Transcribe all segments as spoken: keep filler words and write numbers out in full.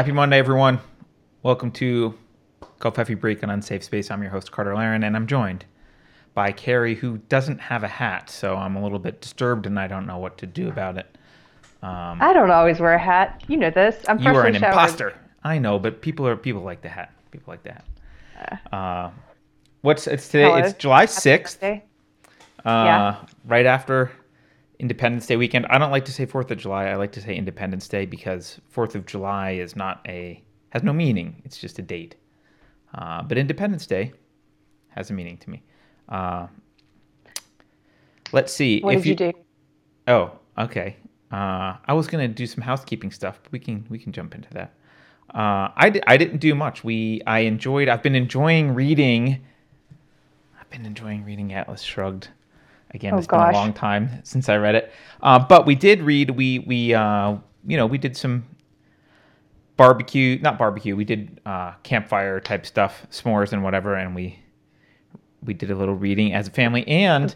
Happy Monday, everyone. Welcome to Covfefe Break on Unsafe Space. I'm your host, Carter Laren, and I'm joined by Carrie, who doesn't have a hat, so I'm a little bit disturbed, and I don't know what to do about it. Um, I don't always wear a hat. You know this. I'm you are an showered. imposter. I know, but people are people like the hat. People like the hat. Uh, what's it's today? Hello. It's July sixth, uh, yeah. Right after Independence Day weekend. I don't like to say fourth of July. I like to say Independence Day because fourth of July is not a has no meaning. It's just a date. Uh, but Independence Day has a meaning to me. Uh, let's see. What if did you, you do? Oh, okay. Uh, I was gonna do some housekeeping stuff, but we can we can jump into that. Uh, I di- I didn't do much. We I enjoyed. I've been enjoying reading. I've been enjoying reading Atlas Shrugged. Again, oh, it's gosh. been a long time since I read it. Uh, but we did read. We we uh, you know we did some barbecue, not barbecue. We did uh, campfire type stuff, s'mores and whatever, and we. We did a little reading as a family, and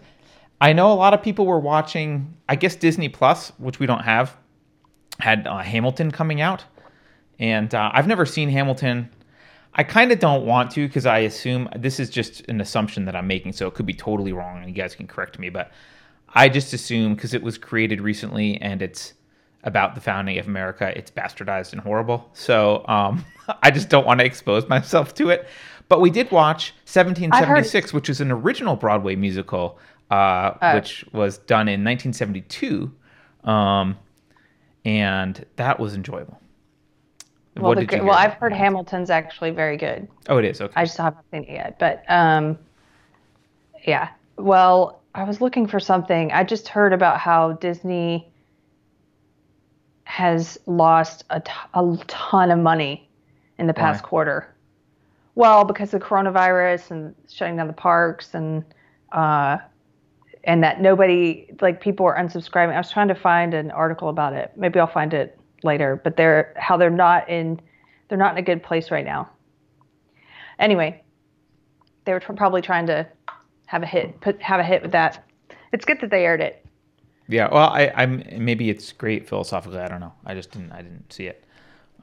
I know a lot of people were watching, I guess Disney Plus, which we don't have, had uh, Hamilton coming out, and uh, I've never seen Hamilton. I kind of don't want to, because I assume, this is just an assumption that I'm making, so it could be totally wrong, and you guys can correct me, but I just assume, because it was created recently, and it's about the founding of America, it's bastardized and horrible, so um, I just don't want to expose myself to it. But we did watch seventeen seventy-six, which is an original Broadway musical, uh, uh, which was done in nineteen seventy-two, um, and that was enjoyable. Well, what the, did you well I've heard Hamilton? Hamilton's actually very good. Oh, it is? Okay. I just haven't seen it yet, but um, yeah. Well, I was looking for something. I just heard about how Disney has lost a, t- a ton of money in the past Why? quarter. Well, because of coronavirus and shutting down the parks and uh, and that nobody, like people are unsubscribing. I was trying to find an article about it. Maybe I'll find it later. But they're how they're not in, they're not in a good place right now. Anyway, they were t- probably trying to have a hit, put have a hit with that. It's good that they aired it. Yeah. Well, I, I'm maybe it's great philosophically. I don't know. I just didn't. I didn't see it.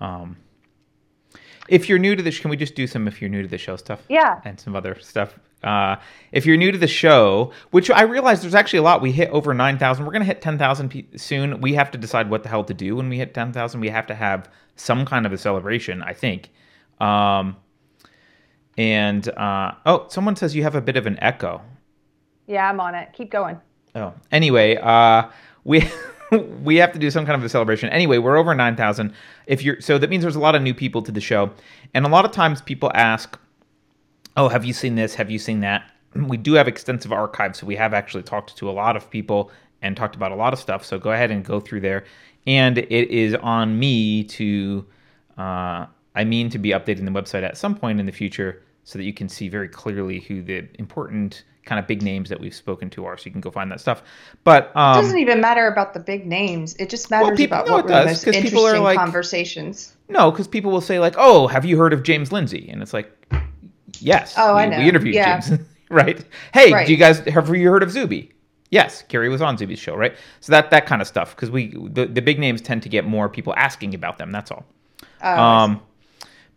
Um, If you're new to this, can we just do some if you're new to the show stuff? Yeah. And some other stuff. Uh, if you're new to the show, which I realize there's actually a lot. We hit over nine thousand. We're going to hit ten thousand p- soon. We have to decide what the hell to do when we hit ten thousand. We have to have some kind of a celebration, I think. Um, and, uh, oh, someone says you have a bit of an echo. Yeah, I'm on it. Keep going. Oh, anyway, uh, we... We have to do some kind of a celebration. Anyway, we're over nine thousand. If you're so that means there's a lot of new people to the show. And a lot of times people ask, oh, have you seen this? Have you seen that? We do have extensive archives, so we have actually talked to a lot of people and talked about a lot of stuff. So go ahead and go through there. And it is on me to, uh, I mean, to be updating the website at some point in the future so that you can see very clearly who the important kind of big names that we've spoken to are, so you can go find that stuff. But um, it doesn't even matter about the big names. It just matters well, people, about no, what were the most interesting people are like, conversations. No, because people will say like, oh, have you heard of James Lindsay? And it's like, yes. Oh, we, I know. We interviewed yeah. James, right? Hey, right. do you guys, have you heard of Zuby? Yes, Carrie was on Zuby's show, right? So that that kind of stuff, because we the, the big names tend to get more people asking about them, that's all. Oh, um,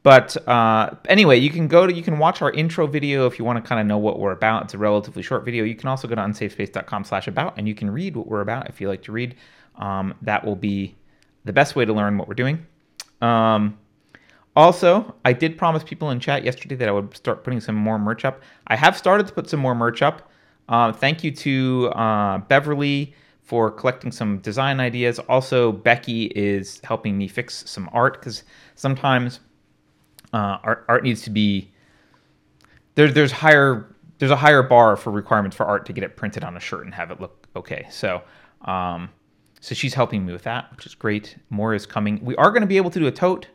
But uh, anyway, you can go to you can watch our intro video if you want to kind of know what we're about. It's a relatively short video. You can also go to unsafespace dot com slash about and you can read what we're about if you like to read. Um, that will be the best way to learn what we're doing. Um, also, I did promise people in chat yesterday that I would start putting some more merch up. I have started to put some more merch up. Uh, thank you to uh, Beverly for collecting some design ideas. Also, Becky is helping me fix some art because sometimes. Uh, art, art needs to be there. There's higher. There's a higher bar for requirements for art to get it printed on a shirt and have it look okay. So, um, so she's helping me with that, which is great. More is coming. We are going to be able to do a tote.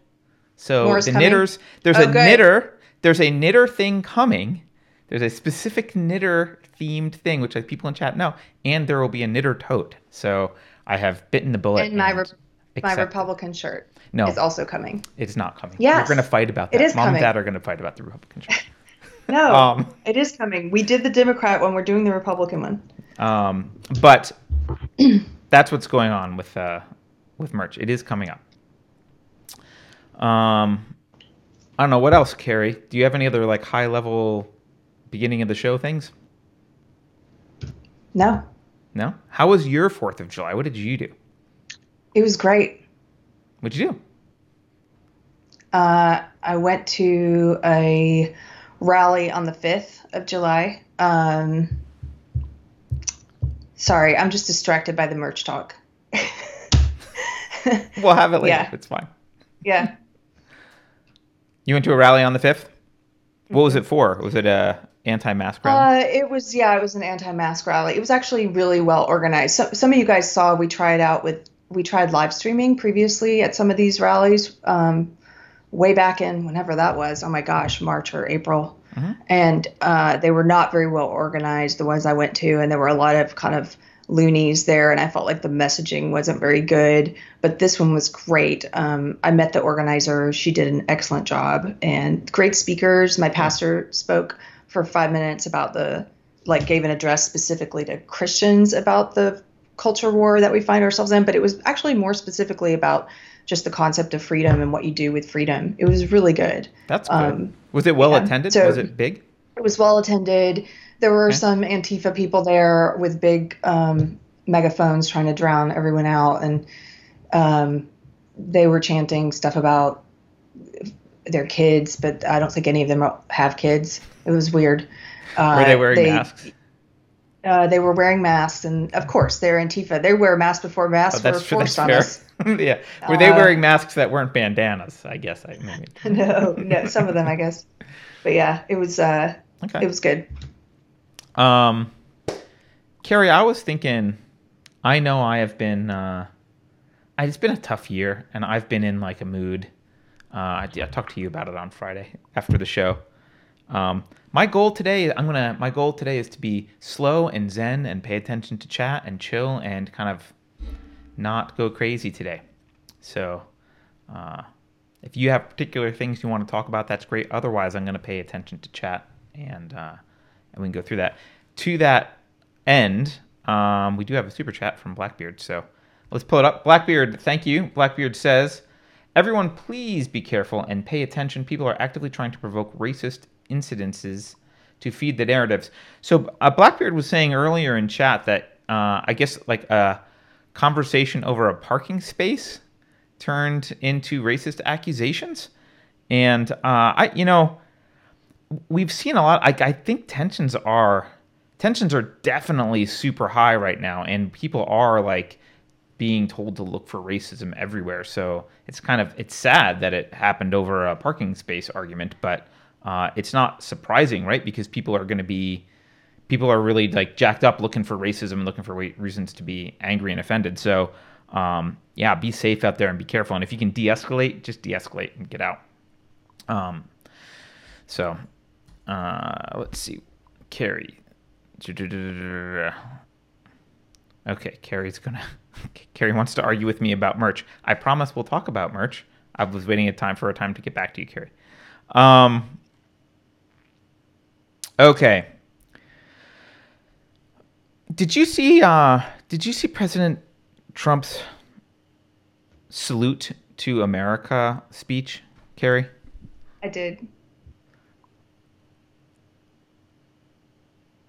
So More is the coming. knitters. There's oh, a good. knitter. There's a knitter thing coming. There's a specific knitter themed thing, which people in chat know, and there will be a knitter tote. So I have bitten the bullet. And my. And- rep- My Except Republican shirt no, is also coming. It's not coming. Yes. We're going to fight about that. It is Mom coming. and Dad are going to fight about the Republican shirt. no, um, it is coming. We did the Democrat one. We're doing the Republican one. Um, but that's what's going on with uh, with merch. It is coming up. Um, I don't know. What else, Carrie? Do you have any other like high level beginning of the show things? No. No? How was your fourth of July? What did you do? It was great. What'd you do? Uh, I went to a rally on the fifth of July. Um, sorry, I'm just distracted by the merch talk. We'll have it later. Yeah. It's fine. Yeah. You went to a rally on the fifth? What was it for? Was it a anti-mask rally? Uh, it was, yeah, it was an anti-mask rally. It was actually really well organized. So, some of you guys saw we tried out with, we tried live streaming previously at some of these rallies um, way back in whenever that was. Oh my gosh, March or April. Mm-hmm. And uh, they were not very well organized, the ones I went to, and there were a lot of kind of loonies there, and I felt like the messaging wasn't very good, but this one was great. Um, I met the organizer. She did an excellent job and great speakers. My pastor spoke for five minutes about the, like gave an address specifically to Christians about the culture war that we find ourselves in, but it was actually more specifically about just the concept of freedom and what you do with freedom. It was really good. That's good. Um, was it well yeah. attended? So was it big? It was well attended. There were okay. some Antifa people there with big um, megaphones trying to drown everyone out. And um, they were chanting stuff about their kids, but I don't think any of them have kids. It was weird. Uh, were they wearing they, masks? Uh, they were wearing masks. And, of course, they're Antifa. They wear masks before masks oh, were forced true, on fair. Us. yeah. Were they uh, wearing masks that weren't bandanas? I guess. I maybe. no, no, some of them, I guess. But, yeah, it was uh, okay. It was good. Um, Carrie, I was thinking, I know I have been, uh, it's been a tough year and I've been in like a mood. Uh, I, I talked to you about it on Friday after the show. Um, my goal today, I'm going to, my goal today is to be slow and zen and pay attention to chat and chill and kind of not go crazy today. So, uh, if you have particular things you want to talk about, that's great. Otherwise, I'm going to pay attention to chat and, uh, and we can go through that. To that end, um, we do have a super chat from Blackbeard, so let's pull it up. Blackbeard, thank you. Blackbeard says, everyone please be careful and pay attention. People are actively trying to provoke racist incidences to feed the narratives. So uh, Blackbeard was saying earlier in chat that uh, I guess like a conversation over a parking space turned into racist accusations. And uh, I, you know... We've seen a lot. I, I think tensions are tensions are definitely super high right now, and people are like being told to look for racism everywhere. So it's kind of it's sad that it happened over a parking space argument, but uh, it's not surprising, right? Because people are going to be people are really like jacked up looking for racism and looking for reasons to be angry and offended. So um, yeah, be safe out there and be careful. And if you can de-escalate, just de-escalate and get out. Um, so. Uh, let's see. Carrie. Okay, Carrie's gonna... Carrie wants to argue with me about merch. I promise we'll talk about merch. I was waiting a time for a time to get back to you, Carrie. Um, okay. Did you see, uh, did you see President Trump's salute to America speech, Carrie? I did.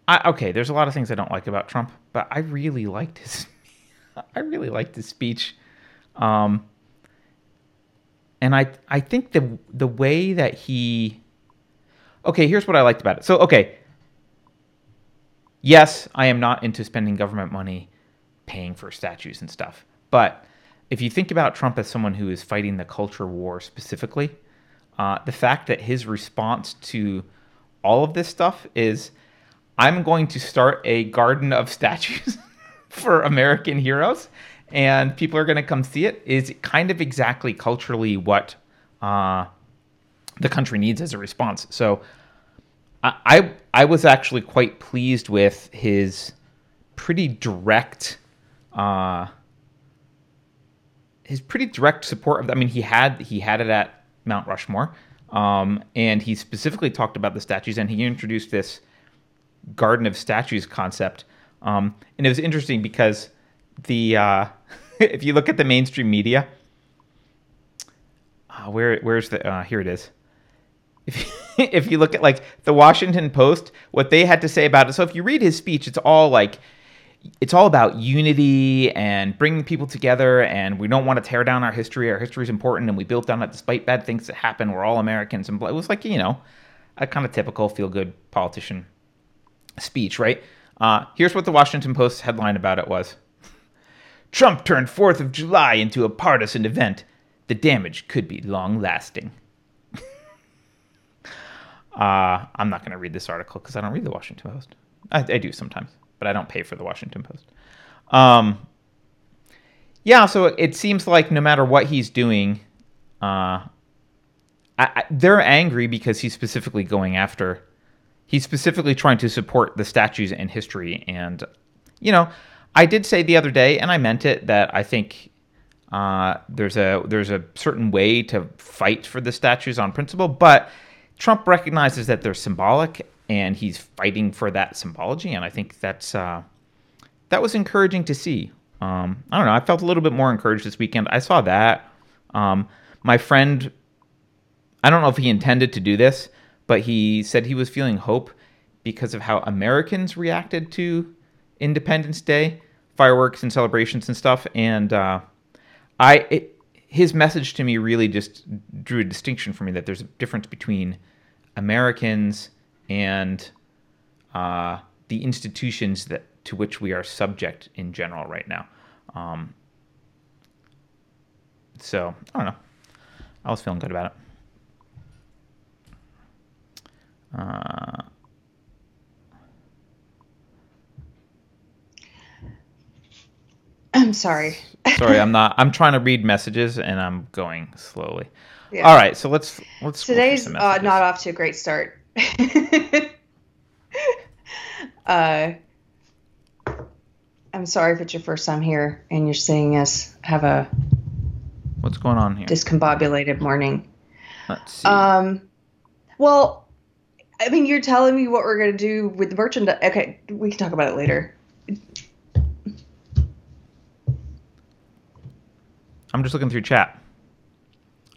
I, okay, there's a lot of things I don't like about Trump, but I really liked his, I really liked his speech, um, and I I think the the way that he, okay, here's what I liked about it. So okay, yes, I am not into spending government money, paying for statues and stuff, but if you think about Trump as someone who is fighting the culture war specifically, uh, the fact that his response to all of this stuff is, I'm going to start a garden of statues for American heroes, and people are going to come see it, is kind of exactly culturally what uh, the country needs as a response. So I, I I was actually quite pleased with his pretty direct uh, his pretty direct support of. I mean, he had he had it at Mount Rushmore, um, and he specifically talked about the statues, and he introduced this garden of statues concept, um and it was interesting because the uh if you look at the mainstream media, uh, where where's the uh, here it is. If you, if you look at like the Washington Post, what they had to say about it. So if you read his speech, it's all like it's all about unity and bringing people together. And we don't want to tear down our history. Our history is important, and we built on it despite bad things that happen. We're all Americans, and it was like you know a kind of typical feel-good politician speech, right? Uh, here's what the Washington Post headline about it was: Trump turned fourth of July into a partisan event. The damage could be long-lasting. Uh, I'm not going to read this article because I don't read the Washington Post. I, I do sometimes, but I don't pay for the Washington Post. Um, yeah, so it, it seems like no matter what he's doing, uh, I, I, they're angry because he's specifically going after, he's specifically trying to support the statues and history. And, you know, I did say the other day, and I meant it, that I think uh, there's a there's a certain way to fight for the statues on principle, but Trump recognizes that they're symbolic, and he's fighting for that symbology, and I think that's uh, that was encouraging to see. Um, I don't know. I felt a little bit more encouraged this weekend. I saw that. Um, my friend, I don't know if he intended to do this, but he said he was feeling hope because of how Americans reacted to Independence Day, fireworks and celebrations and stuff, and uh, I it, his message to me really just drew a distinction for me that there's a difference between Americans and uh, the institutions that to which we are subject in general right now. Um, so, I don't know. I was feeling good about it. Uh, I'm sorry. Sorry, I'm not. I'm trying to read messages, and I'm going slowly. Yeah. All right, so let's let's. Today's uh, not off to a great start. uh, I'm sorry if it's your first time here and you're seeing us have a. What's going on here? Discombobulated morning. Let's see. Um, well, I mean, you're telling me what we're gonna do with the merchandise. Okay, we can talk about it later. I'm just looking through chat.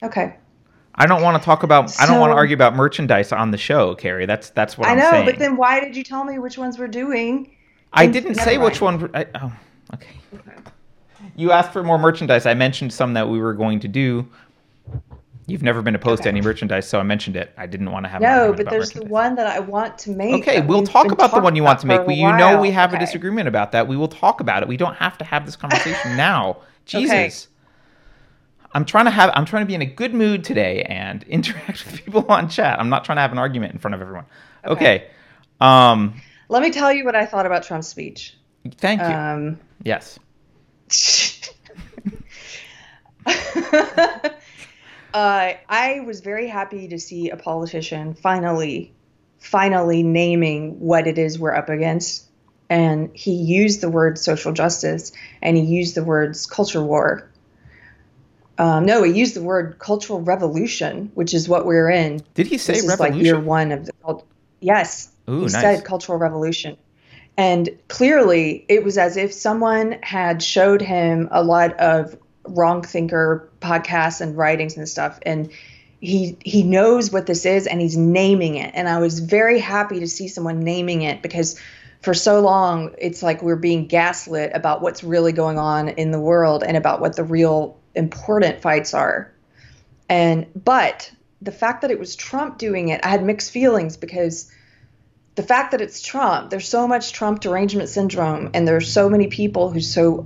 Okay. I don't want to talk about. So, I don't want to argue about merchandise on the show, Carrie. That's that's what I I'm know, saying. I know, but then why did you tell me which ones we're doing? I and, didn't say mind. which one. I, oh, okay. okay. You asked for more merchandise. I mentioned some that we were going to do. You've never been opposed okay. to any merchandise, so I mentioned it. I didn't want to have. No, but there's the one that I want to make. Okay, we'll talk about the one you want to make. We, you know, we have okay. a disagreement about that. We will talk about it. We don't have to have this conversation now. Jesus. Okay. I'm trying to have. I'm trying to be in a good mood today and interact with people on chat. I'm not trying to have an argument in front of everyone. Okay. okay. Um, Let me tell you what I thought about Trump's speech. Thank you. Um, yes. uh, I was very happy to see a politician finally, finally naming what it is we're up against, and he used the word social justice and he used the words culture war. Um, no, he used the word cultural revolution, which is what we're in. Did he say this revolution? This is like year one of the cult- Yes. Ooh, he nice. said cultural revolution. And clearly it was as if someone had showed him a lot of wrong thinker podcasts and writings and stuff. And he he knows what this is and he's naming it. And I was very happy to see someone naming it because for so long it's like we're being gaslit about what's really going on in the world and about what the real important fights are. And but the fact that it was Trump doing it, I had mixed feelings because the fact that it's Trump, there's so much Trump derangement syndrome and there's so many people who so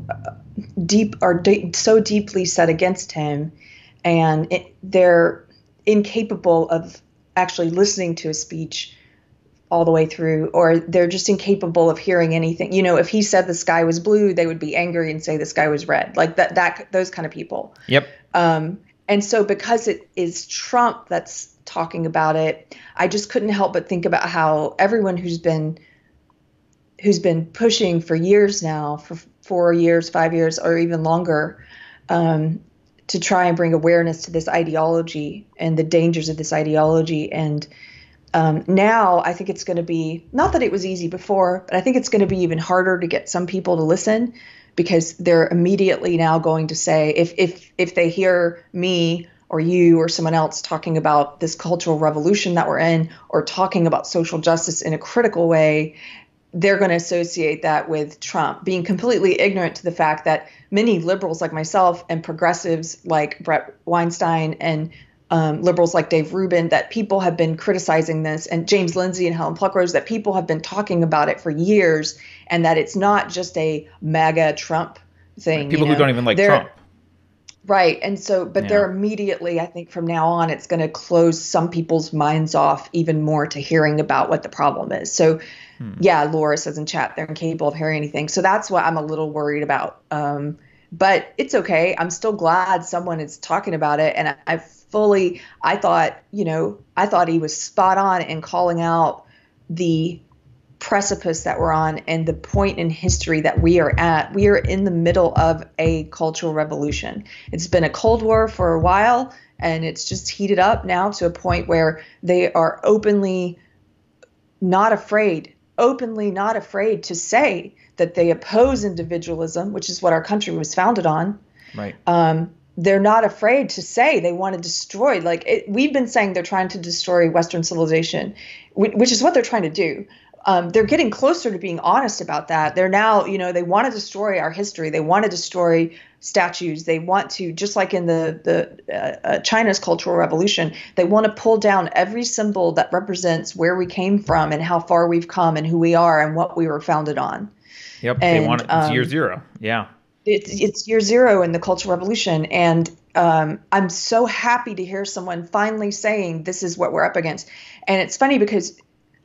deep are de- so deeply set against him and it, they're incapable of actually listening to a speech all the way through, or they're just incapable of hearing anything. You know, if he said the sky was blue, they would be angry and say the sky was red. Like that, that those kind of people. Yep. Um, and so because it is Trump that's talking about it, I just couldn't help but think about how everyone who's been who's been pushing for years now, for four years, five years, or even longer, um, to try and bring awareness to this ideology and the dangers of this ideology and. Um, now I think it's going to be, not that it was easy before, but I think it's going to be even harder to get some people to listen because they're immediately now going to say, if if if they hear me or you or someone else talking about this cultural revolution that we're in, or talking about social justice in a critical way, they're going to associate that with Trump, being completely ignorant to the fact that many liberals like myself and progressives like Brett Weinstein and um, liberals like Dave Rubin, that people have been criticizing this, and James Lindsay and Helen Pluckrose, that people have been talking about it for years, and that it's not just a MAGA Trump thing. Right. People you know, who don't even like they're, Trump. Right. And so, but yeah. they're immediately, I think from now on, it's going to close some people's minds off even more to hearing about what the problem is. So hmm. yeah, Laura says in chat, they're incapable of hearing anything. So that's what I'm a little worried about. Um, but it's okay. I'm still glad someone is talking about it. And I, I fully, I thought, you know, I thought he was spot on in calling out the precipice that we're on and the point in history that we are at. We are in the middle of a cultural revolution. It's been a Cold War for a while, and it's just heated up now to a point where they are openly not afraid, openly not afraid to say that they oppose individualism, which is what our country was founded on. Right. Um, they're not afraid to say they want to destroy. Like it, we've been saying they're trying to destroy Western civilization, which is what they're trying to do. Um, they're getting closer to being honest about that. They're now, you know, they want to destroy our history. They want to destroy statues. They want to, just like in the, the uh, uh, China's Cultural Revolution, they want to pull down every symbol that represents where we came from and how far we've come and who we are and what we were founded on. Yep, and, they want it. It's um, year zero. Yeah. It's, it's year zero in the Cultural Revolution. And um, I'm so happy to hear someone finally saying this is what we're up against. And it's funny because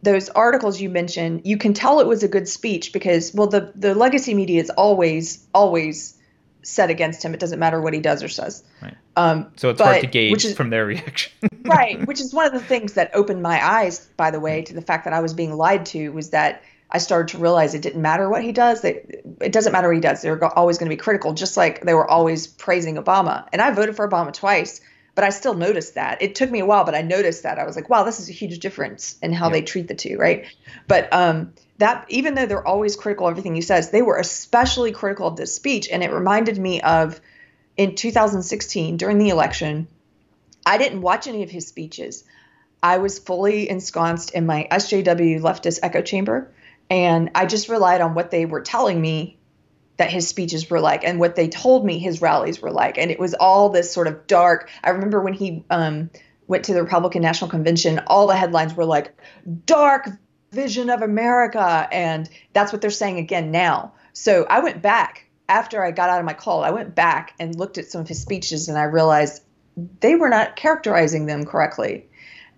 those articles you mentioned, you can tell it was a good speech because, well, the, the legacy media is always, always set against him. It doesn't matter what he does or says. Right. Um, so it's but, hard to gauge is, from their reaction. Right, which is one of the things that opened my eyes, by the way, to the fact that I was being lied to, was that I started to realize it didn't matter what he does. They, it doesn't matter what he does. They're always going to be critical, just like they were always praising Obama. And I voted for Obama twice. But I still noticed that. It took me a while, but I noticed that. I was like, wow, this is a huge difference in how yep. they treat the two, right? But um, that, even though they're always critical of everything he says, they were especially critical of this speech. And it reminded me of in two thousand sixteen, during the election, I didn't watch any of his speeches. I was fully ensconced in my S J W leftist echo chamber, and I just relied on what they were telling me that his speeches were like, and what they told me his rallies were like. And it was all this sort of dark. I remember when he um, went to the Republican National Convention, all the headlines were like dark vision of America. And that's what they're saying again now. So I went back after I got out of my call, I went back and looked at some of his speeches, and I realized they were not characterizing them correctly.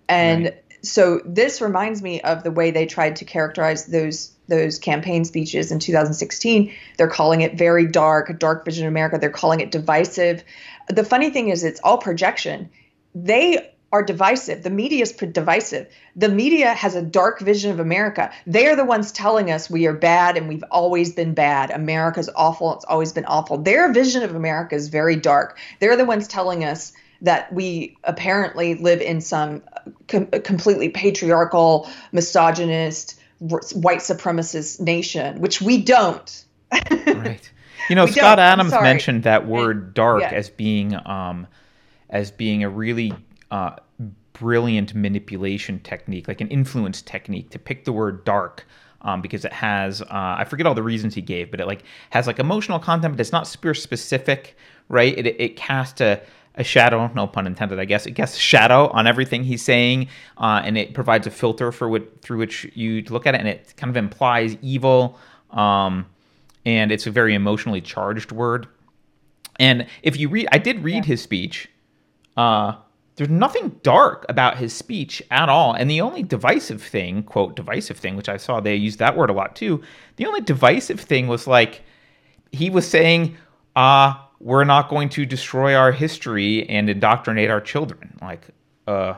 And right. so this reminds me of the way they tried to characterize those those campaign speeches in two thousand sixteen. They're calling it very dark, dark vision of America. They're calling it divisive. The funny thing is, it's all projection. They are divisive. The media is divisive. The media has a dark vision of America. They are the ones telling us we are bad and we've always been bad. America's awful. It's always been awful. Their vision of America is very dark. They're the ones telling us that we apparently live in some com- completely patriarchal, misogynist, white supremacist nation, which we don't. Right. You know, Scott Adams mentioned that word dark yeah. as being um, as being a really uh, brilliant manipulation technique, like an influence technique, to pick the word dark. Um, because it has, uh, I forget all the reasons he gave, but it like has like emotional content, but it's not spear specific, right? It it casts a, a shadow, no pun intended, I guess. It casts a shadow on everything he's saying, uh, and it provides a filter for what through which you look at it, and it kind of implies evil, um, and it's a very emotionally charged word. And if you read, I did read yeah. his speech. Uh, There's nothing dark about his speech at all. And the only divisive thing, quote, divisive thing, which I saw they used that word a lot too, the only divisive thing was like, he was saying, uh, we're not going to destroy our history and indoctrinate our children. Like, uh,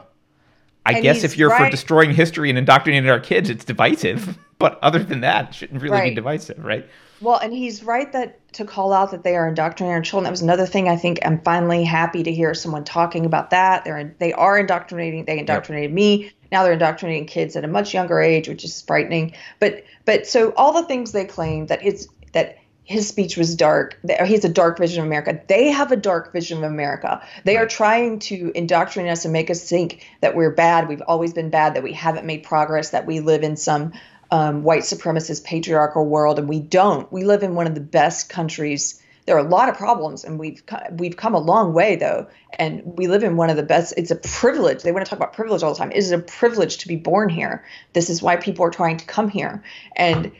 I and guess if you're right. for destroying history and indoctrinating our kids, it's divisive. But other than that, it shouldn't really right. be divisive, right? Well, and he's right that to call out that they are indoctrinating our children. That was another thing I think I'm finally happy to hear someone talking about that. They're they are indoctrinating. They indoctrinated yep. me. Now they're indoctrinating kids at a much younger age, which is frightening. But but so all the things they claim that it's that his speech was dark. He has a dark vision of America. They have a dark vision of America. They right. are trying to indoctrinate us and make us think that we're bad. We've always been bad, that we haven't made progress, that we live in some um, white supremacist patriarchal world. And we don't. We live in one of the best countries. There are a lot of problems, and we've we've come a long way, though, and we live in one of the best. It's a privilege. They want to talk about privilege all the time. It is a privilege to be born here. This is why people are trying to come here. And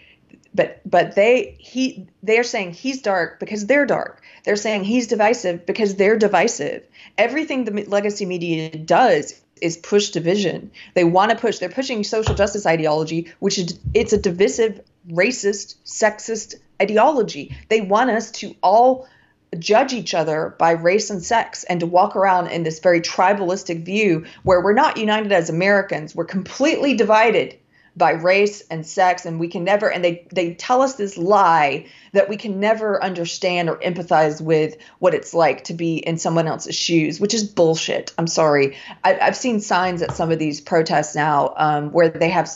but but they he they are saying he's dark because they're dark. They're saying he's divisive because they're divisive. Everything the legacy media does is push division. They want to push. They're pushing social justice ideology, which is it's a divisive, racist, sexist ideology. They want us to all judge each other by race and sex and to walk around in this very tribalistic view where we're not united as Americans. We're completely divided by race and sex, and we can never, and they, they tell us this lie that we can never understand or empathize with what it's like to be in someone else's shoes, which is bullshit. I'm sorry. I, I've seen signs at some of these protests now um, where they have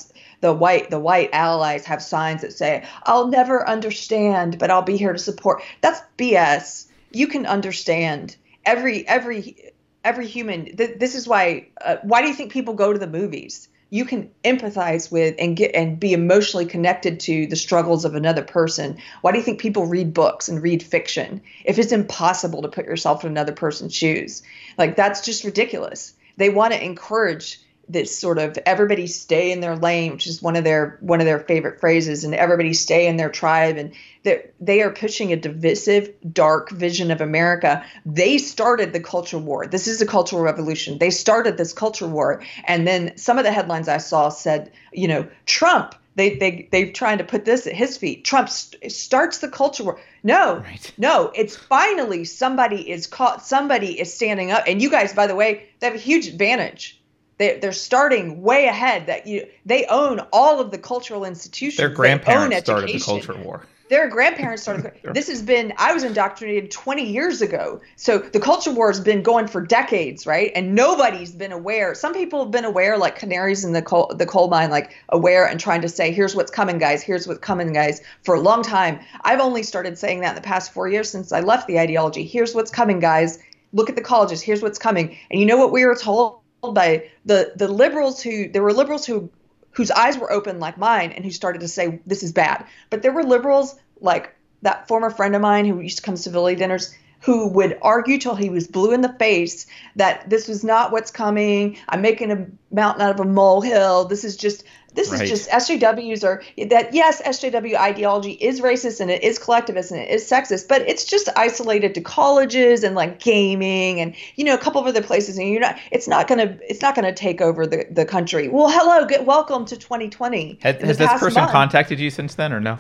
The white the white allies have signs that say, "I'll never understand, but I'll be here to support." That's B S. You can understand every every every human. Th- this is why. Uh, why do you think people go to the movies? You can empathize with and get and be emotionally connected to the struggles of another person. Why do you think people read books and read fiction if it's impossible to put yourself in another person's shoes? Like, that's just ridiculous. They want to encourage this sort of everybody stay in their lane, which is one of their one of their favorite phrases, and everybody stay in their tribe. And that they are pushing a divisive, dark vision of America. They started the culture war. This is a cultural revolution. They started this culture war. And then some of the headlines I saw said, you know, Trump, they they they're trying to put this at his feet. Trump st- starts the culture war. No, right. no, it's finally somebody is caught. Somebody is standing up. And you guys, by the way, they have a huge advantage. They're starting way ahead. That you, they own all of the cultural institutions. Their grandparents started the culture war. Their grandparents started. The, this has been. I was indoctrinated twenty years ago. So the culture war has been going for decades, right? And nobody's been aware. Some people have been aware, like canaries in the coal, the coal mine, like aware and trying to say, "Here's what's coming, guys. Here's what's coming, guys." For a long time, I've only started saying that in the past four years since I left the ideology. Here's what's coming, guys. Look at the colleges. Here's what's coming. And you know what we were told by the the liberals who there were liberals who whose eyes were open like mine and who started to say this is bad. But there were liberals like that former friend of mine who used to come to civility dinners who would argue till he was blue in the face that this was not what's coming. I'm making a mountain out of a molehill. This is just this right. is just S J Ws or that. Yes, S J W ideology is racist and it is collectivist and it is sexist, but it's just isolated to colleges and like gaming and, you know, a couple of other places. And you're not it's not going to it's not going to take over the, the country. Well, hello. Get welcome to twenty twenty. Has, has this person month. contacted you since then or no?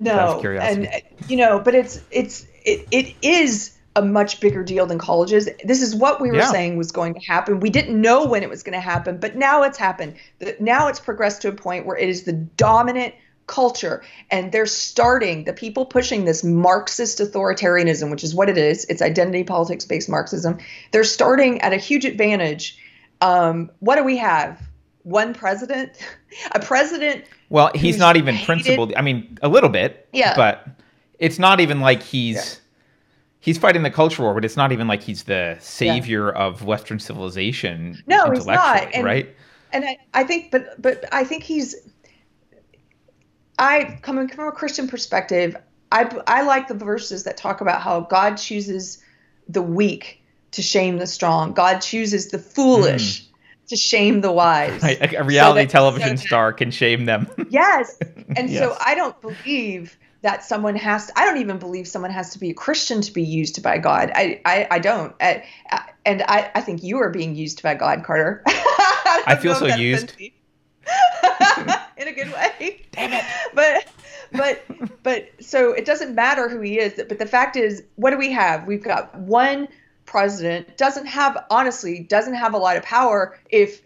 No. Out of curiosity. And, you know, but it's it's. It, it is a much bigger deal than colleges. This is what we were yeah. saying was going to happen. We didn't know when it was going to happen, but now it's happened. Now it's progressed to a point where it is the dominant culture. And they're starting, the people pushing this Marxist authoritarianism, which is what it is. It's identity politics-based Marxism. They're starting at a huge advantage. Um, what do we have? One president? A president? Well, he's not even hated, principled. I mean, a little bit. Yeah. But... It's not even like he's yeah. he's fighting the culture war, but it's not even like he's the savior yeah. of Western civilization. No, intellectually, he's not. And, right? And I, I think, but but I think he's. I coming from a Christian perspective, I I like the verses that talk about how God chooses the weak to shame the strong. God chooses the foolish. Mm. To shame the wise. Right, a reality so that, television so that, star can shame them. Yes. And yes. so I don't believe that someone has to, I don't even believe someone has to be a Christian to be used by God. I, I, I don't. I, I, and I, I think you are being used by God, Carter. I, I feel so used. In a good way. Damn it. But, but, but, so it doesn't matter who he is. But the fact is, what do we have? We've got one president doesn't have, honestly, doesn't have a lot of power if,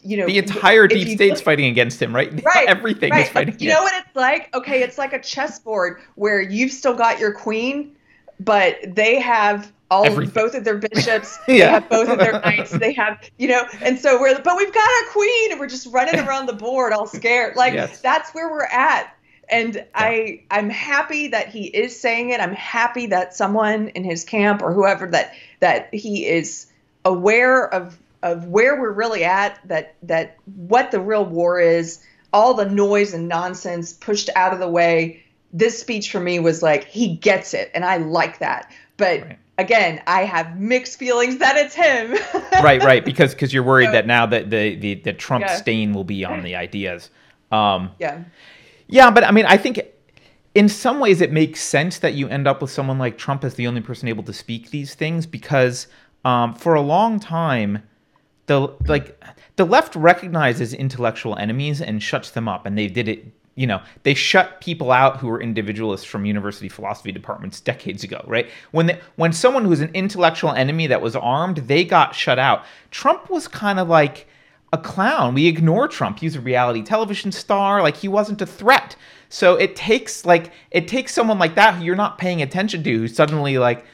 you know, the entire deep state's fighting against him, right? Right. Everything right. is fighting against him. You know what it's like? Okay, it's like a chessboard where you've still got your queen, but they have all of, both of their bishops, yeah. they have both of their knights, they have, you know, and so we're, but we've got our queen and we're just running around the board all scared. Like, yes. that's where we're at. And yeah. I, I'm happy that he is saying it. I'm happy that someone in his camp or whoever that that he is aware of of where we're really at, that that what the real war is, all the noise and nonsense pushed out of the way. This speech for me was like, he gets it, and I like that. But right. Again, I have mixed feelings that it's him. right, right, because because you're worried so, that now that the, the, the Trump yeah. stain will be on the ideas. Um, yeah. Yeah, but I mean, I think in some ways it makes sense that you end up with someone like Trump as the only person able to speak these things, because um, for a long time, the like the left recognizes intellectual enemies and shuts them up, and they did it. You know, they shut people out who were individualists from university philosophy departments decades ago, right? When they, when someone who was an intellectual enemy that was armed, they got shut out. Trump was kind of like a clown. We ignore Trump. He's a reality television star. Like, he wasn't a threat. So it takes like it takes someone like that who you're not paying attention to, who suddenly like,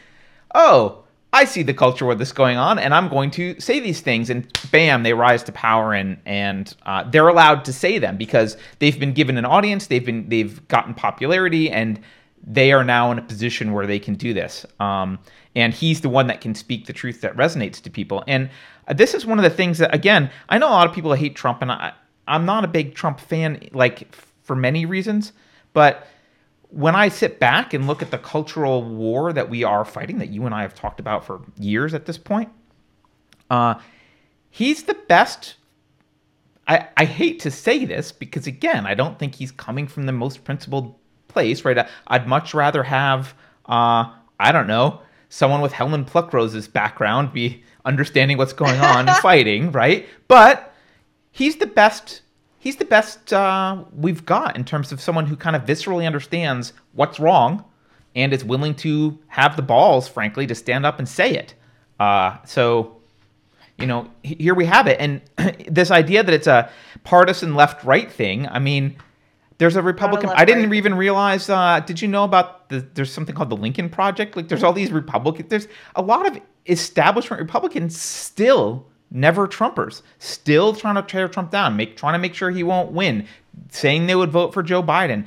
oh, I see the culture where this is going on, and I'm going to say these things, and bam, they rise to power, and and uh, they're allowed to say them because they've been given an audience, they've been they've gotten popularity, and they are now in a position where they can do this. Um, and he's the one that can speak the truth that resonates to people. And this is one of the things that, again, I know a lot of people hate Trump, and I, I'm not a big Trump fan, like for many reasons, but when I sit back and look at the cultural war that we are fighting, that you and I have talked about for years at this point, uh, he's the best. I, I hate to say this because, again, I don't think he's coming from the most principled place, right? I, I'd much rather have, uh, I don't know, someone with Helen Pluckrose's background be understanding what's going on and fighting, right? But he's the best. He's the best uh, we've got in terms of someone who kind of viscerally understands what's wrong and is willing to have the balls, frankly, to stand up and say it. Uh, so, you know, here we have it. And this idea that it's a partisan left-right thing, I mean, there's a Republican... I didn't even realize... Uh, did you know about... the? There's something called the Lincoln Project? Like, there's all these Republicans... There's a lot of establishment Republicans still... never Trumpers, still trying to tear Trump down, make, trying to make sure he won't win, saying they would vote for Joe Biden.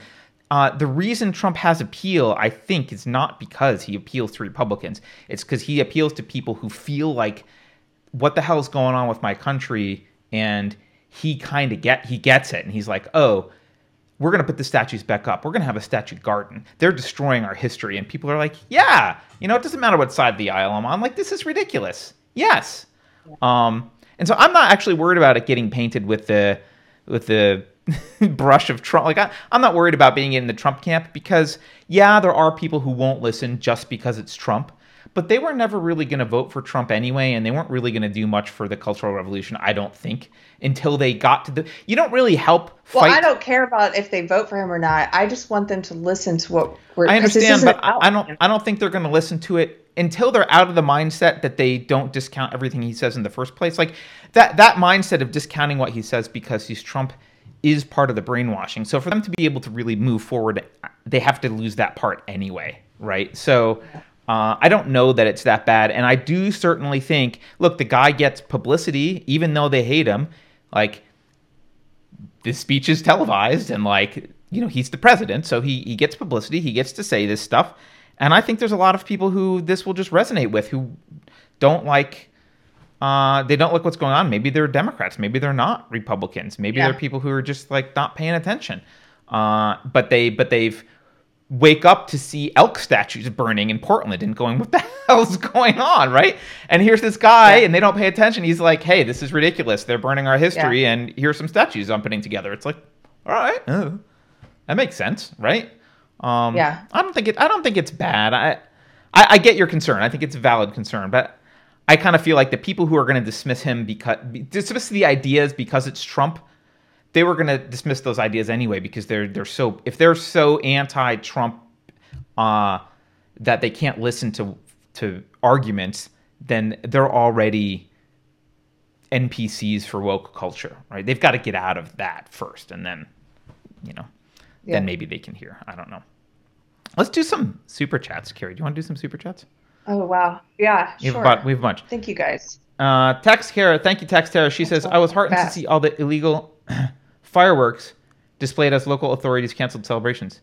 Uh, the reason Trump has appeal, I think, is not because he appeals to Republicans. It's because he appeals to people who feel like, what the hell is going on with my country? And he kind of get he gets it. And he's like, oh, we're going to put the statues back up. We're going to have a statue garden. They're destroying our history. And people are like, yeah, you know, it doesn't matter what side of the aisle I'm on. Like, this is ridiculous. Yes. Um, and so I'm not actually worried about it getting painted with the with the brush of Trump. Like I, I'm not worried about being in the Trump camp because, yeah, there are people who won't listen just because it's Trump, but they were never really going to vote for Trump anyway, and they weren't really going to do much for the Cultural Revolution, I don't think, until they got to the... You don't really help fight... Well, I don't care about if they vote for him or not. I just want them to listen to what we're... I understand, but I don't, I don't think they're going to listen to it until they're out of the mindset that they don't discount everything he says in the first place. Like that that mindset of discounting what he says because he's Trump is part of the brainwashing. So for them to be able to really move forward, they have to lose that part anyway, right? So uh, I don't know that it's that bad. And I do certainly think, look, the guy gets publicity, even though they hate him. Like, this speech is televised and, like, you know, he's the president. So he, he gets publicity. He gets to say this stuff. And I think there's a lot of people who this will just resonate with, who don't like, uh, they don't like what's going on. Maybe they're Democrats. Maybe they're not Republicans. Maybe yeah. they're people who are just like not paying attention. Uh, but they, but they've wake up to see elk statues burning in Portland and going, what the hell's going on, right? And here's this guy, yeah. and they don't pay attention. He's like, hey, this is ridiculous. They're burning our history, yeah. and here's some statues I'm putting together. It's like, all right, oh, that makes sense, right? Um, yeah, I don't think it. I don't think it's bad. I, I, I get your concern. I think it's a valid concern, but I kind of feel like the people who are going to dismiss him because dismiss the ideas because it's Trump, they were going to dismiss those ideas anyway because they're they're so if they're so anti-Trump uh, that they can't listen to to arguments, then they're already N P Cs for woke culture, right? They've got to get out of that first, and then, you know. Yeah. Then maybe they can hear. I don't know. Let's do some super chats, Carrie. Do you want to do some super chats? Oh, wow. Yeah, we sure. Have a we have a bunch. Thank you, guys. Uh, Tax Kara. Thank you, Tax Kara. She That's says, I was heartened fast. to see all the illegal fireworks displayed as local authorities canceled celebrations.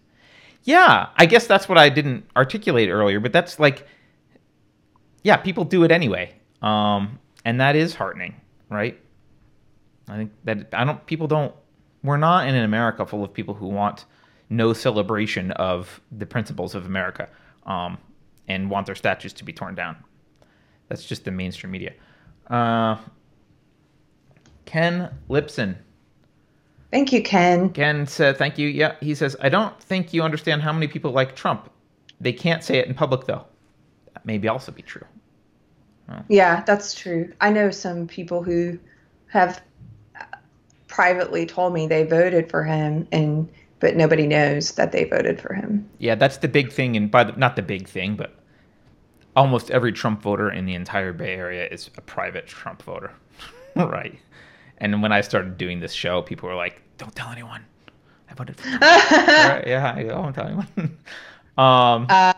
Yeah, I guess that's what I didn't articulate earlier, but that's like, yeah, people do it anyway. Um, and that is heartening, right? I think that I don't, people don't, we're not in an America full of people who want no celebration of the principles of America, um, and want their statues to be torn down. That's just the mainstream media. Uh, Ken Lipson. Thank you, Ken. Ken said, thank you. Yeah, he says, I don't think you understand how many people like Trump. They can't say it in public, though. That may be also be true. Oh. Yeah, that's true. I know some people who have privately told me they voted for him, and but nobody knows that they voted for him. Yeah, that's the big thing. And by the, not the big thing, but almost every Trump voter in the entire Bay Area is a private Trump voter. Right. And when I started doing this show, people were like, don't tell anyone. I voted for Trump. Right, yeah, I won't tell anyone. um, uh,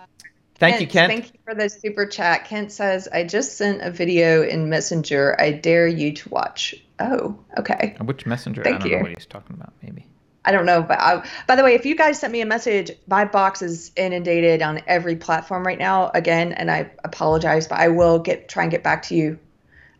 thank Kent, you, Kent. Thank you for the super chat. Kent says, I just sent a video in Messenger. I dare you to watch. Oh, okay. Which Messenger? Thank I don't you. know what he's talking about, maybe. I don't know. But I, by the way, if you guys sent me a message, my box is inundated on every platform right now, again, and I apologize, but I will get try and get back to you.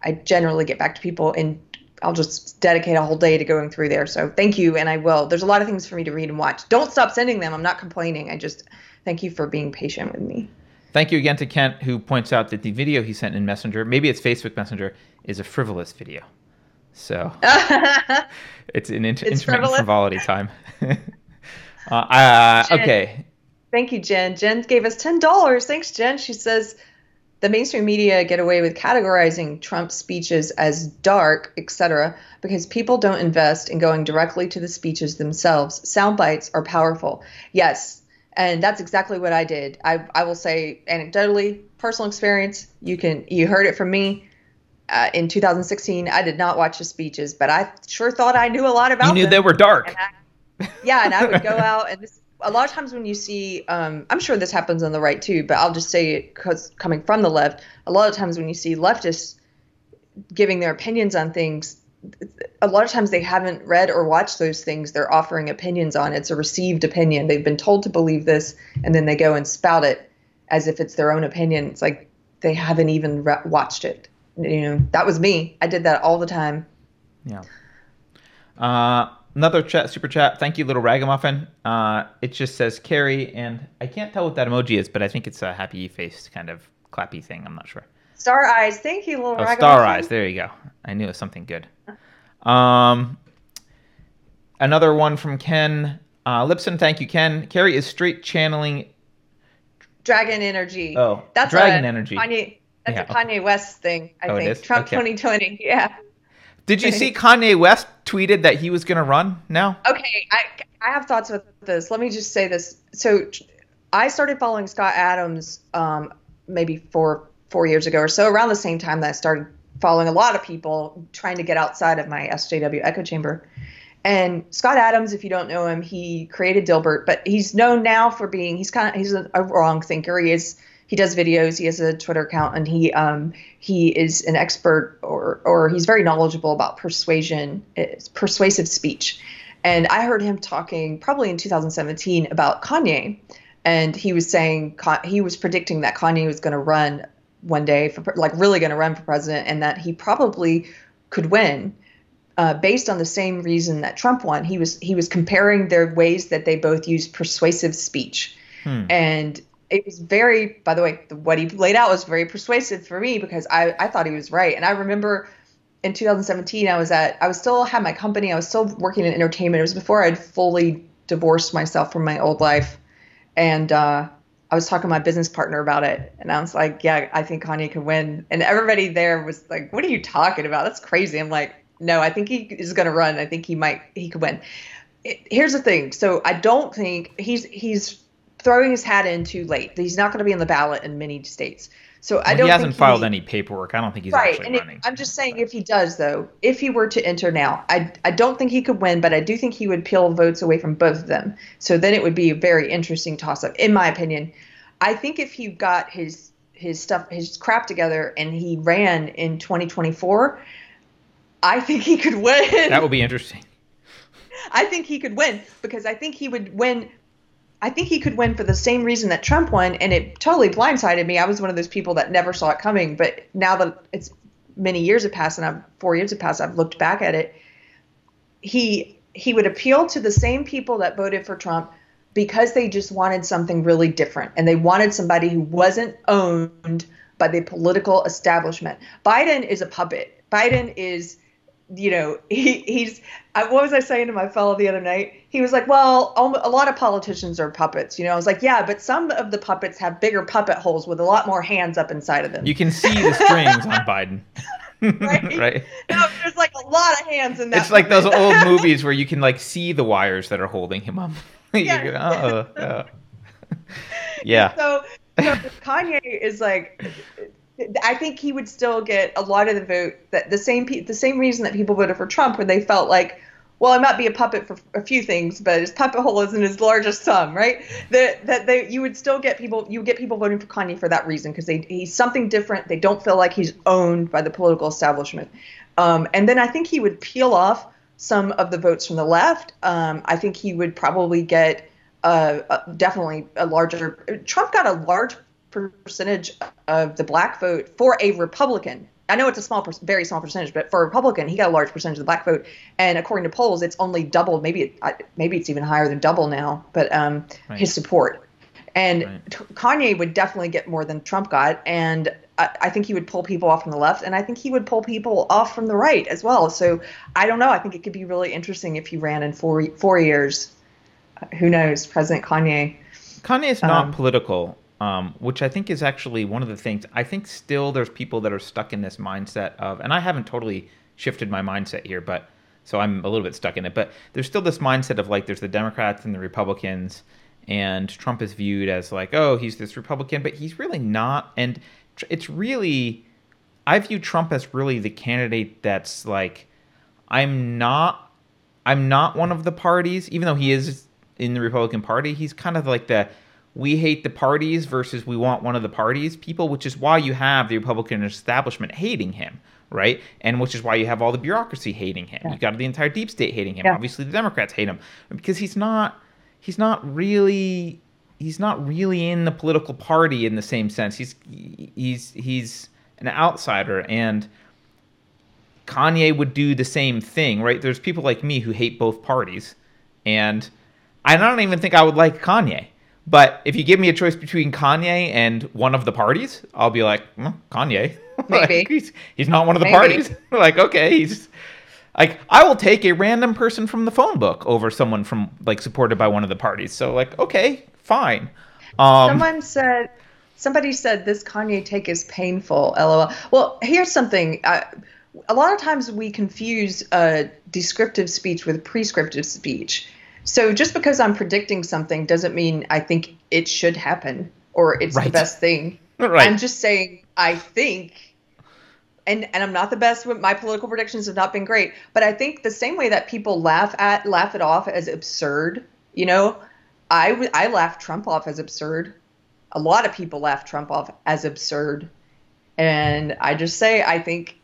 I generally get back to people, and I'll just dedicate a whole day to going through there. So thank you, and I will. There's a lot of things for me to read and watch. Don't stop sending them. I'm not complaining. I just thank you for being patient with me. Thank you again to Kent, who points out that the video he sent in Messenger, maybe it's Facebook Messenger, is a frivolous video. So it's an inter- it's intermittent frivolity time. uh, uh, okay. Thank you, Jen. Jen gave us ten dollars. Thanks, Jen. She says, the mainstream media get away with categorizing Trump's speeches as dark, et cetera, because people don't invest in going directly to the speeches themselves. Sound bites are powerful. Yes, and that's exactly what I did. I, I will say anecdotally, personal experience, you can you heard it from me. Uh, in two thousand sixteen, I did not watch his speeches, but I sure thought I knew a lot about them. You knew them. They were dark. And I, yeah, and I would go out, and this, a lot of times when you see, um, I'm sure this happens on the right too, but I'll just say it because coming from the left, a lot of times when you see leftists giving their opinions on things, a lot of times they haven't read or watched those things they're offering opinions on. It's a received opinion. They've been told to believe this, and then they go and spout it as if it's their own opinion. It's like they haven't even re- watched it. You know, that was me. I did that all the time. Yeah. Uh, another chat, super chat. Thank you, Little Ragamuffin. Uh, it just says Carrie, and I can't tell what that emoji is, but I think it's a happy face kind of clappy thing. I'm not sure. Star eyes. Thank you, Little oh, Ragamuffin. Star eyes. There you go. I knew it was something good. Um, another one from Ken uh, Lipson. Thank you, Ken. Carrie is straight channeling dragon energy. Oh, that's dragon a, energy. Kanye. That's yeah. a Kanye West thing, I oh, think. Trump okay. twenty twenty, yeah. Did you see Kanye West tweeted that he was going to run now? Okay, I, I have thoughts about this. Let me just say this. So I started following Scott Adams um, maybe four, four years ago or so, around the same time that I started following a lot of people trying to get outside of my S J W echo chamber. And Scott Adams, if you don't know him, he created Dilbert, but he's known now for being – he's kind of he's a, a wrong thinker. He is – He does videos. He has a Twitter account, and he um, he is an expert, or or he's very knowledgeable about persuasion, persuasive speech. And I heard him talking probably in two thousand seventeen about Kanye, and he was saying he was predicting that Kanye was going to run one day, for, like really going to run for president, and that he probably could win uh, based on the same reason that Trump won. He was he was comparing their ways that they both use persuasive speech, hmm. and. It was very, by the way, what he laid out was very persuasive for me because I, I thought he was right. And I remember in two thousand seventeen, I was at, I was still had my company. I was still working in entertainment. It was before I'd fully divorced myself from my old life. And uh, I was talking to my business partner about it. And I was like, yeah, I think Kanye could win. And everybody there was like, what are you talking about? That's crazy. I'm like, no, I think he is going to run. I think he might, he could win. It, here's the thing. So I don't think he's, he's, throwing his hat in too late. He's not going to be on the ballot in many states. So well, I don't. He hasn't think filed he, any paperwork. I don't think he's right, actually and running. If, I'm just saying, if he does, though, if he were to enter now, I I don't think he could win, but I do think he would peel votes away from both of them. So then it would be a very interesting toss-up, in my opinion. I think if he got his his stuff, his crap together, and he ran in twenty twenty-four, I think he could win. That would be interesting. I think he could win because I think he would win. I think he could win for the same reason that Trump won, and it totally blindsided me. I was one of those people that never saw it coming, but now that it's many years have passed and I've, four years have passed, I've looked back at it. He he would appeal to the same people that voted for Trump because they just wanted something really different, and they wanted somebody who wasn't owned by the political establishment. Biden is a puppet. Biden is, you know, he, he's, what was I saying to my fellow the other night? He was like, well, a lot of politicians are puppets. You know, I was like, yeah, but some of the puppets have bigger puppet holes with a lot more hands up inside of them. You can see the strings on Biden. Right? Right? No, there's like a lot of hands in that. It's like those old movies where you can like see the wires that are holding him up. Yeah. Go, uh-oh, uh-oh. Yeah. So, so Kanye is like, I think he would still get a lot of the vote. That the same pe- the same reason that people voted for Trump, where they felt like, well, I might be a puppet for a few things, but his puppet hole isn't as large as some, right? That that they you would still get people you would get people voting for Kanye for that reason because they he's something different. They don't feel like he's owned by the political establishment. Um, and then I think he would peel off some of the votes from the left. Um, I think he would probably get uh, uh, definitely a larger. Trump got a large percentage of the black vote for a Republican. I know it's a small, very small percentage, but for a Republican, he got a large percentage of the black vote. And according to polls, it's only doubled. Maybe it, maybe it's even higher than double now. But um, right. his support and right. Kanye would definitely get more than Trump got. And I, I think he would pull people off from the left, and I think he would pull people off from the right as well. So I don't know. I think it could be really interesting if he ran in four four years. Who knows? President Kanye. Kanye is not um, political. Um, which I think is actually one of the things. I think still there's people that are stuck in this mindset of, and I haven't totally shifted my mindset here, but so I'm a little bit stuck in it, but there's still this mindset of like, there's the Democrats and the Republicans, and Trump is viewed as like, oh, he's this Republican, but he's really not. And it's really, I view Trump as really the candidate that's like, I'm not, I'm not one of the parties, even though he is in the Republican Party. He's kind of like the, we hate the parties versus we want one of the parties people, which is why you have the Republican establishment hating him, right? And which is why you have all the bureaucracy hating him. Yeah. You got the entire deep state hating him. Yeah. Obviously, the Democrats hate him because he's not he's not really he's not really in the political party in the same sense. He's he's he's an outsider, and Kanye would do the same thing, right? There's people like me who hate both parties, and I don't even think I would like Kanye. But if you give me a choice between Kanye and one of the parties, I'll be like, mm, Kanye. Maybe. Like, he's, he's not one of the Maybe. parties. Like, okay, he's like, I will take a random person from the phone book over someone from like supported by one of the parties. So like, okay, fine. Um, Someone said, somebody said this Kanye take is painful. L O L. Well, here's something. I, a lot of times we confuse uh, descriptive speech with prescriptive speech. So just because I'm predicting something doesn't mean I think it should happen or it's right. the best thing. Right. I'm just saying I think, and and I'm not the best. My political predictions have not been great, but I think the same way that people laugh at laugh it off as absurd, you know, I I laughed Trump off as absurd. A lot of people laugh Trump off as absurd, and I just say I think.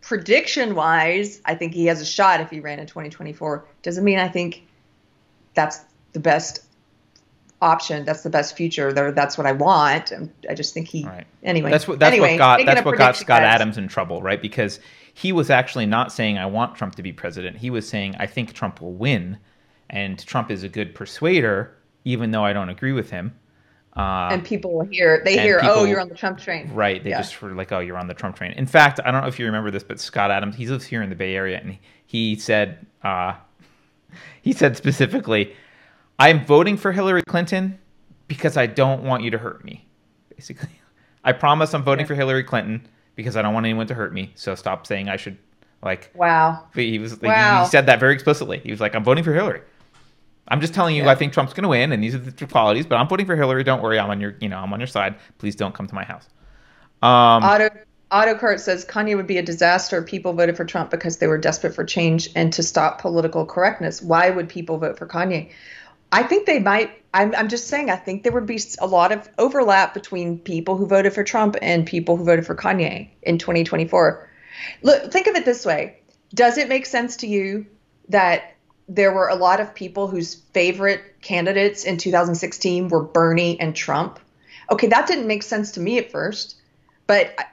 Prediction wise, I think he has a shot if he ran in twenty twenty-four. Doesn't mean I think that's the best option. That's the best future. That's what I want. I just think he right. anyway. That's what that's anyway, what got that's what got Scott Adams in trouble, right? Because he was actually not saying I want Trump to be president. He was saying I think Trump will win, and Trump is a good persuader, even though I don't agree with him. Uh, and people hear, they hear, people, oh, you're on the Trump train. Right. They yeah. just were like, oh, you're on the Trump train. In fact, I don't know if you remember this, but Scott Adams, he lives here in the Bay Area, and he said, uh, he said specifically, I'm voting for Hillary Clinton because I don't want you to hurt me. Basically, I promise I'm voting yeah. for Hillary Clinton because I don't want anyone to hurt me. So stop saying I should like, wow. He was, like, wow. he said that very explicitly. He was like, I'm voting for Hillary. I'm just telling you, yeah. I think Trump's going to win, and these are the two qualities. But I'm voting for Hillary. Don't worry, I'm on your, you know, I'm on your side. Please don't come to my house. Um, Auto Autocart says Kanye would be a disaster. People voted for Trump because they were desperate for change and to stop political correctness. Why would people vote for Kanye? I think they might. I'm, I'm just saying. I think there would be a lot of overlap between people who voted for Trump and people who voted for Kanye in twenty twenty-four. Look, think of it this way: does it make sense to you that there were a lot of people whose favorite candidates in two thousand sixteen were Bernie and Trump. Okay, that didn't make sense to me at first, but I,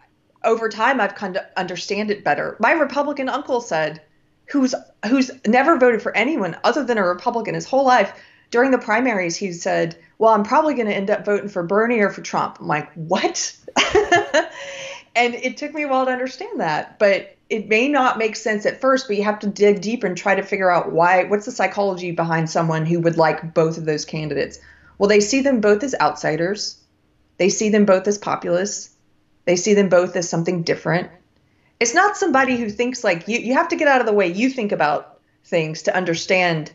over time I've come to understand it better. My Republican uncle said, who's who's never voted for anyone other than a Republican his whole life, during the primaries he said, well, I'm probably going to end up voting for Bernie or for Trump. I'm like, what? And it took me a while to understand that, but it may not make sense at first, but you have to dig deep and try to figure out why, what's the psychology behind someone who would like both of those candidates? Well, they see them both as outsiders. They see them both as populists. They see them both as something different. It's not somebody who thinks like you. You have to get out of the way you think about things to understand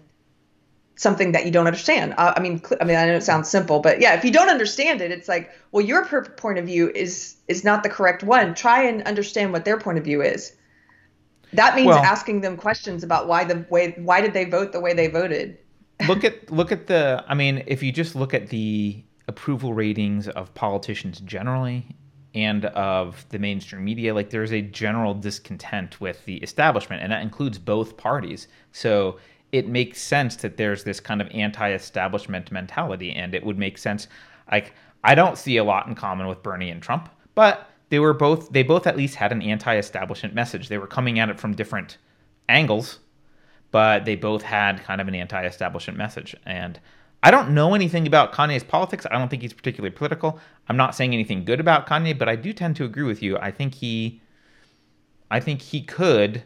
something that you don't understand. Uh, I mean, I mean, I know it sounds simple, but yeah, if you don't understand it, it's like, well, your per- point of view is is not the correct one. Try and understand what their point of view is. That means well, asking them questions about why the way why did they vote the way they voted. Look at look at the. I mean, if you just look at the approval ratings of politicians generally and of the mainstream media, like there's a general discontent with the establishment, and that includes both parties. So it makes sense that there's this kind of anti-establishment mentality, and it would make sense. Like, I don't see a lot in common with Bernie and Trump, but they were both, they both at least had an anti-establishment message. They were coming at it from different angles, but they both had kind of an anti-establishment message. And I don't know anything about Kanye's politics. I don't think he's particularly political. I'm not saying anything good about Kanye, but I do tend to agree with you. I think he, I think he could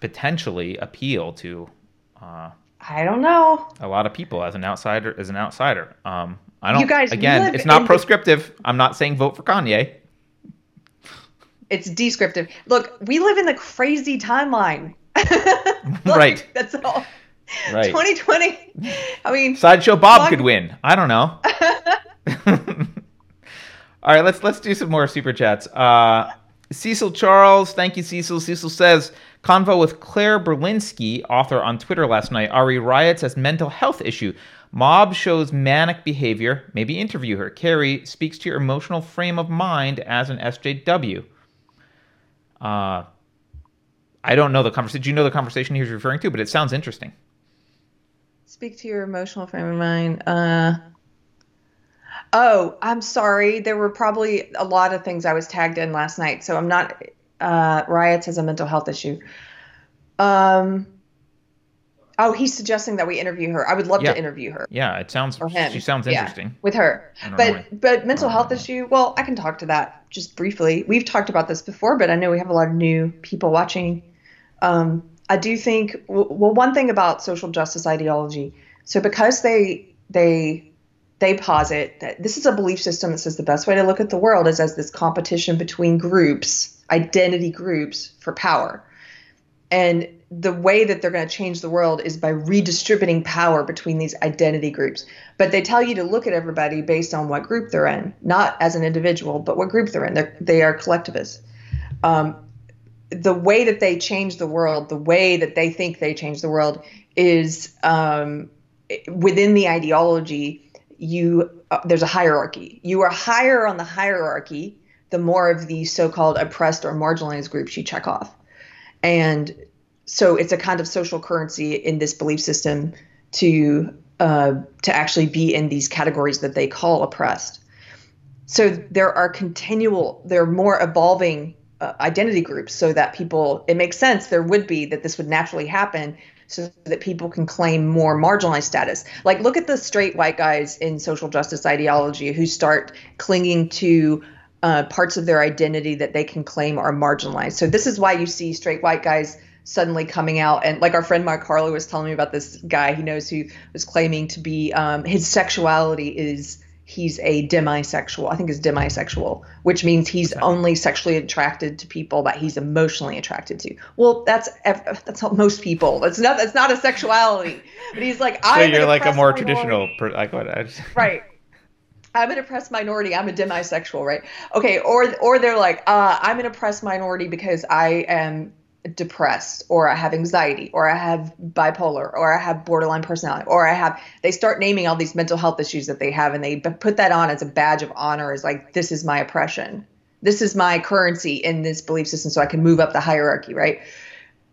potentially appeal to uh I don't know, a lot of people as an outsider as an outsider um I don't, you guys, again, it's not proscriptive. The, I'm not saying vote for Kanye, it's descriptive. Look, we live in the crazy timeline. Like, right, that's all right. twenty twenty, I mean, Sideshow Bob long... could win, I don't know. All right, let's let's do some more super chats. uh Cecil Charles, thank you, Cecil. Cecil says, convo with Claire Berlinski, author, on Twitter last night. R E riots as mental health issue. Mob shows manic behavior. Maybe interview her. Carrie speaks to your emotional frame of mind as an S J W. Uh, I don't know the conversation. Do you know the conversation he was referring to? But it sounds interesting. Speak to your emotional frame of mind. Uh... Oh, I'm sorry. There were probably a lot of things I was tagged in last night, so I'm not uh, – riots as a mental health issue. Um, oh, he's suggesting that we interview her. I would love yeah. to interview her. Yeah, it sounds – she sounds interesting. Yeah, with her. But but mental health issue, well, I can talk to that just briefly. We've talked about this before, but I know we have a lot of new people watching. Um, I do think – well, one thing about social justice ideology, so because they they – they posit that this is a belief system that says the best way to look at the world is as this competition between groups, identity groups, for power. And the way that they're going to change the world is by redistributing power between these identity groups. But they tell you to look at everybody based on what group they're in, not as an individual, but what group they're in. They're, they are collectivists. Um, the way that they change the world, the way that they think they change the world is um, within the ideology. You uh, there's a hierarchy. You are higher on the hierarchy, the more of the so-called oppressed or marginalized groups you check off. And so it's a kind of social currency in this belief system to uh, to actually be in these categories that they call oppressed. So there are continual, there are more evolving uh, identity groups so that people, it makes sense there would be that this would naturally happen so that people can claim more marginalized status. Like, look at the straight white guys in social justice ideology who start clinging to uh, parts of their identity that they can claim are marginalized. So this is why you see straight white guys suddenly coming out. And like our friend Mark Harlow was telling me about this guy he knows who was claiming to be, um, his sexuality is, he's a demisexual, I think it's demisexual, which means he's only sexually attracted to people that he's emotionally attracted to. Well, that's that's not most people. That's not that's not a sexuality. But he's like, so I'm you're like a more minority. Traditional, per, like what? I just... Right. I'm an oppressed minority. I'm a demisexual, right? Okay. Or or they're like, uh, I'm an oppressed minority because I am depressed, or I have anxiety, or I have bipolar, or I have borderline personality, or I have, they start naming all these mental health issues that they have, and they put that on as a badge of honor, as like, this is my oppression. This is my currency in this belief system, so I can move up the hierarchy, right?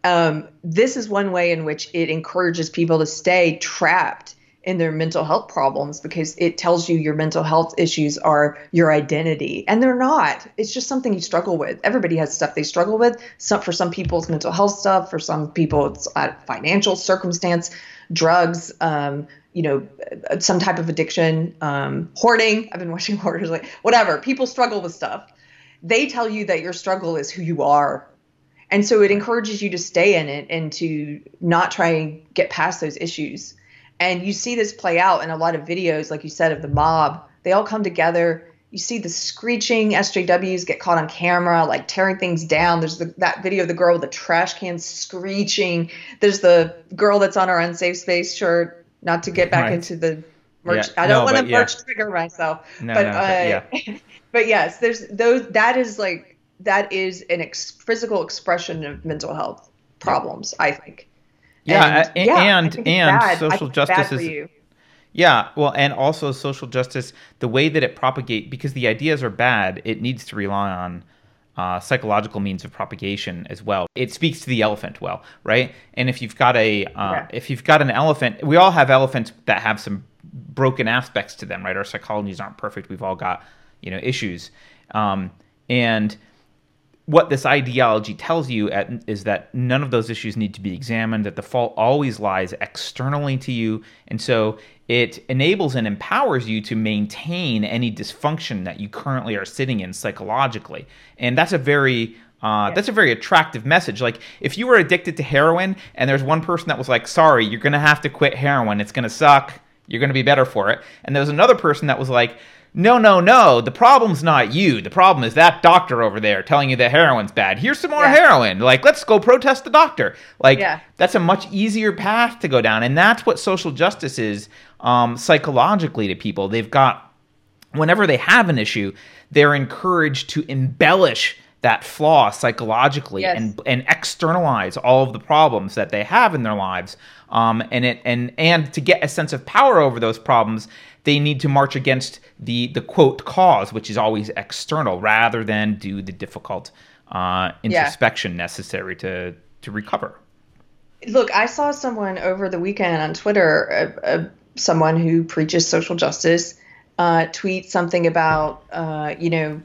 Um, this is one way in which it encourages people to stay trapped in their mental health problems, because it tells you your mental health issues are your identity, and they're not. It's just something you struggle with. Everybody has stuff they struggle with. Some, for some people, it's mental health stuff. For some people, it's financial circumstance, drugs, um, you know, some type of addiction, um, hoarding. I've been watching hoarders, like whatever. People struggle with stuff. They tell you that your struggle is who you are. And so it encourages you to stay in it and to not try and get past those issues. And you see this play out in a lot of videos, like you said, of the mob. They all come together. You see the screeching S J Ws get caught on camera, like tearing things down. There's the, that video of the girl with the trash can screeching. There's the girl that's on our Unsafe Space shirt, not to get back right. into the merch. Yeah. I don't no, want to yeah. merch trigger myself. No, but, no, uh, but, yeah. but yes, there's those. That is like that is an ex- physical expression of mental health problems, yeah. I think. Yeah, and yeah, and, and social justice is yeah, well, and also social justice, the way that it propagates, because the ideas are bad, it needs to rely on uh, psychological means of propagation as well. It speaks to the elephant well, right? And if you've got a uh, yeah. if you've got an elephant, we all have elephants that have some broken aspects to them, right? Our psychologies aren't perfect. We've all got, you know, issues, um, and. What this ideology tells you at, is that none of those issues need to be examined, that the fault always lies externally to you. And so it enables and empowers you to maintain any dysfunction that you currently are sitting in psychologically. And that's a very... Uh, that's a very attractive message. Like, if you were addicted to heroin and there's one person that was like, sorry, you're going to have to quit heroin. It's going to suck. You're going to be better for it. And there was another person that was like, no, no, no, the problem's not you. The problem is that doctor over there telling you that heroin's bad. Here's some more yeah. heroin. Like, let's go protest the doctor. Like, yeah. that's a much easier path to go down. And that's what social justice is um, psychologically to people. They've got, whenever they have an issue, they're encouraged to embellish that flaw psychologically yes. and and externalize all of the problems that they have in their lives. Um, and it and and to get a sense of power over those problems, they need to march against the the quote cause, which is always external, rather than do the difficult uh, introspection yeah. necessary to to recover. Look, I saw someone over the weekend on Twitter, uh, uh, someone who preaches social justice, uh, tweet something about uh, you know.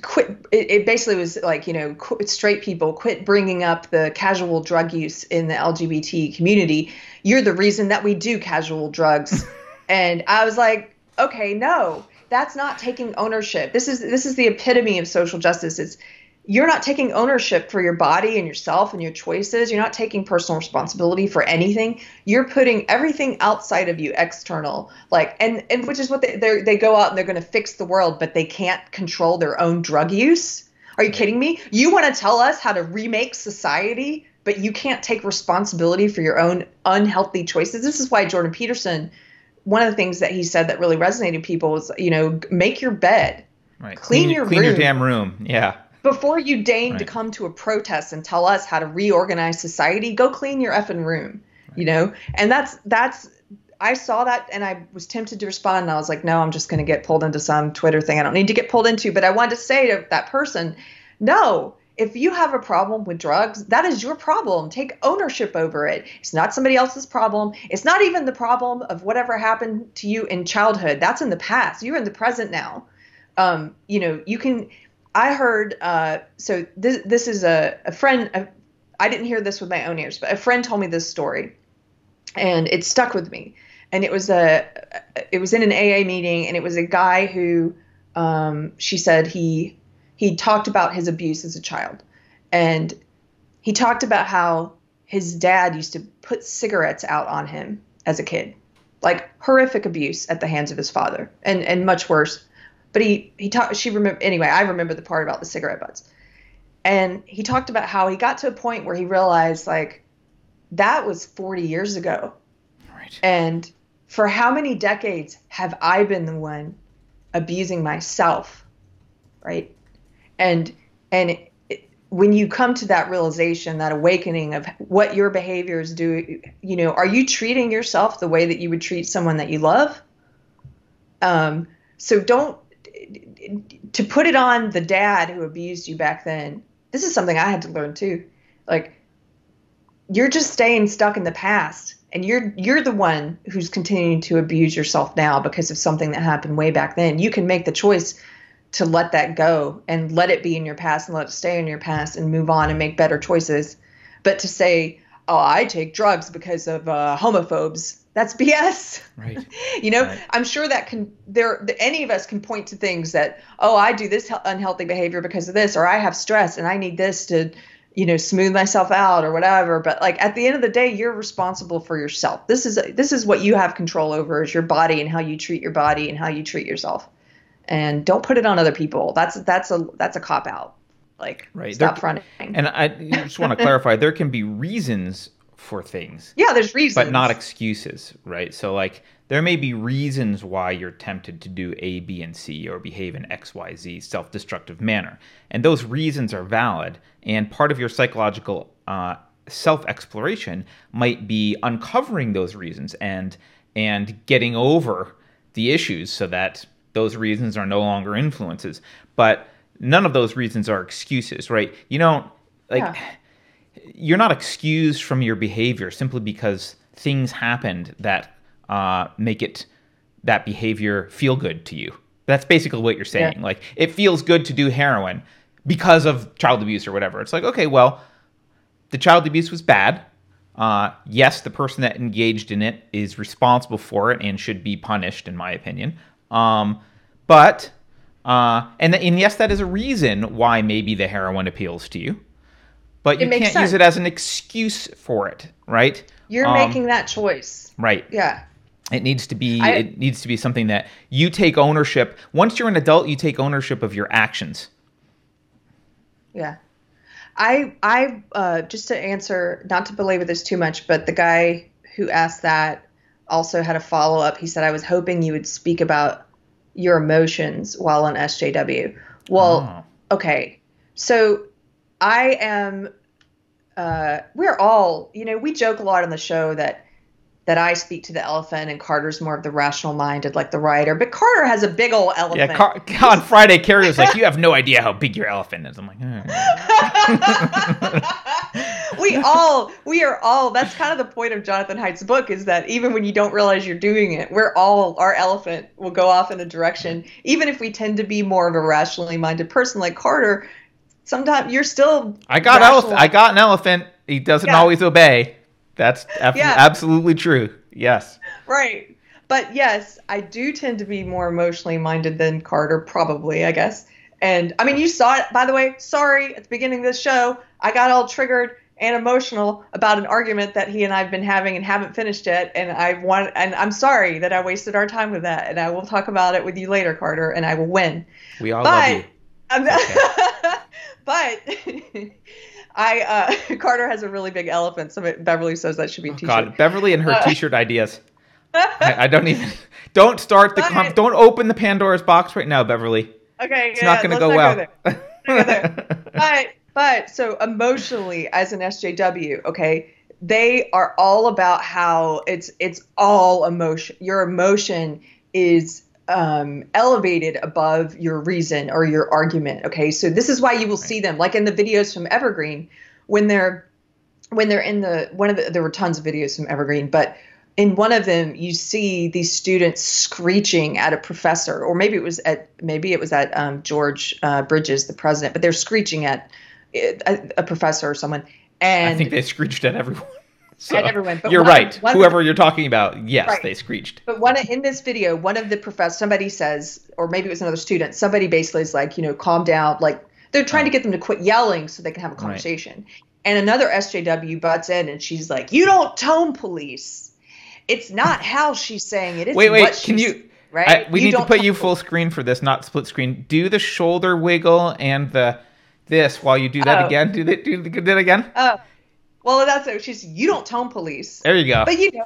Quit. It, it basically was like, you know, quit, straight people quit bringing up the casual drug use in the L G B T community. You're the reason that we do casual drugs. And I was like, okay, no, that's not taking ownership. This is this is the epitome of social justice. It's you're not taking ownership for your body and yourself and your choices. You're not taking personal responsibility for anything. You're putting everything outside of you, external, like, and, and which is what they, they go out and they're going to fix the world, but they can't control their own drug use. Are you kidding me? You want to tell us how to remake society, but you can't take responsibility for your own unhealthy choices. This is why Jordan Peterson, one of the things that he said that really resonated with people was, you know, make your bed, right. clean, clean your clean room. your damn room. Yeah. Before you deign right. to come to a protest and tell us how to reorganize society, go clean your effing room, right. you know? And that's, that's, I saw that and I was tempted to respond and I was like, no, I'm just going to get pulled into some Twitter thing I don't need to get pulled into. But I wanted to say to that person, no, if you have a problem with drugs, that is your problem. Take ownership over it. It's not somebody else's problem. It's not even the problem of whatever happened to you in childhood. That's in the past. You're in the present now. Um, you know, you can... I heard, uh, so this this is a, a friend, a, I didn't hear this with my own ears, but a friend told me this story and it stuck with me. And it was a, it was in an A A meeting and it was a guy who, um, she said he, he talked about his abuse as a child. And he talked about how his dad used to put cigarettes out on him as a kid, like horrific abuse at the hands of his father and, and much worse. But he, he talked, she remember, anyway, I remember the part about the cigarette butts. And he talked about how he got to a point where he realized, like, that was forty years ago. Right. And for how many decades have I been the one abusing myself, right? And, and it, it, when you come to that realization, that awakening of what your behaviors do, you know, are you treating yourself the way that you would treat someone that you love? Um, so don't, to put it on the dad who abused you back then, this is something I had to learn too. Like, you're just staying stuck in the past, and you're you're the one who's continuing to abuse yourself now because of something that happened way back then. You can make the choice to let that go and let it be in your past and let it stay in your past and move on and make better choices. But to say, oh, I take drugs because of uh, homophobes, that's B S. Right. you know, right. I'm sure that can there any of us can point to things that, oh, I do this unhealthy behavior because of this, or I have stress and I need this to, you know, smooth myself out or whatever. But like at the end of the day, you're responsible for yourself. This is this is what you have control over, is your body and how you treat your body and how you treat yourself. And don't put it on other people. That's that's a that's a cop out. Like, right. Stop fronting. And I just want to clarify, there can be reasons for things. Yeah, there's reasons. But not excuses, right? So, like, there may be reasons why you're tempted to do A, B, and C, or behave in X, Y, Z self-destructive manner. And those reasons are valid. And part of your psychological uh, self-exploration might be uncovering those reasons and and getting over the issues so that those reasons are no longer influences. But none of those reasons are excuses, right? You don't, like, yeah. You're not excused from your behavior simply because things happened that uh, make it, that behavior feel good to you. That's basically what you're saying. Yeah. Like, it feels good to do heroin because of child abuse or whatever. It's like, okay, well, the child abuse was bad. Uh, yes, the person that engaged in it is responsible for it and should be punished, in my opinion. Um, but... Uh, and, and yes, that is a reason why maybe the heroin appeals to you, but you can't use it as an excuse for it, right? You're um, making that choice, right? Yeah, it needs to be. I, it needs to be something that you take ownership. Once you're an adult, you take ownership of your actions. Yeah, I, I uh, just to answer, not to belabor this too much, but the guy who asked that also had a follow up. He said, "I was hoping you would speak about your emotions while on S J W." Well, oh. okay. So I am, uh, we're all, you know, we joke a lot on the show that, that I speak to the elephant and Carter's more of the rational minded, like the writer, but Carter has a big old elephant. Yeah, Car- on Friday, Carrie was like, you have no idea how big your elephant is. I'm like, oh. we all, we are all, that's kind of the point of Jonathan Haidt's book, is that even when you don't realize you're doing it, we're all, our elephant will go off in a direction. Even if we tend to be more of a rationally minded person like Carter, sometimes you're still I got ele- I got an elephant. He doesn't yeah. always obey. That's ab- yeah. absolutely true. Yes. Right. But yes, I do tend to be more emotionally minded than Carter, probably, I guess. And I mean, you saw it, by the way, sorry, at the beginning of the show, I got all triggered and emotional about an argument that he and I've been having and haven't finished yet. And I want, and I'm sorry that I wasted our time with that. And I will talk about it with you later, Carter, and I will win. We all but, love you. I'm, okay. but... I uh, Carter has a really big elephant. So Beverly says that should be a t-shirt. Oh God, Beverly and her uh, t-shirt ideas. I, I don't even. Don't start the. Comp, don't open the Pandora's box right now, Beverly. Okay, it's yeah, not going to go not well. Go there. There. But but so emotionally, as an S J W, okay, they are all about how it's it's all emotion. Your emotion is um elevated above your reason or your argument. Okay, so this is why you will see them, like in the videos from Evergreen, when they're when they're in the one of the there were tons of videos from Evergreen, but in one of them you see these students screeching at a professor, or maybe it was at maybe it was at um George uh Bridges, the president, but they're screeching at a, a professor or someone, and I think they screeched at everyone. So and everyone, but you're one, right. One Whoever the, you're talking about, yes, right. They screeched. But one in this video, one of the professors, somebody says, or maybe it was another student, somebody basically is like, you know, calm down. Like they're trying right. to get them to quit yelling so they can have a conversation. Right. And another S J W butts in and she's like, you don't tone police. It's not how she's saying it. It's wait, wait, what can she's, you, right? I, we you need to put you full screen for this, not split screen. Do the shoulder wiggle and the this while you do that oh. again. Do that, do that again. Oh. Well, that's it. She's, you don't tone police. There you go. But you know,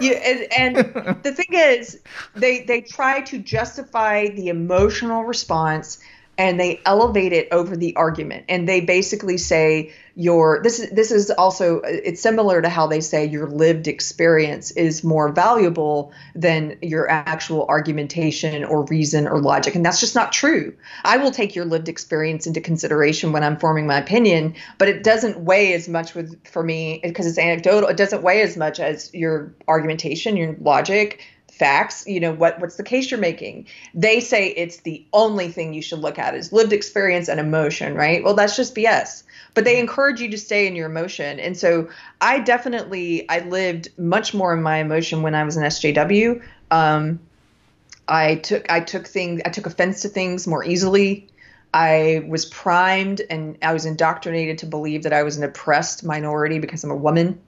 you, and, and the thing is, they, they try to justify the emotional response and they elevate it over the argument. And they basically say your, this is, this is also, it's similar to how they say your lived experience is more valuable than your actual argumentation or reason or logic. And that's just not true. I will take your lived experience into consideration when I'm forming my opinion, but it doesn't weigh as much with, for me, because it's anecdotal. It doesn't weigh as much as your argumentation, your logic, facts, you know, what, what's the case you're making. They say it's the only thing you should look at is lived experience and emotion, right? Well, that's just B S. But they encourage you to stay in your emotion. And so I definitely, I lived much more in my emotion when I was an S J W. Um, I took, I took things, I took offense to things more easily. I was primed and I was indoctrinated to believe that I was an oppressed minority because I'm a woman.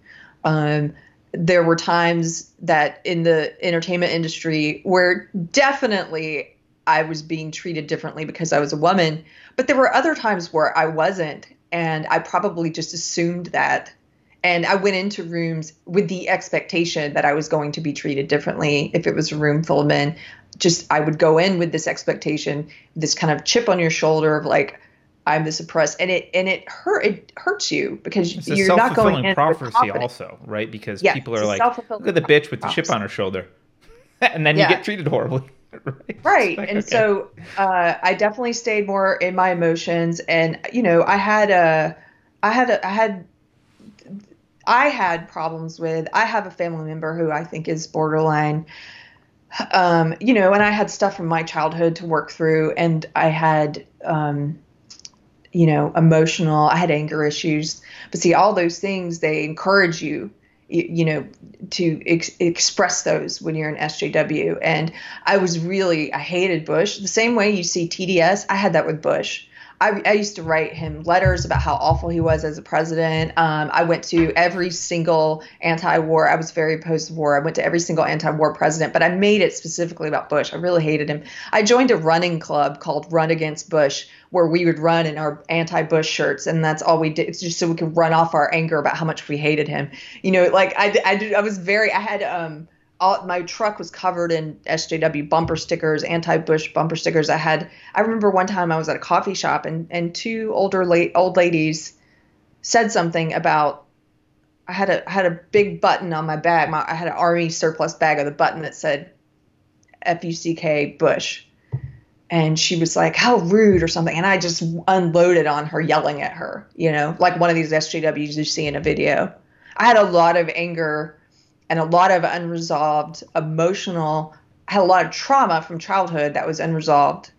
Um, There were times that in the entertainment industry where definitely I was being treated differently because I was a woman, but there were other times where I wasn't, and I probably just assumed that. And I went into rooms with the expectation that I was going to be treated differently. If it was a room full of men, just I would go in with this expectation, this kind of chip on your shoulder of like, I'm this oppressed, and it and it hurt it hurts you because it's you're not going in prophecy also, right? Because yeah, people are like, look at the bitch with the chip on her shoulder, and then yeah. you get treated horribly, right? Right. Like, and okay. so uh, I definitely stayed more in my emotions, and you know, I had a, I had a, I had, I had problems with. I have a family member who I think is borderline. Um, you know, and I had stuff from my childhood to work through, and I had. Um, you know, emotional, I had anger issues, but see all those things, they encourage you, you, you know, to ex- express those when you're an S J W. And I was really, I hated Bush the same way you see T D S. I had that with Bush. I, I used to write him letters about how awful he was as a president. Um, I went to every single anti-war. I was very post-war. I went to every single anti-war president, but I made it specifically about Bush. I really hated him. I joined a running club called Run Against Bush, where we would run in our anti-Bush shirts, and that's all we did. It's just so we could run off our anger about how much we hated him. You know, like I, I, did, I was very, I had, um, all, my truck was covered in S J W bumper stickers, anti-Bush bumper stickers. I had, I remember one time I was at a coffee shop, and, and two older late old ladies said something about, I had a, I had a big button on my bag. My, I had an army surplus bag with a button that said F U C K Bush. And she was like, how rude or something. And I just unloaded on her, yelling at her, you know, like one of these S J Ws you see in a video. I had a lot of anger and a lot of unresolved emotional, I had a lot of trauma from childhood that was unresolved.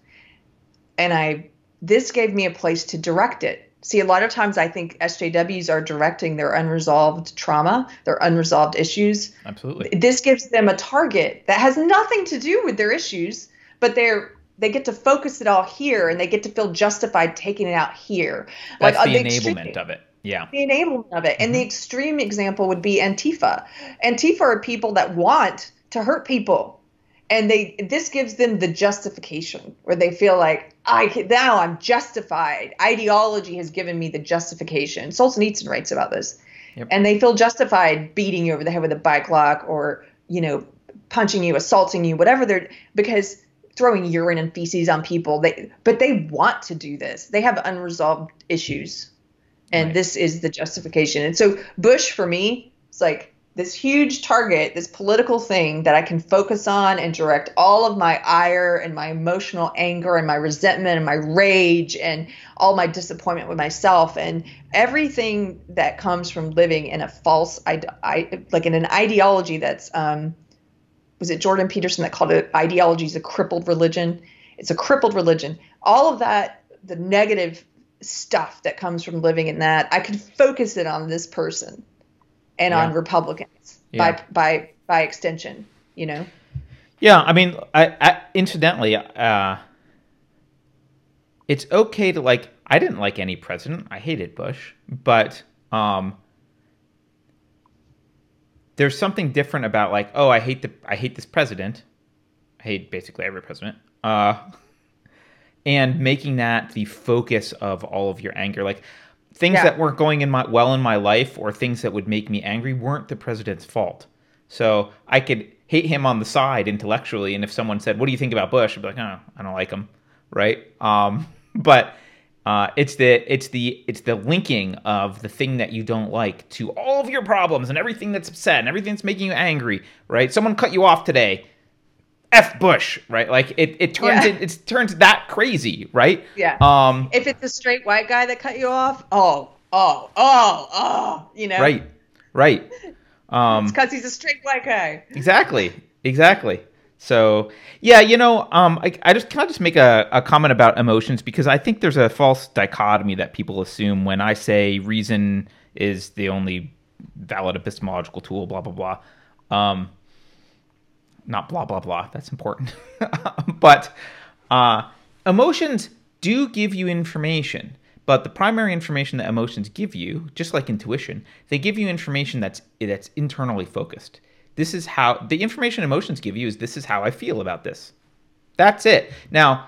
And I, this gave me a place to direct it. See, a lot of times I think S J Ws are directing their unresolved trauma, their unresolved issues. Absolutely. This gives them a target that has nothing to do with their issues, but they're, they get to focus it all here, and they get to feel justified taking it out here. That's like the, the enablement extreme, of it. Yeah. The enablement of it. Mm-hmm. And the extreme example would be Antifa. Antifa are people that want to hurt people. And they, this gives them the justification where they feel like, I now I'm justified. Ideology has given me the justification. Solzhenitsyn writes about this. Yep. And they feel justified beating you over the head with a bike lock, or, you know, punching you, assaulting you, whatever they're, because throwing urine and feces on people. They, but they want to do this. They have unresolved issues. And right. This is the justification. And so Bush, for me, it's like this huge target, this political thing that I can focus on and direct all of my ire and my emotional anger and my resentment and my rage and all my disappointment with myself and everything that comes from living in a false, I, like in an ideology that's, um, was it Jordan Peterson that called it ideology is a crippled religion? It's a crippled religion. All of that, the negative stuff that comes from living in that, I could focus it on this person and yeah. on Republicans yeah. by by by extension, you know? Yeah, I mean, I, I incidentally, uh, it's okay to like, I didn't like any president. I hated Bush, but um, there's something different about like, oh, I hate the, I hate this president. I hate basically every president. Uh, and making that the focus of all of your anger. Like things yeah. that weren't going in my, well in my life, or things that would make me angry weren't the president's fault. So I could hate him on the side intellectually. And if someone said, what do you think about Bush? I'd be like, oh, I don't like him. Right. Um, But uh, it's the it's the it's the linking of the thing that you don't like to all of your problems and everything that's upset and everything that's making you angry, right? Someone cut you off today. F Bush, right? Like it, it turns yeah. it, it's turns that crazy, right? Yeah. Um, if it's a straight white guy that cut you off, oh, oh, oh, oh, you know. Right. Right. Um, it's because he's a straight white guy. Exactly. Exactly. So, yeah, you know, um, I, I just kind of just make a, a comment about emotions, because I think there's a false dichotomy that people assume when I say reason is the only valid epistemological tool, blah, blah, blah. Um, not blah, blah, blah. That's important. But uh, emotions do give you information. But the primary information that emotions give you, just like intuition, they give you information that's that's internally focused. This is how the information emotions give you is this is how I feel about this. That's it. Now,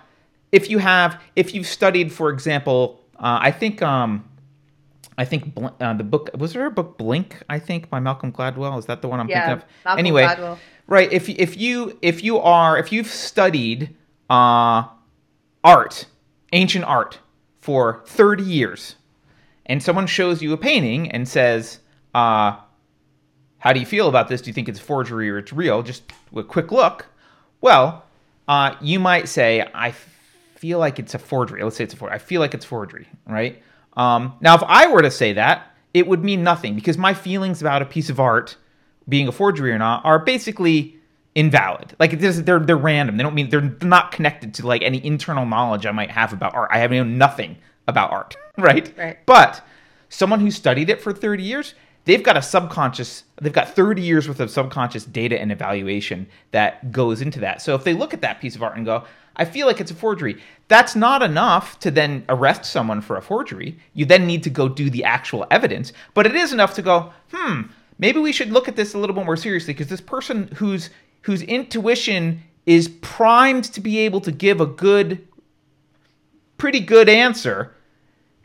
if you have if you've studied, for example, uh, I think um, I think uh, the book was there a book Blink, I think, by Malcolm Gladwell. Is that the one I'm yeah, thinking of? Malcolm anyway, Gladwell. Right. If if you if you are if you've studied uh, art, ancient art, for thirty years, and someone shows you a painting and says, uh, how do you feel about this? Do you think it's forgery or it's real? Just a quick look. Well, uh, you might say, I feel like it's a forgery. Let's say it's a forgery. I feel like it's forgery, right? Um, now, if I were to say that, it would mean nothing, because my feelings about a piece of art being a forgery or not are basically invalid. Like it is, they're they're random. They don't mean they're not connected to like any internal knowledge I might have about art. I have known nothing about art, right? Right. But someone who studied it for thirty years, they've got a subconscious. They've got thirty years worth of subconscious data and evaluation that goes into that. So if they look at that piece of art and go, "I feel like it's a forgery," that's not enough to then arrest someone for a forgery. You then need to go do the actual evidence, but it is enough to go, "Hmm, maybe we should look at this a little bit more seriously," because this person who's whose intuition is primed to be able to give a good, pretty good answer,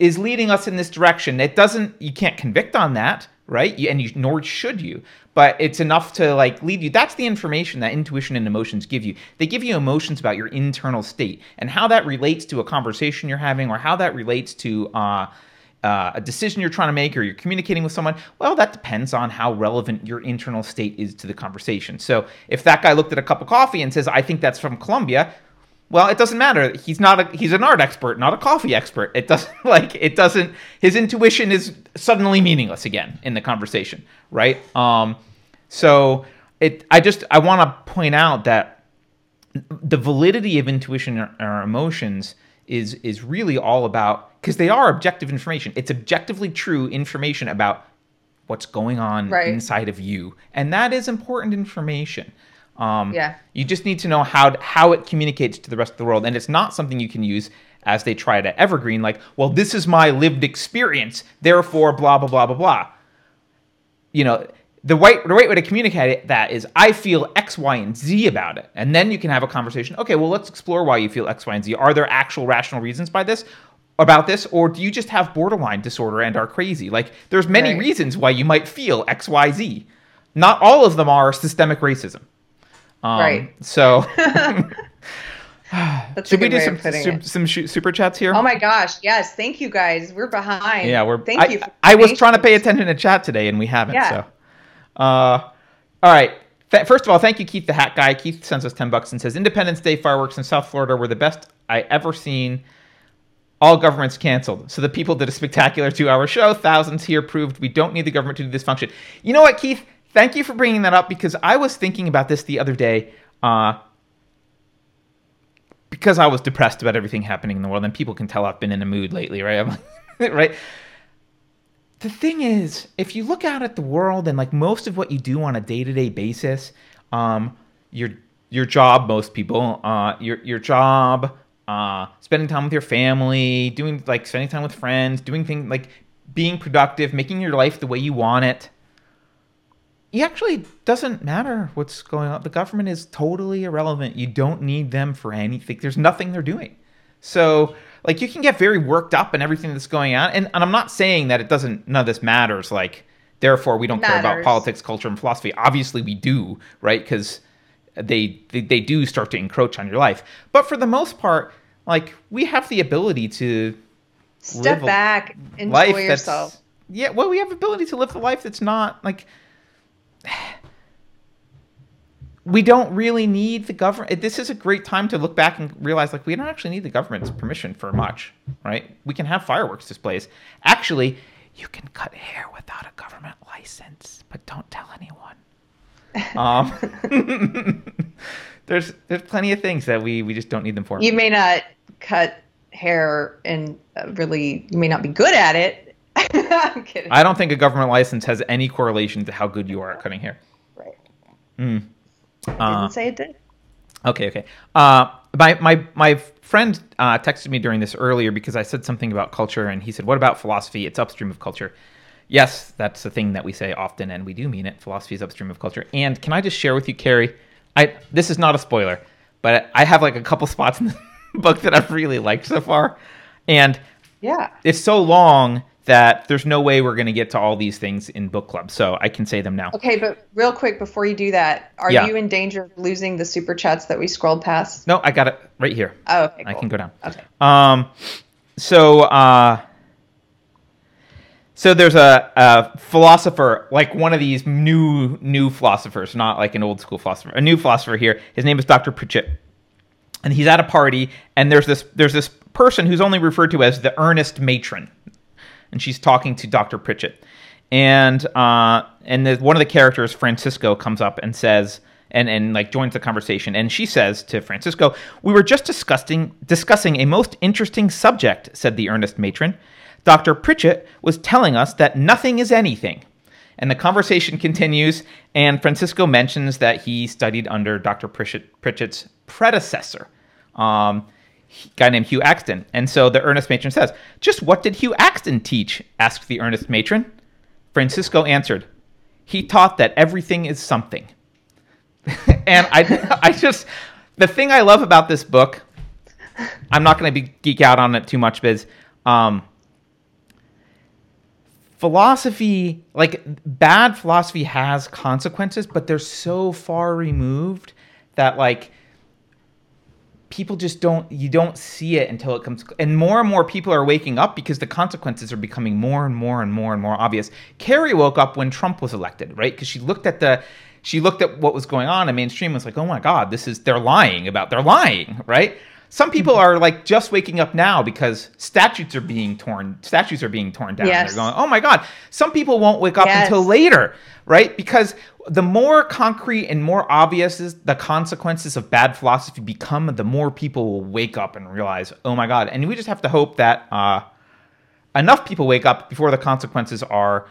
is leading us in this direction. It doesn't, you can't convict on that, right? And you, nor should you, but it's enough to like lead you. That's the information that intuition and emotions give you. They give you emotions about your internal state and how that relates to a conversation you're having, or how that relates to uh, uh, a decision you're trying to make, or you're communicating with someone. Well, that depends on how relevant your internal state is to the conversation. So if that guy looked at a cup of coffee and says, I think that's from Colombia, well, it doesn't matter. He's not a, he's an art expert, not a coffee expert. It doesn't like, it doesn't, his intuition is suddenly meaningless again in the conversation, right? Um, so it, I just, I want to point out that the validity of intuition or, or emotions is, is really all about, because they are objective information. It's objectively true information about what's going on right. inside of you. And that is important information. Um, yeah. You just need to know how how it communicates to the rest of the world. And it's not something you can use as they try to Evergreen, like, well, this is my lived experience, therefore, blah, blah, blah, blah, blah. You know, the right, the right way to communicate it, that is, I feel X, Y, and Z about it. And then you can have a conversation. Okay, well, let's explore why you feel X, Y, and Z. Are there actual rational reasons by this? about this, or do you just have borderline disorder and are crazy? Like, there's many right. reasons why you might feel X, Y, Z. Not all of them are systemic racism. Um, right. So, should we do some su- some sh- super chats here? Oh my gosh, yes! Thank you guys. We're behind. Yeah, we're. Thank I, you. For I was trying to pay attention to chat today, and we haven't. Yeah. So, uh, all right. First of all, thank you, Keith the Hat Guy. Keith sends us ten bucks and says, "Independence Day fireworks in South Florida were the best I ever seen. All governments canceled. So the people did a spectacular two-hour show. Thousands here proved we don't need the government to do this function." You know what, Keith? Thank you for bringing that up, because I was thinking about this the other day uh, because I was depressed about everything happening in the world. And people can tell I've been in a mood lately, right? I'm like, right? The thing is, if you look out at the world and like most of what you do on a day-to-day basis, um, your your job, most people, uh, your your job. Uh, spending time with your family, doing like spending time with friends, doing things like being productive, making your life the way you want it. It actually doesn't matter what's going on. The government is totally irrelevant. You don't need them for anything. There's nothing they're doing. So like you can get very worked up and everything that's going on. And, and I'm not saying that it doesn't, none of this matters. Like, therefore we don't matters. care about politics, culture, and philosophy. Obviously we do, right? Because They, they they do start to encroach on your life. But for the most part, Like, we have the ability to step back, enjoy yourself. Yeah, well, we have the ability to live the life that's not, like, we don't really need the government. This is a great time to look back and realize, like, we don't actually need the government's permission for much, right? We can have fireworks displays. Actually, you can cut hair without a government license, but don't tell anyone. Um, there's there's plenty of things that we, we just don't need them for. You may not cut hair and really, you may not be good at it. I'm kidding. I don't think a government license has any correlation to how good you are at cutting hair. Right. Mm. I didn't uh, say it did. Okay, okay. Uh, my, my, my friend uh, texted me during this earlier because I said something about culture, and he said, what about philosophy? It's upstream of culture. Yes, that's a thing that we say often, and we do mean it. Philosophy is upstream of culture. And can I just share with you, Carrie, I this is not a spoiler, but I have like a couple spots in the book that I've really liked so far. And yeah, it's so long that there's no way we're going to get to all these things in book club. So I can say them now. Okay, but real quick before you do that, are yeah. you in danger of losing the super chats that we scrolled past? No, I got it right here. Oh, okay, cool. I can go down. Okay. Um, so... Uh, So there's a, a philosopher, like one of these new new philosophers, not like an old school philosopher, a new philosopher here. His name is Doctor Pritchett, and he's at a party, and there's this there's this person who's only referred to as the earnest matron, and she's talking to Doctor Pritchett, and uh, and the, one of the characters, Francisco, comes up and says, and and like joins the conversation, and she says to Francisco, "We were just discussing discussing a most interesting subject," said the earnest matron. Doctor Pritchett was telling us that nothing is anything. And the conversation continues, and Francisco mentions that he studied under Doctor Pritchett, Pritchett's predecessor, um, a guy named Hugh Axton. And so the earnest matron says, "Just what did Hugh Axton teach?" asked the earnest matron. Francisco answered, "He taught that everything is something." And I, I just, the thing I love about this book, I'm not going to be geek out on it too much, Biz, um, philosophy, like bad philosophy has consequences, but they're so far removed that like people just don't, you don't see it until it comes. And more and more people are waking up because the consequences are becoming more and more and more and more obvious. Carrie woke up when Trump was elected, right? Because she looked at the, she looked at what was going on in mainstream and was like, oh my God, this is, they're lying about, they're lying, right? Some people are like just waking up now because statues are being torn. Statues are being torn down. Yes. They're going, oh my God. Some people won't wake up yes. until later, right? Because the more concrete and more obvious is the consequences of bad philosophy become, the more people will wake up and realize, oh my God. And we just have to hope that uh, enough people wake up before the consequences are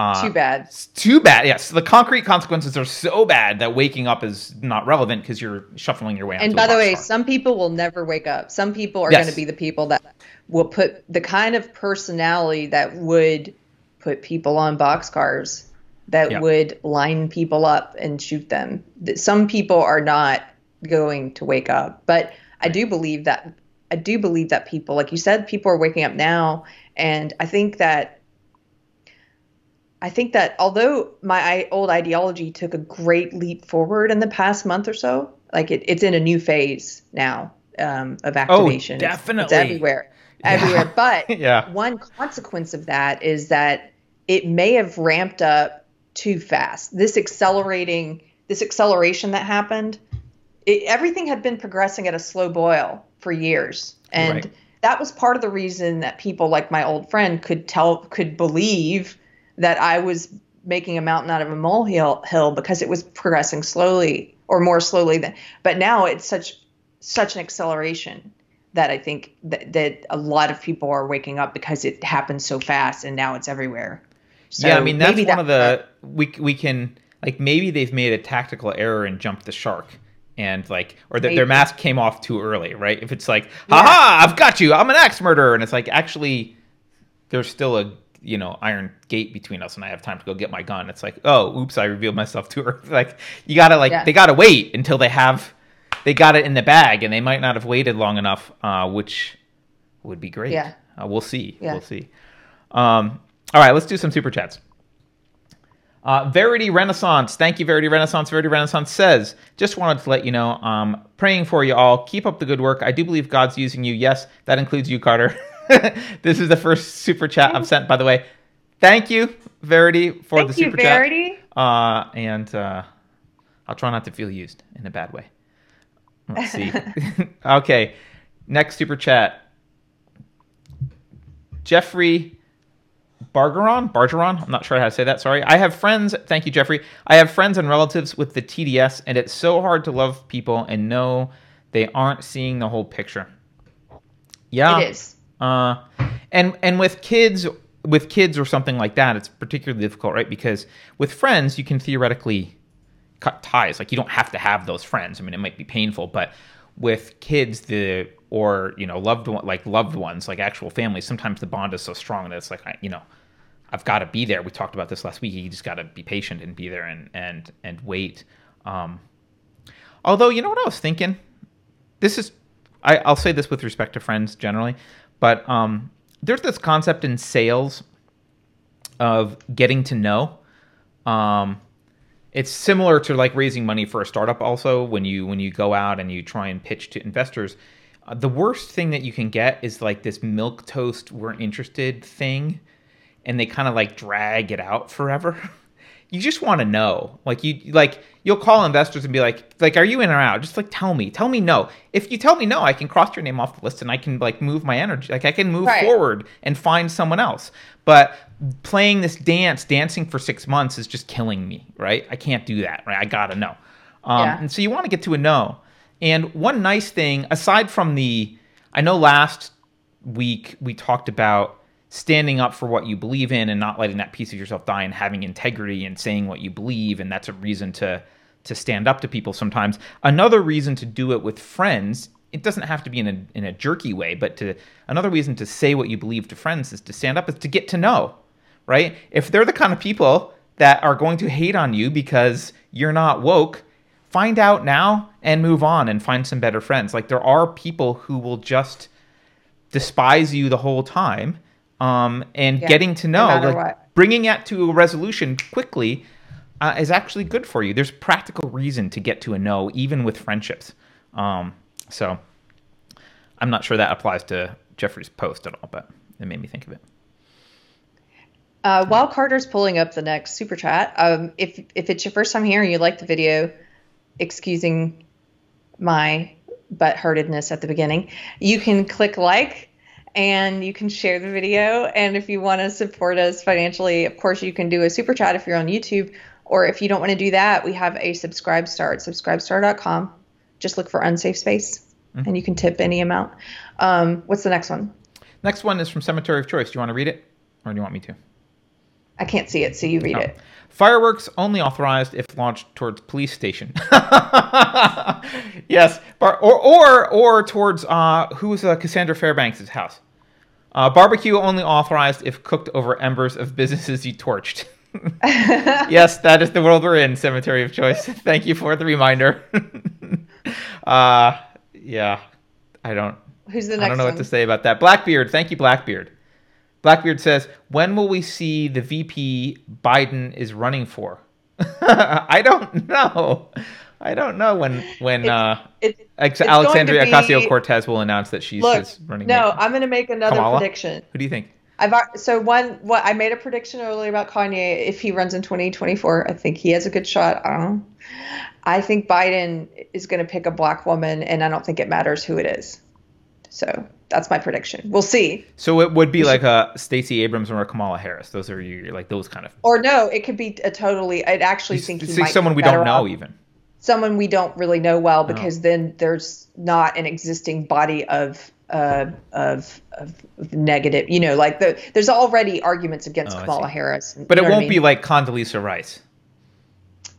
uh, too bad. Too bad. Yes, the concrete consequences are so bad that waking up is not relevant because you're shuffling your way. And by the way, car. some people will never wake up. Some people are yes. going to be the people that will put the kind of personality that would put people on boxcars, that yeah. would line people up and shoot them. Some people are not going to wake up, but I do believe that I do believe that people, like you said, people are waking up now, and I think that. I think that although my old ideology took a great leap forward in the past month or so, like it, it's in a new phase now um, of activation. Oh, definitely. It's, it's everywhere, yeah. everywhere. But yeah. one consequence of that is that it may have ramped up too fast. This accelerating, this acceleration that happened, it, everything had been progressing at a slow boil for years. And right. that was part of the reason that people like my old friend could tell, could believe that I was making a mountain out of a molehill hill because it was progressing slowly or more slowly than, but now it's such, such an acceleration that I think that, that a lot of people are waking up because it happened so fast and now it's everywhere. So yeah. I mean, that's one that, of the, we, we can like, maybe they've made a tactical error and jumped the shark and like, or that their mask came off too early. Right. If it's like, haha, yeah. I've got you, I'm an axe murderer. And it's like, actually there's still a, you know, iron gate between us and I have time to go get my gun. It's like, oh, oops, I revealed myself too early. Like you gotta like, yeah. they gotta wait until they have, they got it in the bag, and they might not have waited long enough, uh, which would be great. Yeah. Uh, we'll see. Yeah. We'll see. Um, all right, let's do some super chats. Uh, Verity Renaissance, thank you, Verity Renaissance. Verity Renaissance says, just wanted to let you know, um, praying for you all. Keep up the good work. I do believe God's using you. Yes, that includes you, Carter. This is the first super chat I've sent, by the way. Thank you, Verity, for thank the super you, chat. Thank you, Verity. Uh, and uh, I'll try not to feel used in a bad way. Let's see. Okay, next super chat. Jeffrey Bargeron? Bargeron? I'm not sure how to say that. Sorry. I have friends. Thank you, Jeffrey. I have friends and relatives with the T D S, and it's so hard to love people and know they aren't seeing the whole picture. Yeah. It is. Uh, and and with kids with kids or something like that, it's particularly difficult, right? Because with friends, you can theoretically cut ties. Like, you don't have to have those friends. I mean, it might be painful, but with kids, the or you know, loved one, like loved ones, like actual family, sometimes the bond is so strong that it's like, I, you know, I've got to be there. We talked about this last week. You just got to be patient and be there and and and wait. Um, although, you know what I was thinking? This is, I, I'll say this with respect to friends generally, but um, there's this concept in sales of getting to know. Um, It's similar to like raising money for a startup. Also, when you when you go out and you try and pitch to investors, uh, the worst thing that you can get is like this milquetoast "we're interested" thing, and they kind of like drag it out forever. You just want to know, like you like you'll call investors and be like, like, are you in or out? Just like tell me, tell me no. If you tell me no, I can cross your name off the list and I can like move my energy, like I can move right. forward and find someone else. But playing this dance, dancing for six months is just killing me, right? I can't do that, right? I gotta know. Um, yeah. And so you want to get to a no. And one nice thing, aside from the, I know last week we talked about standing up for what you believe in and not letting that piece of yourself die and having integrity and saying what you believe, and that's a reason to to stand up to people sometimes. Another reason to do it with friends, it doesn't have to be in a in a jerky way, but to another reason to say what you believe to friends is to stand up, is to get to know. Right? If they're the kind of people that are going to hate on you because you're not woke, find out now and move on and find some better friends. Like, there are people who will just despise you the whole time. Um, and yeah, getting to know, no matter like, what. Bringing that to a resolution quickly uh, is actually good for you. There's practical reason to get to a no, even with friendships. Um, so I'm not sure that applies to Jeffrey's post at all, but it made me think of it. Uh, while Carter's pulling up the next super chat, um, if if it's your first time here and you liked the video, excusing my buttheartedness at the beginning, you can click like and you can share the video. And if you want to support us financially, of course, you can do a super chat if you're on YouTube. Or if you don't want to do that, we have a Subscribestar at subscribestar dot com. Just look for Unsafe Space, mm-hmm. and you can tip any amount. Um, what's the next one? Next one is from Cemetery of Choice. Do you want to read it, or do you want me to? I can't see it, so you read no. it. Fireworks only authorized if launched towards police station. Yes, or or or towards uh, who's uh, Cassandra Fairbanks' house. Uh, barbecue only authorized if cooked over embers of businesses you torched. Yes, that is the world we're in, Cemetery of Choice. Thank you for the reminder. uh, yeah, I don't. Who's the next I don't know one? What to say about that. Blackbeard, thank you, Blackbeard. Blackbeard says, when will we see the V P Biden is running for? I don't know. I don't know when when it's, uh, it's, it's Alexandria be... Ocasio-Cortez will announce that she's Look, running. No, for... I'm going to make another Kamala? prediction. Who do you think? I've So one, what I made a prediction earlier about Kanye. If he runs in twenty twenty-four, I think he has a good shot. I don't know. I think Biden is going to pick a black woman, and I don't think it matters who it is. So that's my prediction. We'll see. So it would be like a Stacey Abrams or a Kamala Harris. Those are your, like those kind of. Or no, it could be a totally. I'd actually you think he might someone we don't know off. even. Someone we don't really know well, because no. then there's not an existing body of uh, of of negative. You know, like the, there's already arguments against oh, Kamala Harris. And, but it won't be mean? like Condoleezza Rice.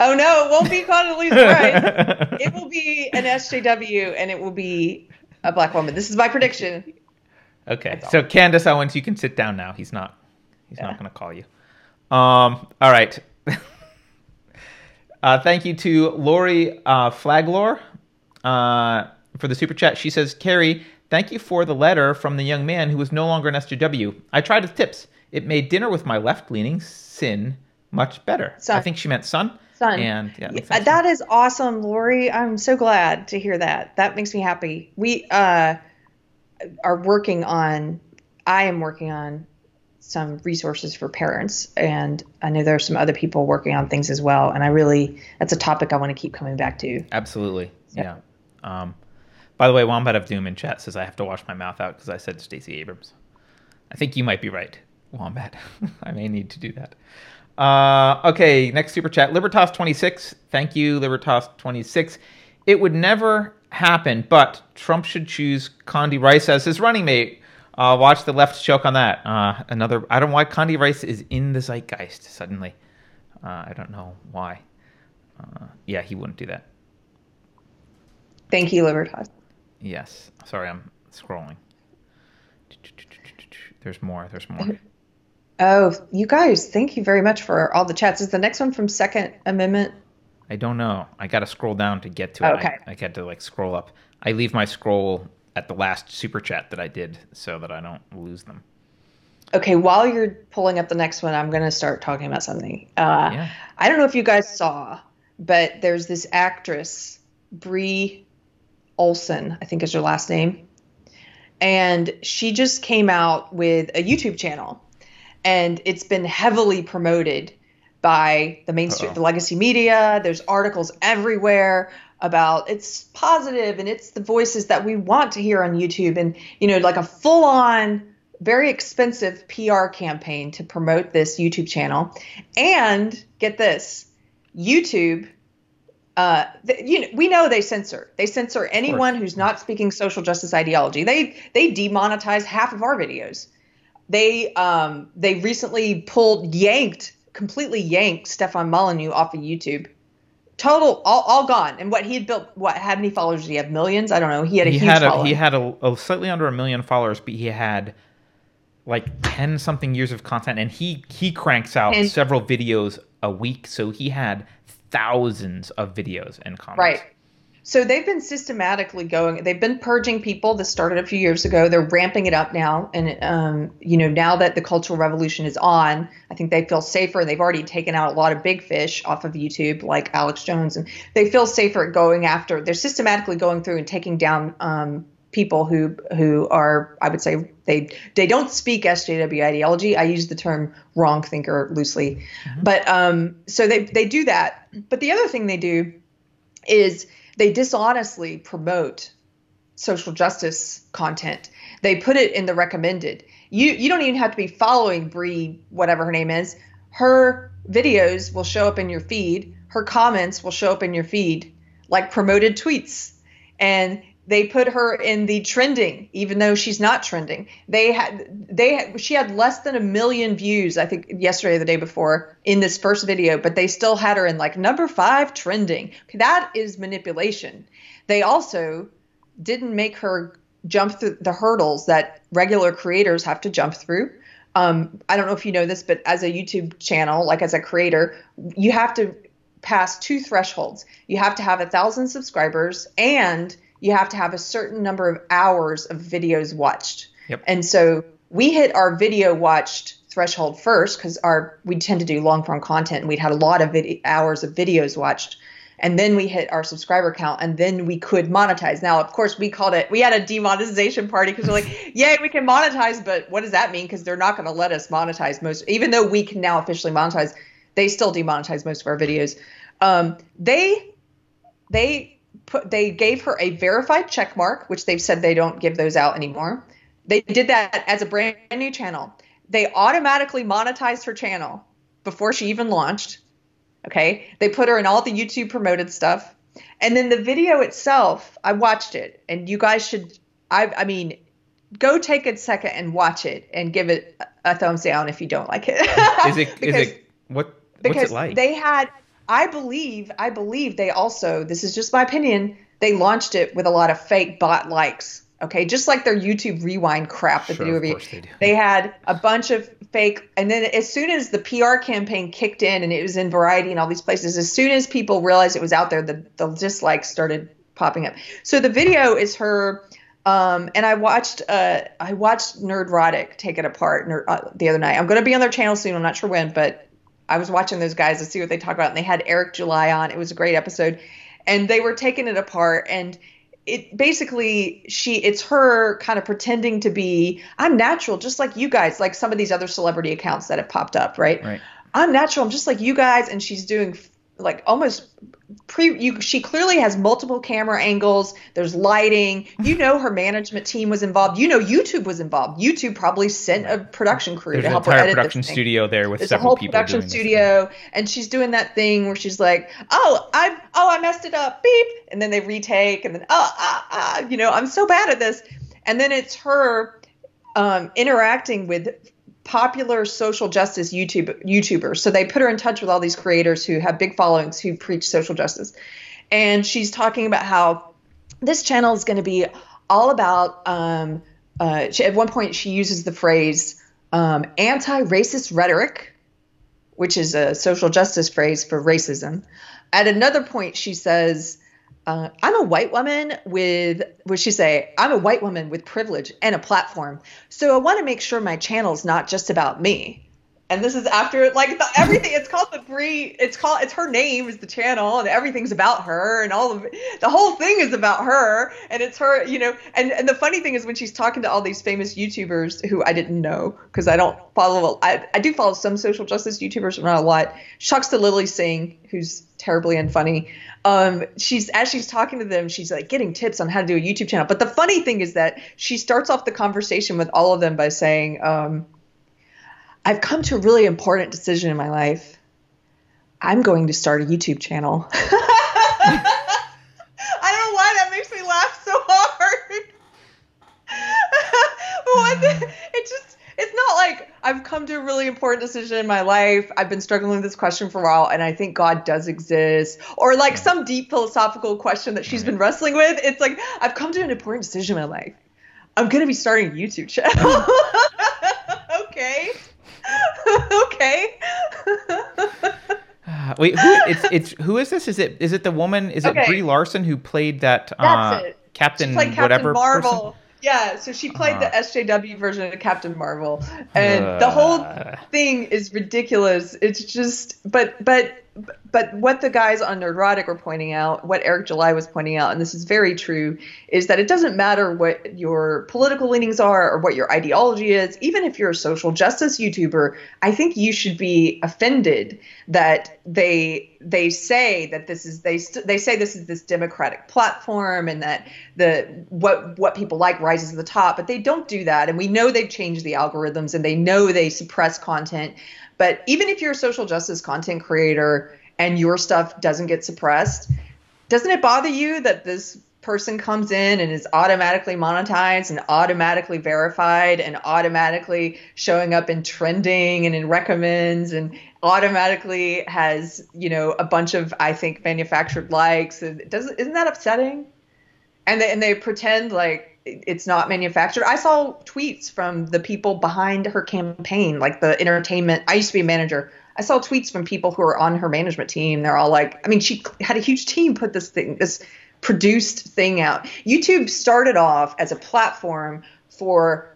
Oh no, it won't be Condoleezza Rice. It will be an S J W, and it will be a black woman. This is my prediction. Okay. So Candace Owens, you can sit down now. He's not he's yeah. not gonna call you. Um all right. uh thank you to Lori uh Flaglore uh for the super chat. She says, Carrie, thank you for the letter from the young man who was no longer an S J W. I tried his tips. It made dinner with my left leaning sin much better. Son. I think she meant son. Son. And yeah, yeah, that is awesome, Lori. I'm so glad to hear that. That makes me happy. We uh, are working on, I am working on some resources for parents. And I know there are some other people working on things as well. And I really, that's a topic I want to keep coming back to. Absolutely. So. Yeah. Um, by the way, Wombat of Doom in chat says I have to wash my mouth out because I said Stacey Abrams. I think you might be right, Wombat. I may need to do that. Uh, okay, next super chat. Libertas twenty-six. Thank you, Libertas twenty-six. It would never happen, but Trump should choose Condi Rice as his running mate. Uh, watch the left choke on that. Uh, another. I don't know why Condi Rice is in the zeitgeist suddenly. Uh, I don't know why. Uh, yeah, he wouldn't do that. Thank you, Libertas. Yes. Sorry, I'm scrolling. There's more. There's more. Oh, you guys, thank you very much for all the chats. Is the next one from Second Amendment? I don't know. I got to scroll down to get to it. Okay. I, I had to, like, scroll up. I leave my scroll at the last super chat that I did so that I don't lose them. Okay, while you're pulling up the next one, I'm going to start talking about something. Uh, yeah. I don't know if you guys saw, but there's this actress, Brie Larson, I think is her last name. And she just came out with a YouTube channel. And it's been heavily promoted by the mainstream, the legacy media. There's articles everywhere about it's positive and it's the voices that we want to hear on YouTube. And, you know, like a full on, very expensive P R campaign to promote this YouTube channel. And get this, YouTube, uh, th- you know, we know they censor. They censor anyone who's not speaking social justice ideology. They they demonetize half of our videos. They um, they recently pulled, yanked, completely yanked Stefan Molyneux off of YouTube. Total, all, all gone. And what he had built, what, how many followers did he have? Millions? I don't know. He had a he huge had a, following. He had a, a slightly under a million followers, but he had like ten-something years of content. And he, he cranks out and, several videos a week. So he had thousands of videos and comments. Right. So they've been systematically going, they've been purging people. This started a few years ago. They're ramping it up now. And, um, you know, now that the cultural revolution is on, I think they feel safer. They've already taken out a lot of big fish off of YouTube, like Alex Jones. And they feel safer at going after, they're systematically going through and taking down um, people who who are, I would say, they they don't speak S J W ideology. I use the term wrong thinker loosely. Mm-hmm. But um, so they they do that. But the other thing they do is they dishonestly promote social justice content. They put it in the recommended. You you don't even have to be following Brie, whatever her name is. Her videos will show up in your feed. Her comments will show up in your feed, like promoted tweets. And they put her in the trending, even though she's not trending. They had they had, she had less than a million views, I think, yesterday or the day before in this first video, but they still had her in like number five trending. That is manipulation. They also didn't make her jump through the hurdles that regular creators have to jump through. Um, I don't know if you know this, but as a YouTube channel, like as a creator, you have to pass two thresholds. You have to have a thousand subscribers and you have to have a certain number of hours of videos watched. Yep. And so we hit our video watched threshold first because our we tend to do long form content and we'd had a lot of video, hours of videos watched. And then we hit our subscriber count and then we could monetize. Now, of course, we called it, we had a demonetization party because we're like, yay, we can monetize. But what does that mean? Because they're not going to let us monetize most, even though we can now officially monetize, they still demonetize most of our videos. Um, they, they, Put, they gave her a verified check mark, which they've said they don't give those out anymore. They did that as a brand new channel. They automatically monetized her channel before she even launched. Okay. They put her in all the YouTube promoted stuff. And then the video itself, I watched it and you guys should, I, I mean, go take a second and watch it and give it a thumbs down if you don't like it. Is it, because, is it, what, what's it like? They had, I believe, I believe they also, this is just my opinion, they launched it with a lot of fake bot likes, okay? Just like their YouTube Rewind crap that sure, they do. Of course they do. They had a bunch of fake, and then as soon as the P R campaign kicked in and it was in Variety and all these places, as soon as people realized it was out there, the, the dislikes started popping up. So the video is her, um, and I watched uh, I watched Nerdrotic take it apart nerd, uh, the other night. I'm going to be on their channel soon, I'm not sure when, but I was watching those guys to see what they talk about, and they had Eric July on. It was a great episode, and they were taking it apart. And it basically, she, it's her kind of pretending to be, I'm natural, just like you guys, like some of these other celebrity accounts that have popped up, right? Right. I'm natural, I'm just like you guys. And she's doing like almost pre, you, she clearly has multiple camera angles. There's lighting, you know, her management team was involved, you know, YouTube was involved. YouTube probably sent right. a production crew There's to help her edit production this studio thing. There with There's several a whole people production doing studio. This and she's doing that thing where she's like, Oh, I, Oh, I messed it up. Beep. And then they retake and then, Oh, ah, ah, you know, I'm so bad at this. And then it's her, um, interacting with popular social justice YouTube YouTubers. So they put her in touch with all these creators who have big followings who preach social justice. And she's talking about how this channel is going to be all about, um, uh, she, at one point she uses the phrase, um, anti-racist rhetoric, which is a social justice phrase for racism. At another point, she says, Uh, I'm a white woman with, what she say, I'm a white woman with privilege and a platform. So I want to make sure my channel's not just about me. And this is after like the, everything, it's called the Brie, it's called, it's her name is the channel and everything's about her and all of it. The whole thing is about her and it's her, you know, and, and the funny thing is when she's talking to all these famous YouTubers who I didn't know, cause I don't follow, I, I do follow some social justice YouTubers, but not a lot. Shucks to Lily Singh, who's terribly unfunny. Um, she's, as she's talking to them, she's like getting tips on how to do a YouTube channel. But the funny thing is that she starts off the conversation with all of them by saying, um, I've come to a really important decision in my life. I'm going to start a YouTube channel. I don't know why that makes me laugh so hard. What the, it just, it's not like I've come to a really important decision in my life. I've been struggling with this question for a while, and I think God does exist. Or like some deep philosophical question that she's been wrestling with. It's like, I've come to an important decision in my life. I'm going to be starting a YouTube channel. Okay. Okay. Wait, who, it's it's who is this? Is it is it the woman? Is okay. it Brie Larson who played that uh, Captain, she played Captain whatever Marvel? Person? Yeah, so she played uh, the S J W version of Captain Marvel, and uh, the whole thing is ridiculous. It's just, but but but what the guys on Nerdrotic were pointing out, what Eric July was pointing out, and this is very true, is that it doesn't matter what your political leanings are or what your ideology is. Even if you're a social justice YouTuber, I think you should be offended that they they say that this is they they say this is this democratic platform and that the what what people like rises to the top, but they don't do that. And we know they've changed the algorithms and they know they suppress content. But even if you're a social justice content creator and your stuff doesn't get suppressed, doesn't it bother you that this person comes in and is automatically monetized and automatically verified and automatically showing up in trending and in recommends and automatically has, you know, a bunch of, I think, manufactured likes? It doesn't, isn't that upsetting? And they, and they pretend like it's not manufactured. I saw tweets from the people behind her campaign, like the entertainment. I used to be a manager. I saw tweets from people who are on her management team. They're all like, I mean, she had a huge team put this thing, this produced thing out. YouTube started off as a platform for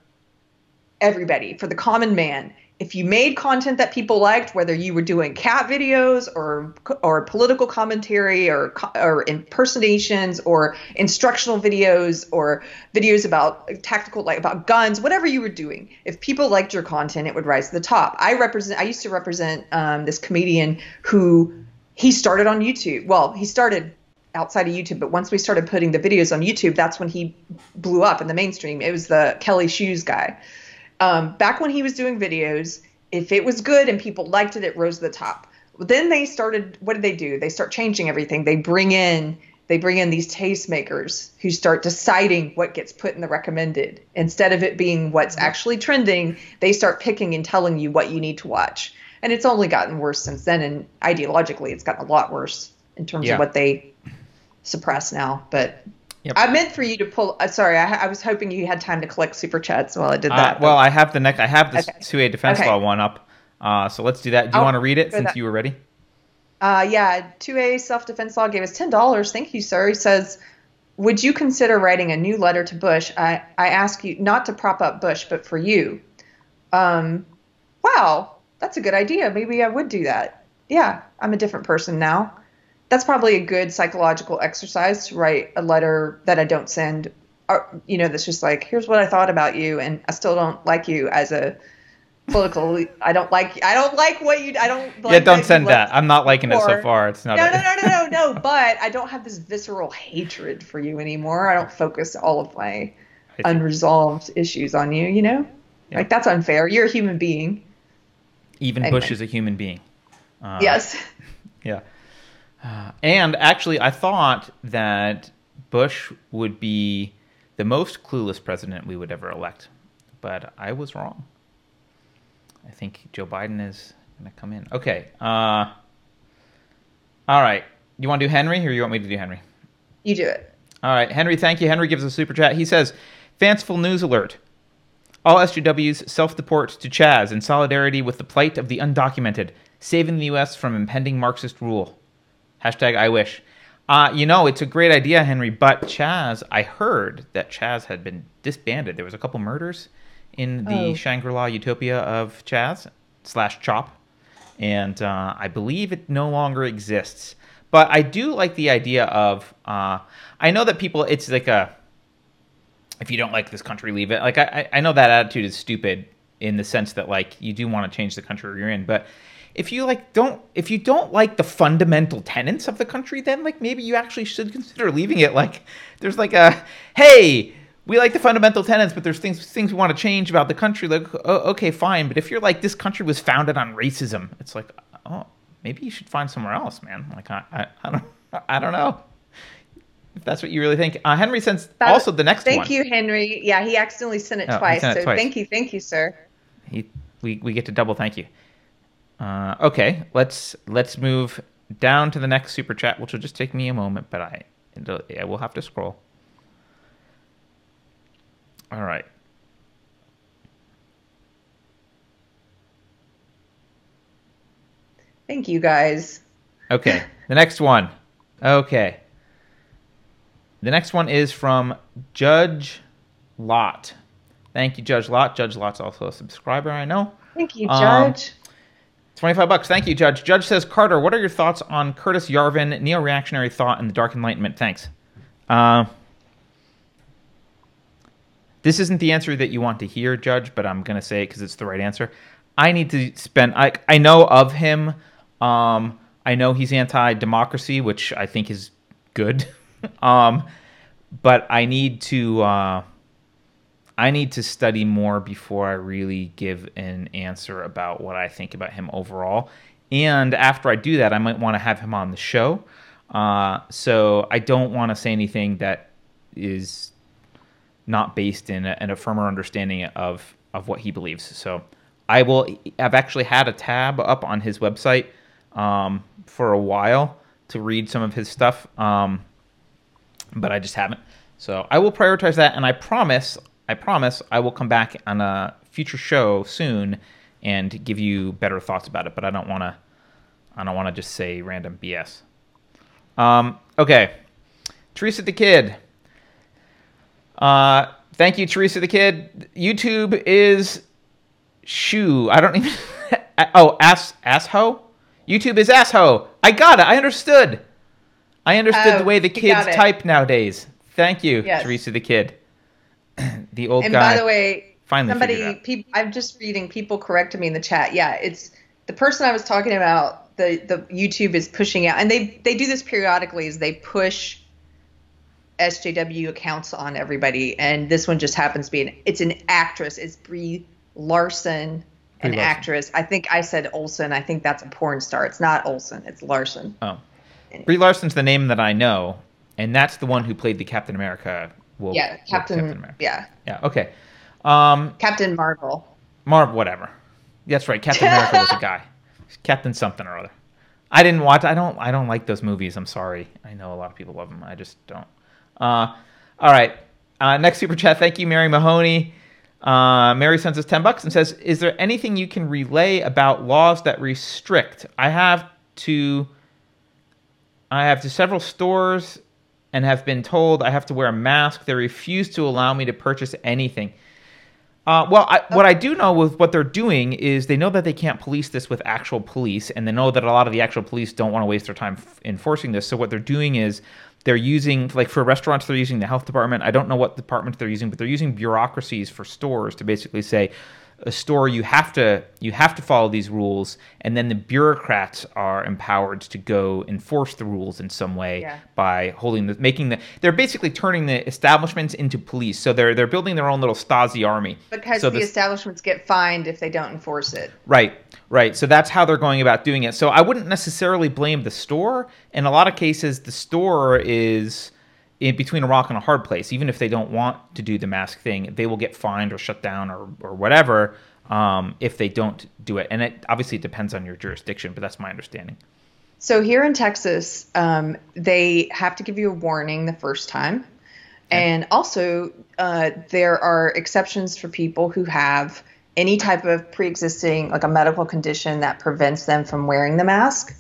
everybody, for the common man. If you made content that people liked, whether you were doing cat videos or or political commentary or or impersonations or instructional videos or videos about tactical, like about guns, whatever you were doing, if people liked your content, it would rise to the top. I represent. I used to represent um, this comedian who he started on YouTube. Well, he started outside of YouTube, but once we started putting the videos on YouTube, that's when he blew up in the mainstream. It was the Kelly Shoes guy. Um, back when he was doing videos, if it was good and people liked it, it rose to the top. Then they started, what did they do? They start changing everything. They bring in, they bring in these tastemakers who start deciding what gets put in the recommended. Instead of it being what's actually trending, they start picking and telling you what you need to watch. And it's only gotten worse since then. And ideologically, it's gotten a lot worse in terms yeah. of what they suppress now. But Yep. I meant for you to pull. Uh, sorry, I, I was hoping you had time to collect super chats while I did that. Uh, well, I have the next. I have this okay. two A defense okay. law one up. Uh, so let's do that. Do you want to read it since that. you were ready? Uh, yeah, two A self defense law gave us ten dollars. Thank you, sir. He says, "Would you consider writing a new letter to Bush? I I ask you not to prop up Bush, but for you." Um, wow, that's a good idea. Maybe I would do that. Yeah, I'm a different person now. That's probably a good psychological exercise, to write a letter that I don't send, or, you know, that's just like, here's what I thought about you, and I still don't like you as a political. I don't like. I don't like what you. I don't. Like yeah, don't send that. I'm not liking it so far. It's not. No, no, no, no, no, no. But I don't have this visceral hatred for you anymore. I don't focus all of my unresolved issues on you. You know, yeah. Like that's unfair. You're a human being. Even anyway. Bush is a human being. Uh, yes. Yeah. Uh, and actually, I thought that Bush would be the most clueless president we would ever elect, but I was wrong. I think Joe Biden is going to come in. Okay. Uh, all right. You want to do Henry, or you want me to do Henry? You do it. All right. Henry, thank you. Henry gives a super chat. He says, fanciful news alert. All S J Ws self-deport to Chaz in solidarity with the plight of the undocumented, saving the U S from impending Marxist rule. Hashtag I wish. Uh, you know, it's a great idea, Henry, but Chaz, I heard that Chaz had been disbanded. There was a couple murders in the oh. Shangri-La Utopia of Chaz, slash Chop, and uh, I believe it no longer exists. But I do like the idea of, uh, I know that people, it's like a, if you don't like this country, leave it. Like, I, I know that attitude is stupid in the sense that, like, you do want to change the country you're in, but... If you like don't if you don't like the fundamental tenets of the country, then like maybe you actually should consider leaving it. Like there's like a hey, we like the fundamental tenets, but there's things things we want to change about the country. Like oh, okay, fine, but if you're like this country was founded on racism, it's like oh maybe you should find somewhere else, man. Like I I, I don't I don't know if that's what you really think. Uh, Henry sends that, also the next thank one. Thank you, Henry. Yeah, he accidentally sent it oh, twice. Sent it so twice. thank you, thank you, sir. He, we we get to double thank you. Uh, okay, let's let's move down to the next super chat, which will just take me a moment, but I I will have to scroll. All right. Thank you, guys. Okay, the next one. Okay. The next one is from Judge Lott. Thank you, Judge Lott. Judge Lott's also a subscriber, I know. Thank you, Judge. Um, twenty-five bucks. Thank you, Judge. Judge says, Carter, what are your thoughts on Curtis Yarvin, neo-reactionary thought, and the Dark Enlightenment? Thanks. Uh, this isn't the answer that you want to hear, Judge, but I'm going to say it because it's the right answer. I need to spend... I, I know of him. Um, I know he's anti-democracy, which I think is good. um, but I need to... Uh, I need to study more before I really give an answer about what I think about him overall. And after I do that, I might want to have him on the show. Uh, so I don't want to say anything that is not based in a, in a firmer understanding of, of what he believes. So I will, I've actually had a tab up on his website um, for a while to read some of his stuff, um, but I just haven't. So I will prioritize that, and I promise... I promise I will come back on a future show soon and give you better thoughts about it, but I don't want to I don't want to just say random B S. Um, okay. Teresa the Kid. Uh, thank you, Teresa the Kid. YouTube is shoo. I don't even... oh, ass assho? YouTube is assho. I got it. I understood. I understood oh, the way the kids type nowadays. Thank you, yes. Teresa the Kid. The old and guy. And by the way, somebody, people, I'm just reading people corrected me in the chat. Yeah, it's the person I was talking about. The the YouTube is pushing out, and they they do this periodically. Is they push S J W accounts on everybody, and this one just happens to be an. It's an actress. It's Brie Larson, Brie an Larson. actress. I think I said Olsen. I think that's a porn star. It's not Olsen. It's Larson. Oh, anyway. Brie Larson's the name that I know, and that's the one who played the Captain America. We'll, yeah, Captain, we'll Captain yeah. Yeah, okay. Um, Captain Marvel. Marvel, whatever. That's right, Captain America was a guy. Captain something or other. I didn't watch, I don't I don't like those movies, I'm sorry. I know a lot of people love them, I just don't. Uh, all right, uh, next super chat, thank you, Mary Mahoney. Uh, Mary sends us ten bucks and says, is there anything you can relay about laws that restrict? I have to, I have to several stores... and have been told I have to wear a mask. They refuse to allow me to purchase anything. Uh, well, I, what I do know with what they're doing is they know that they can't police this with actual police, and they know that a lot of the actual police don't want to waste their time f- enforcing this. So what they're doing is they're using, like for restaurants, they're using the health department. I don't know what department they're using, but they're using bureaucracies for stores to basically say, a store, you have to you have to follow these rules, and then the bureaucrats are empowered to go enforce the rules in some way yeah. by holding the making the they're basically turning the establishments into police. So they're they're building their own little Stasi army. Because so the this, establishments get fined if they don't enforce it. Right. Right. So that's how they're going about doing it. So I wouldn't necessarily blame the store. In a lot of cases, the store is in between a rock and a hard place. Even if they don't want to do the mask thing, they will get fined or shut down or, or whatever um, if they don't do it. And it obviously depends on your jurisdiction, but that's my understanding. So here in Texas, um, they have to give you a warning the first time. Okay. And also uh, there are exceptions for people who have any type of pre-existing, like a medical condition that prevents them from wearing the mask.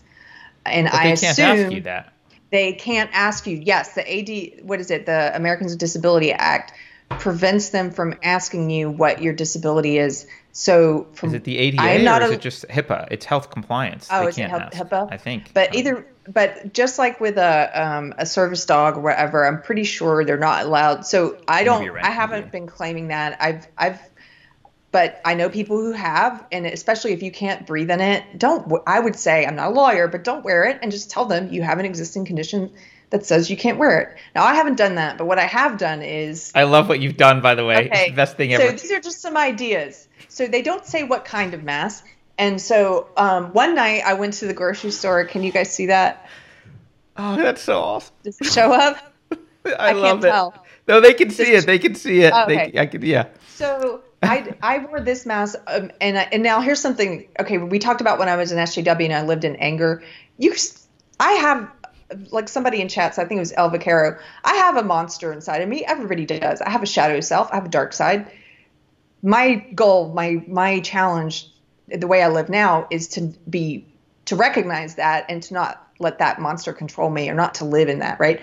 And but I assume... they can't ask you that. They can't ask you. Yes, the A D, what is it? The Americans with Disability Act prevents them from asking you what your disability is. So, from, is it the A D A I'm not or is a, it just HIPAA? It's health compliance. Oh, they is can't it ask, HIPAA? I think. But um, either, but just like with a um, a service dog or whatever, I'm pretty sure they're not allowed. So I don't. Right, I haven't been claiming that. I've I've. But I know people who have, and especially if you can't breathe in it, don't, I would say, I'm not a lawyer, but don't wear it and just tell them you have an existing condition that says you can't wear it. Now, I haven't done that, but what I have done is... I love what you've done, by the way. Okay. It's the best thing ever. So these are just some ideas. So they don't say what kind of mask. And so um, one night I went to the grocery store. Can you guys see that? Oh, that's so awesome. Does it show up? I, I love can't it. Tell. No, they can see it. They can see it. Oh, okay. They, I can, yeah. So... I, I wore this mask, um, and I, and now here's something. Okay, we talked about when I was in S J W and I lived in anger. You, I have, like somebody in chats, I think it was El Vaquero, I have a monster inside of me. Everybody does. I have a shadow self. I have a dark side. My goal, my my challenge, the way I live now is to be to recognize that and to not let that monster control me or not to live in that, right?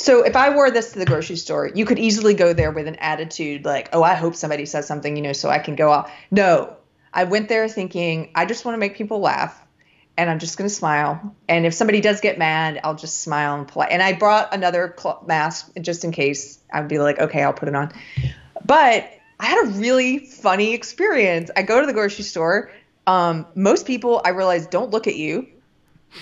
So if I wore this to the grocery store, you could easily go there with an attitude like, oh, I hope somebody says something, you know, so I can go out. No, I went there thinking I just want to make people laugh and I'm just going to smile. And if somebody does get mad, I'll just smile and polite. And I brought another cl- mask just in case. I'd be like, okay, I'll put it on. But I had a really funny experience. I go to the grocery store. Um, most people, I realized, don't look at you.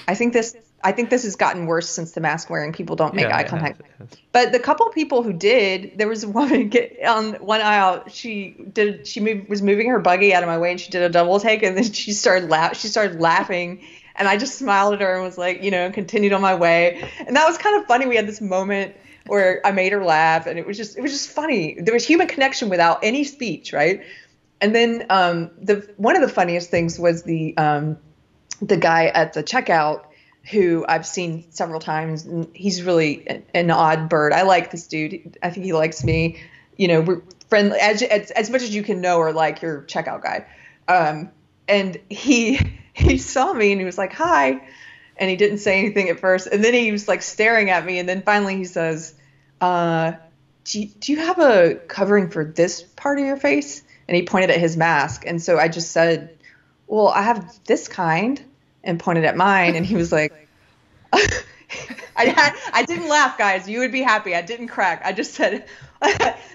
I think this I think this has gotten worse since the mask wearing. People don't make yeah, eye contact. Yeah. But the couple people who did, there was a woman get on one aisle. She did. She moved, was moving her buggy out of my way, and she did a double take, and then she started la- She started laughing, and I just smiled at her and was like, you know, continued on my way. And that was kind of funny. We had this moment where I made her laugh, and it was just it was just funny. There was human connection without any speech, right? And then um, the one of the funniest things was the um, the guy at the checkout, who I've seen several times, and he's really an, an odd bird. I like this dude. I think he likes me. You know, we're friendly as as, as much as you can know or like your checkout guy. Um, and he he saw me and he was like, hi. And he didn't say anything at first. And then he was like staring at me. And then finally he says, uh, do you, do you have a covering for this part of your face? And he pointed at his mask. And so I just said, well, I have this kind. And pointed at mine, and he was like, I had, I didn't laugh, guys. You would be happy. I didn't crack. I just said,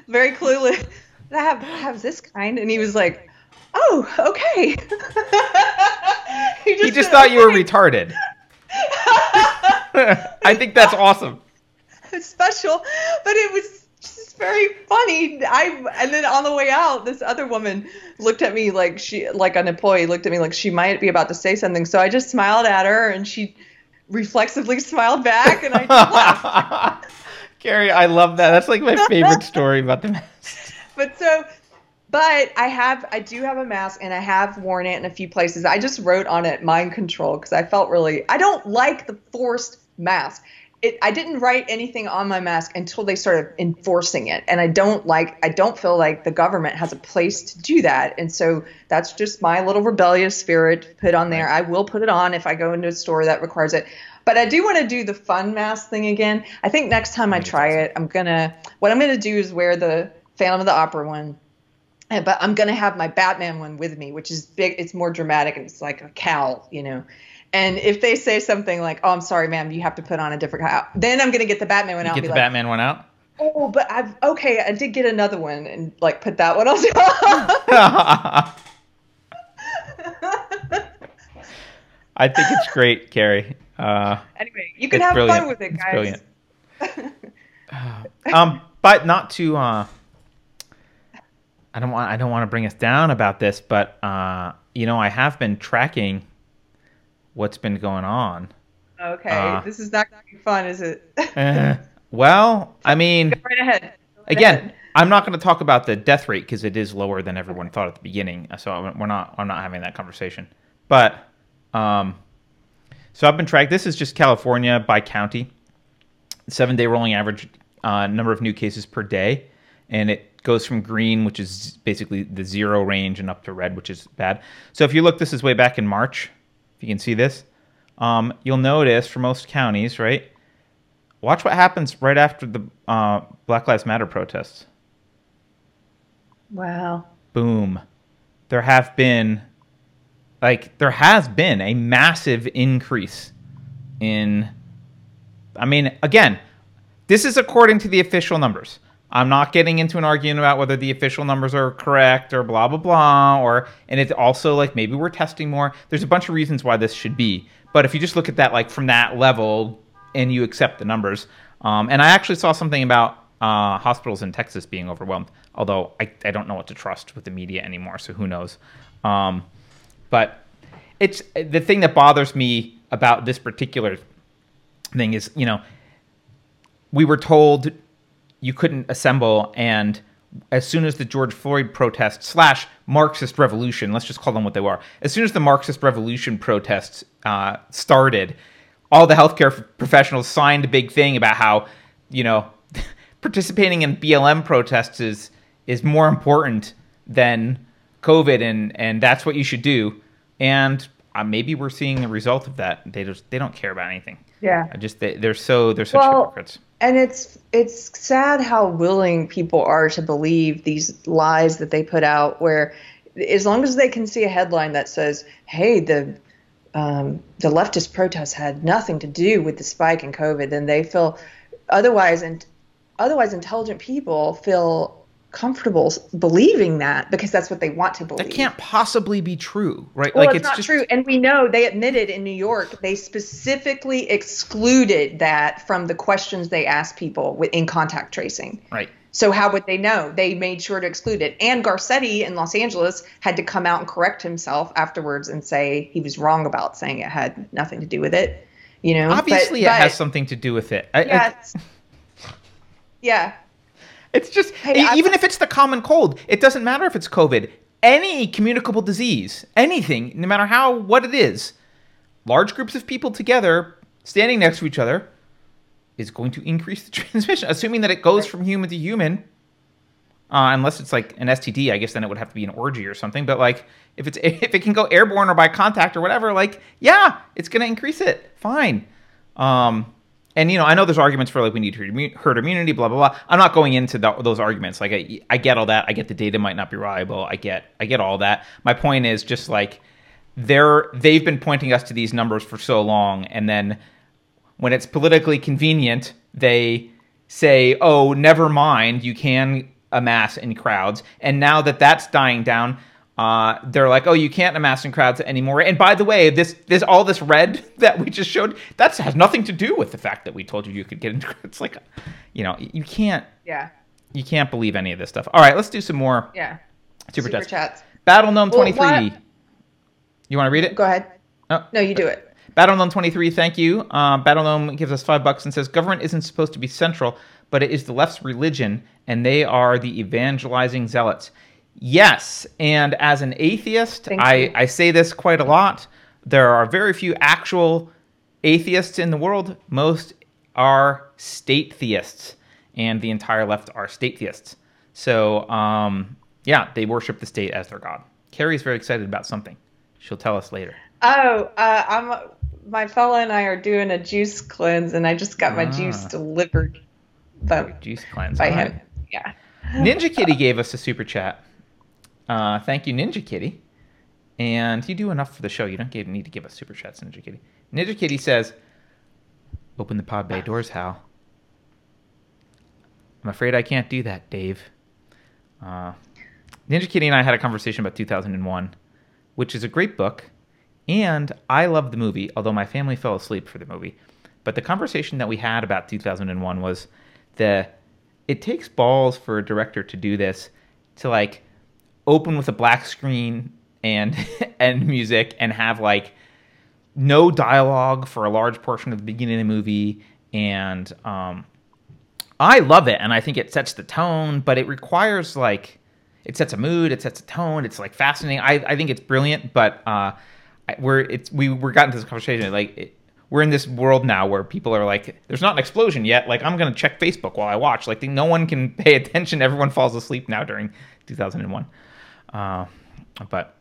very clueless, I have, I have this kind. And he was like, oh, okay. he just, he just said, thought okay. You were retarded. I think that's awesome. It's special, but it was just very funny. I and then on the way out, this other woman looked at me like she, like an employee looked at me like she might be about to say something. So I just smiled at her, and she reflexively smiled back, and I just laughed. Carrie, I love that. That's like my favorite story about the mask. But so, but I have, I do have a mask, and I have worn it in a few places. I just wrote on it "mind control" because I felt really, I don't like the forced mask. It, I didn't write anything on my mask until they started enforcing it. And I don't like, I don't feel like the government has a place to do that. And so that's just my little rebellious spirit put on there. I will put it on if I go into a store that requires it. But I do want to do the fun mask thing again. I think next time I try it, I'm going to, what I'm going to do is wear the Phantom of the Opera one. But I'm going to have my Batman one with me, which is big. It's more dramatic and it's like a cowl, you know. And if they say something like, "Oh, I'm sorry, ma'am, you have to put on a different cowl," then I'm going to get the Batman one you out. Get and be the like, Batman one out. Oh, but I've okay. I did get another one and like put that one on. I think it's great, Carrie. Uh, anyway, you can have brilliant. fun with it, guys. It's brilliant. um, but not to. Uh, I don't want I don't want to bring us down about this, but uh, you know, I have been tracking what's been going on. Okay, uh, this is not going to be fun, is it? uh, well, I mean, Go right ahead. Go right again, ahead. I'm not going to talk about the death rate because it is lower than everyone okay. thought at the beginning. So we're not I'm not having that conversation. But um, so I've been tracking. This is just California by county, seven day rolling average uh, number of new cases per day, and it goes from green, which is basically the zero range, and up to red, which is bad. So if you look, this is way back in March. If you can see this, um, you'll notice for most counties, right? Watch what happens right after the uh, Black Lives Matter protests. Wow. Boom. There have been, like, there has been a massive increase in, I mean, again, this is according to the official numbers. I'm not getting into an argument about whether the official numbers are correct or blah, blah, blah, or, and it's also like maybe we're testing more. There's a bunch of reasons why this should be. But if you just look at that, like from that level and you accept the numbers, um, and I actually saw something about uh, hospitals in Texas being overwhelmed, although I, I don't know what to trust with the media anymore, so who knows. Um, but it's the thing that bothers me about this particular thing is, you know, we were told you couldn't assemble, and as soon as the George Floyd protest slash Marxist revolution, let's just call them what they were, as soon as the Marxist revolution protests uh, started, all the healthcare professionals signed a big thing about how, you know, participating in B L M protests is, is more important than COVID, and, and that's what you should do. And uh, maybe we're seeing the result of that. They just they don't care about anything. Yeah, I just they, they're so they're such well, hypocrites. And it's it's sad how willing people are to believe these lies that they put out, where as long as they can see a headline that says, hey, the um, the leftist protests had nothing to do with the spike in COVID, then they feel otherwise and otherwise intelligent people feel comfortable believing that because that's what they want to believe. That can't possibly be true, right? Well, like, it's, it's not just true. And we know they admitted in New York, they specifically excluded that from the questions they asked people with, in contact tracing. Right. So how would they know? They made sure to exclude it. And Garcetti in Los Angeles had to come out and correct himself afterwards and say he was wrong about saying it had nothing to do with it. You know, obviously but, it but, has something to do with it. I, yes. I, yeah. It's just, hey, even I'm, if it's the common cold, it doesn't matter if it's COVID. Any communicable disease, anything, no matter how, what it is, large groups of people together, standing next to each other, is going to increase the transmission, assuming that it goes from human to human, uh, unless it's like an S T D, I guess then it would have to be an orgy or something. But like, if it's if it can go airborne or by contact or whatever, like, yeah, it's going to increase it. Fine. Um And, you know, I know there's arguments for, like, we need herd immunity, blah, blah, blah. I'm not going into the, those arguments. Like, I, I get all that. I get the data might not be reliable. I get I get all that. My point is just, like, they're, they've been pointing us to these numbers for so long. And then when it's politically convenient, they say, oh, never mind, you can amass in crowds. And now that that's dying down, uh, they're like, oh, you can't amass in crowds anymore. And by the way, this, this, all this red that we just showed, that has nothing to do with the fact that we told you you could get into crowds. It's like, you know, you can't, yeah, you can't believe any of this stuff. All right, let's do some more. Yeah. Super, Super chats. chats. Battle Gnome well, twenty-three. Why... You want to read it? Go ahead. Oh. No, you do it. Battle Gnome twenty-three. Thank you. Uh, Battle Gnome gives us five bucks and says, government isn't supposed to be central, but it is the left's religion and they are the evangelizing zealots. Yes, and as an atheist, I, I say this quite a lot. There are very few actual atheists in the world. Most are state theists, and the entire left are state theists. So, um, yeah, they worship the state as their god. Carrie's very excited about something. She'll tell us later. Oh, uh, I'm my fella and I are doing a juice cleanse, and I just got ah. my juice delivered by, juice cleanse, by him. Right. Yeah. Ninja Kitty gave us a super chat. Uh, thank you, Ninja Kitty. And you do enough for the show. You don't need to give us super chats, Ninja Kitty. Ninja Kitty says, open the pod bay doors, Hal. I'm afraid I can't do that, Dave. Uh, Ninja Kitty and I had a conversation about two thousand one, which is a great book. And I loved the movie, although my family fell asleep for the movie. But the conversation that we had about two thousand one was the it takes balls for a director to do this, to like open with a black screen and and music and have like no dialogue for a large portion of the beginning of the movie. And um, I love it, and I think it sets the tone, but it requires like it sets a mood, it sets a tone, it's like fascinating. I, I think it's brilliant, but uh, we're it's we we're gotten to this conversation like. It, We're in this world now where people are like, there's not an explosion yet. Like, I'm going to check Facebook while I watch. Like, no one can pay attention. Everyone falls asleep now during two thousand one. Uh, but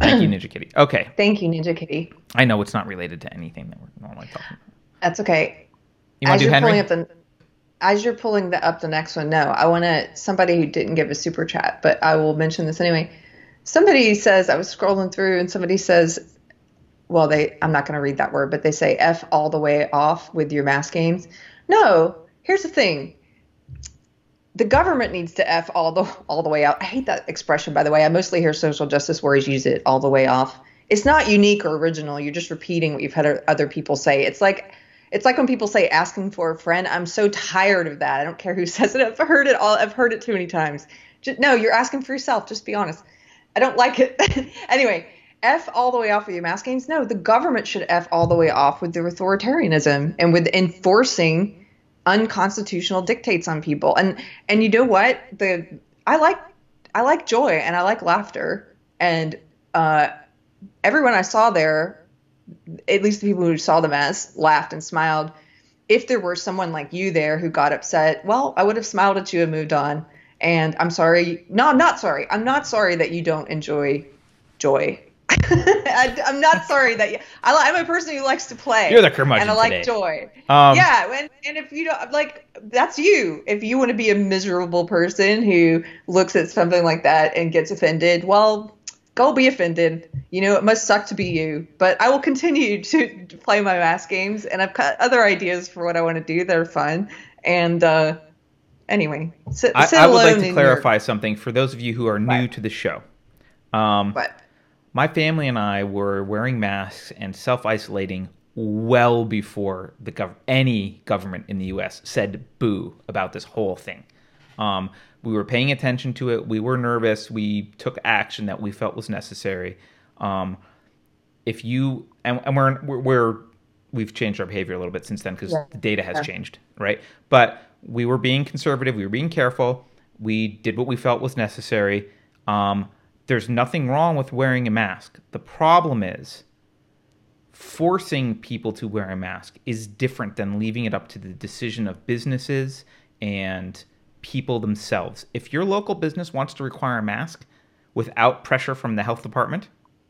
thank you, Ninja Kitty. Okay. Thank you, Ninja Kitty. I know it's not related to anything that we're normally talking about. That's okay. You want to do Henry? Up the, as you're pulling the, up the next one, no. I want to somebody who didn't give a super chat, but I will mention this anyway. Somebody says, I was scrolling through, and somebody says, well, they, I'm not going to read that word, but they say F all the way off with your mask games. No, here's the thing. The government needs to F all the all the way out. I hate that expression, by the way. I mostly hear social justice warriors use it, all the way off. It's not unique or original. You're just repeating what you've had other people say. It's like it's like when people say asking for a friend. I'm so tired of that. I don't care who says it. I've heard it all. I've heard it too many times. Just, no, you're asking for yourself. Just be honest. I don't like it. Anyway. F all the way off with your mask games? No, the government should F all the way off with their authoritarianism and with enforcing unconstitutional dictates on people. And and you know what? The I like I like joy and I like laughter. And uh, everyone I saw there, at least the people who saw the mess, laughed and smiled. If there were someone like you there who got upset, well, I would have smiled at you and moved on. And I'm sorry. No, I'm not sorry. I'm not sorry that you don't enjoy joy. I, I'm not sorry that you, I, I'm a person who likes to play. You're the curmudgeon and I like today. Joy. Um, yeah, and, and if you don't like, that's you. If you want to be a miserable person who looks at something like that and gets offended, well, go be offended. You know, it must suck to be you. But I will continue to, to play my mask games, and I've got other ideas for what I want to do that are fun. And uh, anyway, sit, I, sit I would alone like to clarify your, something for those of you who are what? new to the show. Um, but. My family and I were wearing masks and self-isolating well before the gov- any government in the U S said boo about this whole thing. Um, we were paying attention to it. We were nervous. We took action that we felt was necessary. Um, if you and, and we're, we're we're we've changed our behavior a little bit since then because yeah. the data has yeah. changed, right? But we were being conservative. We were being careful. We did what we felt was necessary. Um, There's nothing wrong with wearing a mask. The problem is forcing people to wear a mask is different than leaving it up to the decision of businesses and people themselves. If your local business wants to require a mask without pressure from the health department,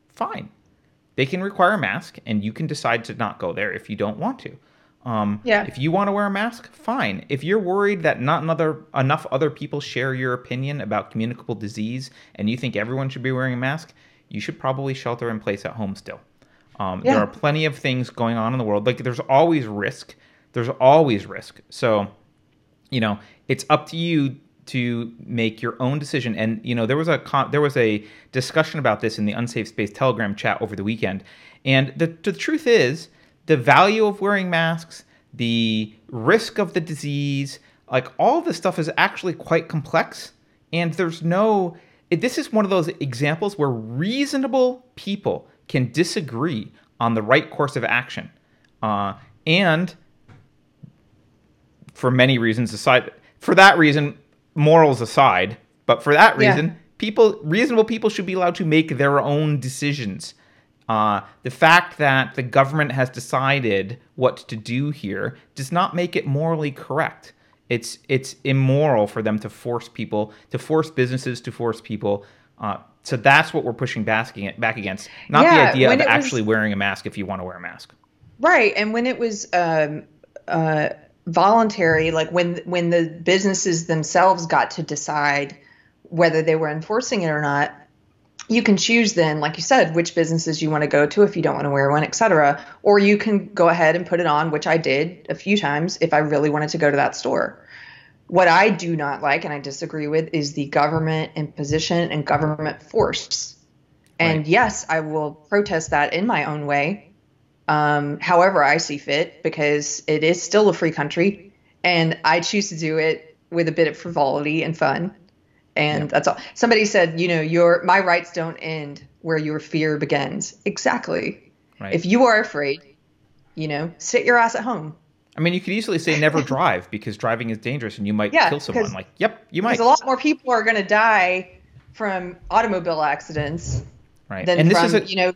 fine. They can require a mask and you can decide to not go there if you don't want to. Um, yeah. If you want to wear a mask, fine. If you're worried that not another, enough other people share your opinion about communicable disease and you think everyone should be wearing a mask, you should probably shelter in place at home still. Um, yeah. There are plenty of things going on in the world. Like, there's always risk. There's always risk. So, you know, it's up to you to make your own decision. And, you know, there was a con- there was a discussion about this in the Unsafe Space Telegram chat over the weekend. And the, the truth is, the value of wearing masks, the risk of the disease, like all this stuff is actually quite complex. And there's no, this is one of those examples where reasonable people can disagree on the right course of action. Uh, and for many reasons aside, for that reason, morals aside, but for that reason, yeah. people, reasonable people should be allowed to make their own decisions. Uh, the fact that the government has decided what to do here does not make it morally correct. It's it's immoral for them to force people, to force businesses, to force people. Uh, so that's what we're pushing back against, not yeah, the idea of actually was, wearing a mask if you want to wear a mask. Right, and when it was um, uh, voluntary, like when when the businesses themselves got to decide whether they were enforcing it or not, you can choose then, like you said, which businesses you want to go to if you don't want to wear one, et cetera. Or you can go ahead and put it on, which I did a few times if I really wanted to go to that store. What I do not like and I disagree with is the government imposition and government force. Right. And yes, I will protest that in my own way, um, however I see fit, because it is still a free country. And I choose to do it with a bit of frivolity and fun. And yeah. That's all. Somebody said, you know, your my rights don't end where your fear begins. Exactly. Right. If you are afraid, you know, sit your ass at home. I mean, you could easily say never drive because driving is dangerous and you might yeah, kill someone. Like, yep, you might. Because a lot more people are going to die from automobile accidents right. than and this from, is a, you know.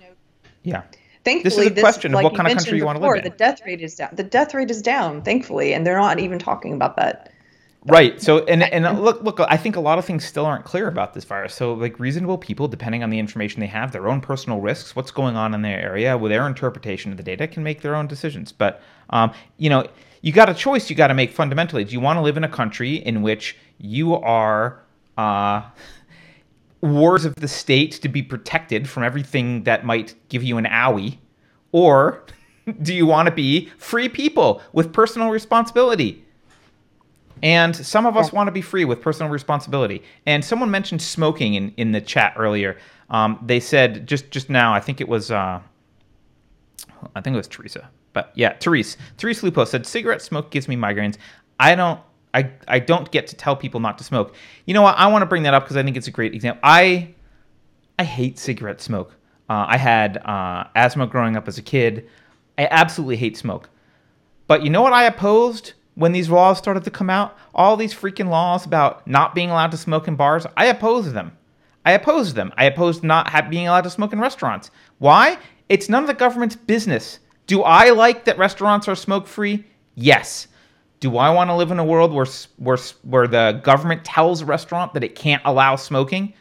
Yeah. Thankfully, this is a question this, of like what kind of country you want to live in. The death rate is down. The death rate is down, thankfully, and they're not even talking about that. Right. So, and and look, look, I think a lot of things still aren't clear about this virus. So, like, reasonable people, depending on the information they have, their own personal risks, what's going on in their area, with their interpretation of the data, can make their own decisions. But, um, you know, you got a choice you got to make fundamentally. Do you want to live in a country in which you are uh, wards of the state to be protected from everything that might give you an owie? Or do you want to be free people with personal responsibility? And some of us want to be free with personal responsibility. And someone mentioned smoking in, in the chat earlier. Um, they said just, just now, I think it was uh, I think it was Teresa. But yeah, Therese. Therese Lupo said, cigarette smoke gives me migraines. I don't I, I don't get to tell people not to smoke. You know what? I want to bring that up because I think it's a great example. I I hate cigarette smoke. Uh, I had uh, asthma growing up as a kid. I absolutely hate smoke. But you know what I opposed? When these laws started to come out, all these freaking laws about not being allowed to smoke in bars, I opposed them. I opposed them. I opposed not ha- being allowed to smoke in restaurants. Why? It's none of the government's business. Do I like that restaurants are smoke-free? Yes. Do I want to live in a world where, where, where the government tells a restaurant that it can't allow smoking?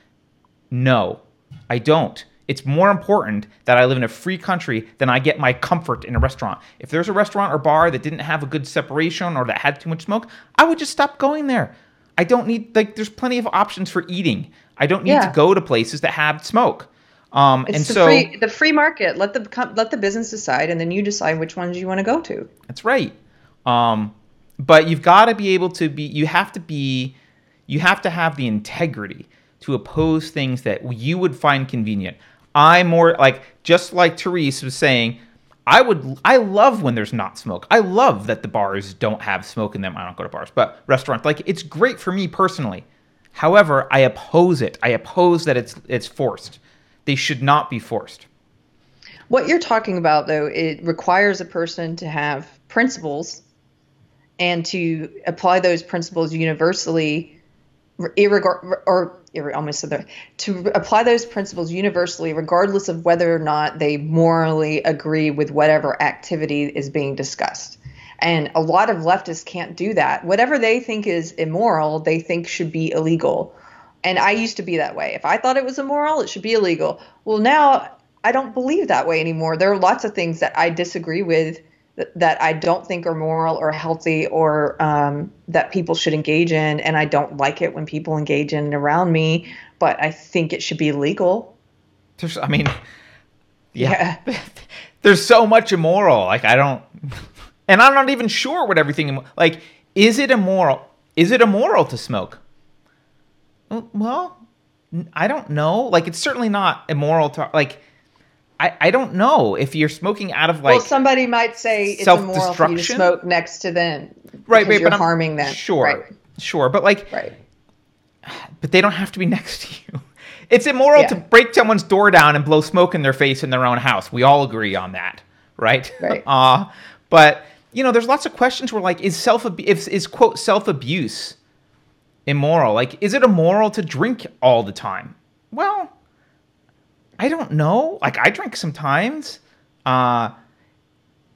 No, I don't. It's more important that I live in a free country than I get my comfort in a restaurant. If there's a restaurant or bar that didn't have a good separation or that had too much smoke, I would just stop going there. I don't need, like, there's plenty of options for eating. I don't need yeah. to go to places that have smoke. Um, it's and the so free, the free market. Let the let the business decide, and then you decide which ones you want to go to. That's right. Um, but you've got to be able to be. You have to be. You have to have the integrity to oppose things that you would find convenient. I more like just like Therese was saying, I would I love when there's not smoke. I love that the bars don't have smoke in them. I don't go to bars, but restaurants, like, it's great for me personally. However, I oppose it. I oppose that it's it's forced. They should not be forced. What you're talking about, though, it requires a person to have principles and to apply those principles universally. Irregard or almost other, to apply those principles universally, regardless of whether or not they morally agree with whatever activity is being discussed. And a lot of leftists can't do that. Whatever they think is immoral, they think should be illegal. And I used to be that way. If I thought it was immoral, it should be illegal. Well, now I don't believe that way anymore. There are lots of things that I disagree with that I don't think are moral or healthy or um, that people should engage in. And I don't like it when people engage in and around me, but I think it should be legal. There's, I mean, yeah, yeah. There's so much immoral. Like, I don't, and I'm not even sure what everything, like, is it immoral? Is it immoral to smoke? Well, I don't know. Like, it's certainly not immoral to, like, I, I don't know if you're smoking out of, like, well, somebody might say it's immoral for you to smoke next to them, right? Right, you're but harming I'm, them. Sure, right. sure, but like, right. But they don't have to be next to you. It's immoral yeah. to break someone's door down and blow smoke in their face in their own house. We all agree on that, right? Right. uh, but you know, there's lots of questions where, like, is self if is quote self abuse immoral? Like, is it immoral to drink all the time? Well, I don't know. Like, I drink sometimes. Uh,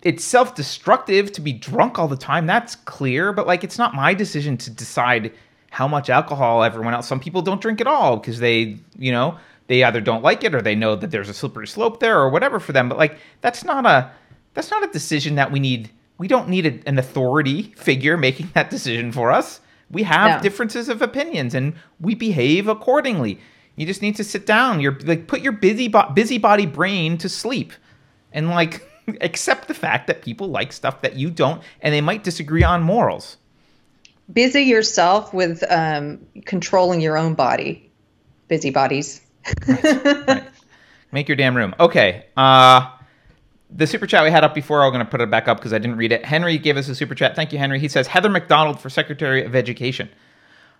it's self-destructive to be drunk all the time. That's clear. But, like, it's not my decision to decide how much alcohol everyone else. Some people don't drink at all because they, you know, they either don't like it or they know that there's a slippery slope there or whatever for them. But, like, that's not a that's not a decision that we need. We don't need a, an authority figure making that decision for us. We have no. differences of opinions, and we behave accordingly. You just need to sit down. You're like, put your busy bo- busybody brain to sleep, and like accept the fact that people like stuff that you don't, and they might disagree on morals. Busy yourself with um, controlling your own body. Busybodies. Right, right. Make your damn room. Okay. Uh, the super chat we had up before, I'm going to put it back up because I didn't read it. Henry gave us a super chat. Thank you, Henry. He says, Heather McDonald for Secretary of Education.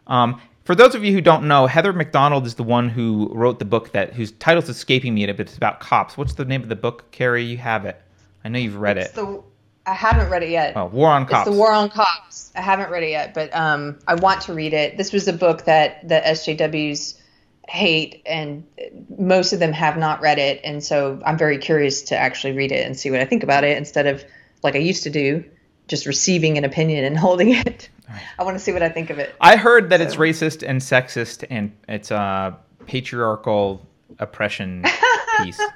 Um, for those of you who don't know, Heather McDonald is the one who wrote the book that whose title's escaping me, but it's about cops. What's the name of the book, Carrie? You have it. I know you've read it's it. The, I haven't read it yet. Oh, War on Cops. It's The War on Cops. I haven't read it yet, but um, I want to read it. This was a book that the S J Ws hate, and most of them have not read it, and so I'm very curious to actually read it and see what I think about it instead of, like I used to do, just receiving an opinion and holding it. Right. I want to see what I think of it. I heard that so. It's racist and sexist, and it's a patriarchal oppression piece. Oh,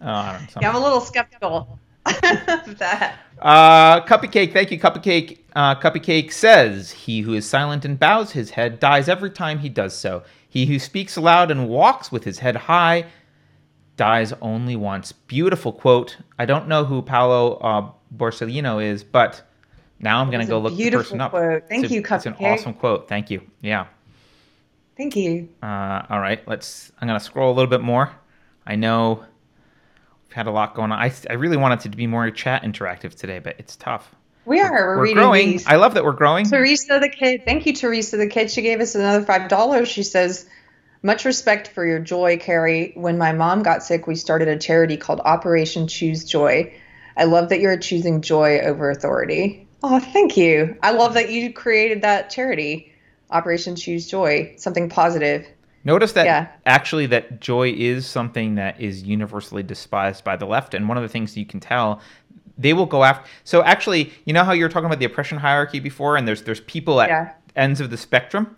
I don't know, yeah, I'm a little skeptical of that. Uh, Cupcake, thank you, Cupcake. Uh, Cupcake says, he who is silent and bows his head dies every time he does so. He who speaks aloud and walks with his head high dies only once. Beautiful quote. I don't know who Paolo uh, Borsellino is, but now I'm going to go look the person up. Quote. Thank it's you, a, Cupcake. It's an awesome quote. Thank you. Yeah. Thank you. Uh, all right. Let's. I'm going to scroll a little bit more. I know we've had a lot going on. I, I really wanted to be more chat interactive today, but it's tough. We are. We're, we're reading growing. These. I love that we're growing. Teresa the Kid. Thank you, Teresa the Kid. She gave us another five dollars. She says, much respect for your joy, Carrie. When my mom got sick, we started a charity called Operation Choose Joy. I love that you're choosing joy over authority. Oh, thank you. I love that you created that charity, Operation Choose Joy, something positive. Notice that yeah. actually that joy is something that is universally despised by the left. And one of the things you can tell, they will go after. So actually, you know how you were talking about the oppression hierarchy before, and there's there's people at yeah. ends of the spectrum?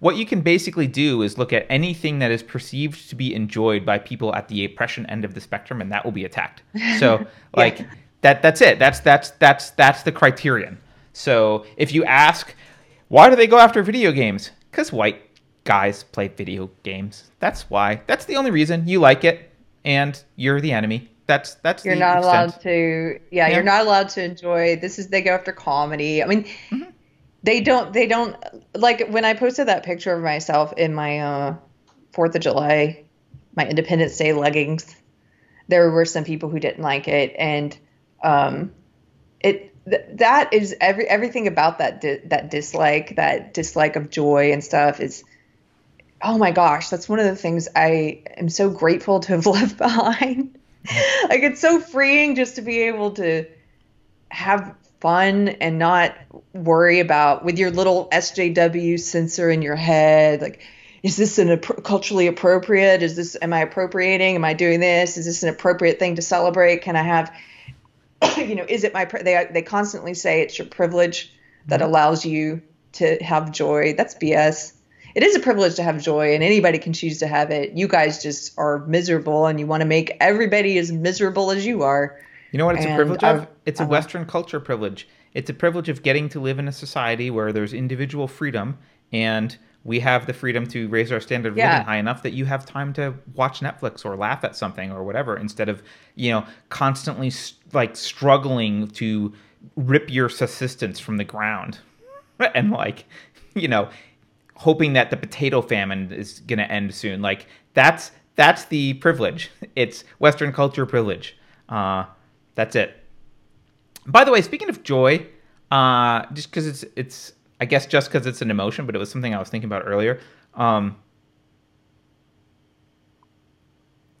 What you can basically do is look at anything that is perceived to be enjoyed by people at the oppression end of the spectrum, and that will be attacked. So yeah. like that that's it. That's that's that's that's the criterion. So if you ask, why do they go after video games? Because white guys play video games. That's why. That's the only reason. You like it, and you're the enemy. That's that's you're not extent. allowed to yeah, yeah you're not allowed to enjoy this is they go after comedy. I mean mm-hmm. they don't they don't like when I posted that picture of myself in my uh Fourth of July, my Independence Day leggings, there were some people who didn't like it, and um it th- that is every everything about that di- that dislike that dislike of joy and stuff is, oh my gosh, that's one of the things I am so grateful to have left behind. Like, it's so freeing just to be able to have fun and not worry about with your little S J W sensor in your head. Like, is this an app- culturally appropriate? Is this, am I appropriating? Am I doing this? Is this an appropriate thing to celebrate? Can I have, you know, is it my, pri- they, they constantly say it's your privilege that mm-hmm. allows you to have joy. That's B S. It is a privilege to have joy, and anybody can choose to have it. You guys just are miserable, and you want to make everybody as miserable as you are. You know what it's and a privilege I've, of? It's a uh, Western culture privilege. It's a privilege of getting to live in a society where there's individual freedom, and we have the freedom to raise our standard of yeah. living high enough that you have time to watch Netflix or laugh at something or whatever, instead of, you know, constantly like struggling to rip your subsistence from the ground and like, you know, hoping that the potato famine is going to end soon. Like, that's that's the privilege. It's Western culture privilege. Uh, that's it. By the way, speaking of joy, uh, just because it's, it's I guess just because it's an emotion, but it was something I was thinking about earlier. Um,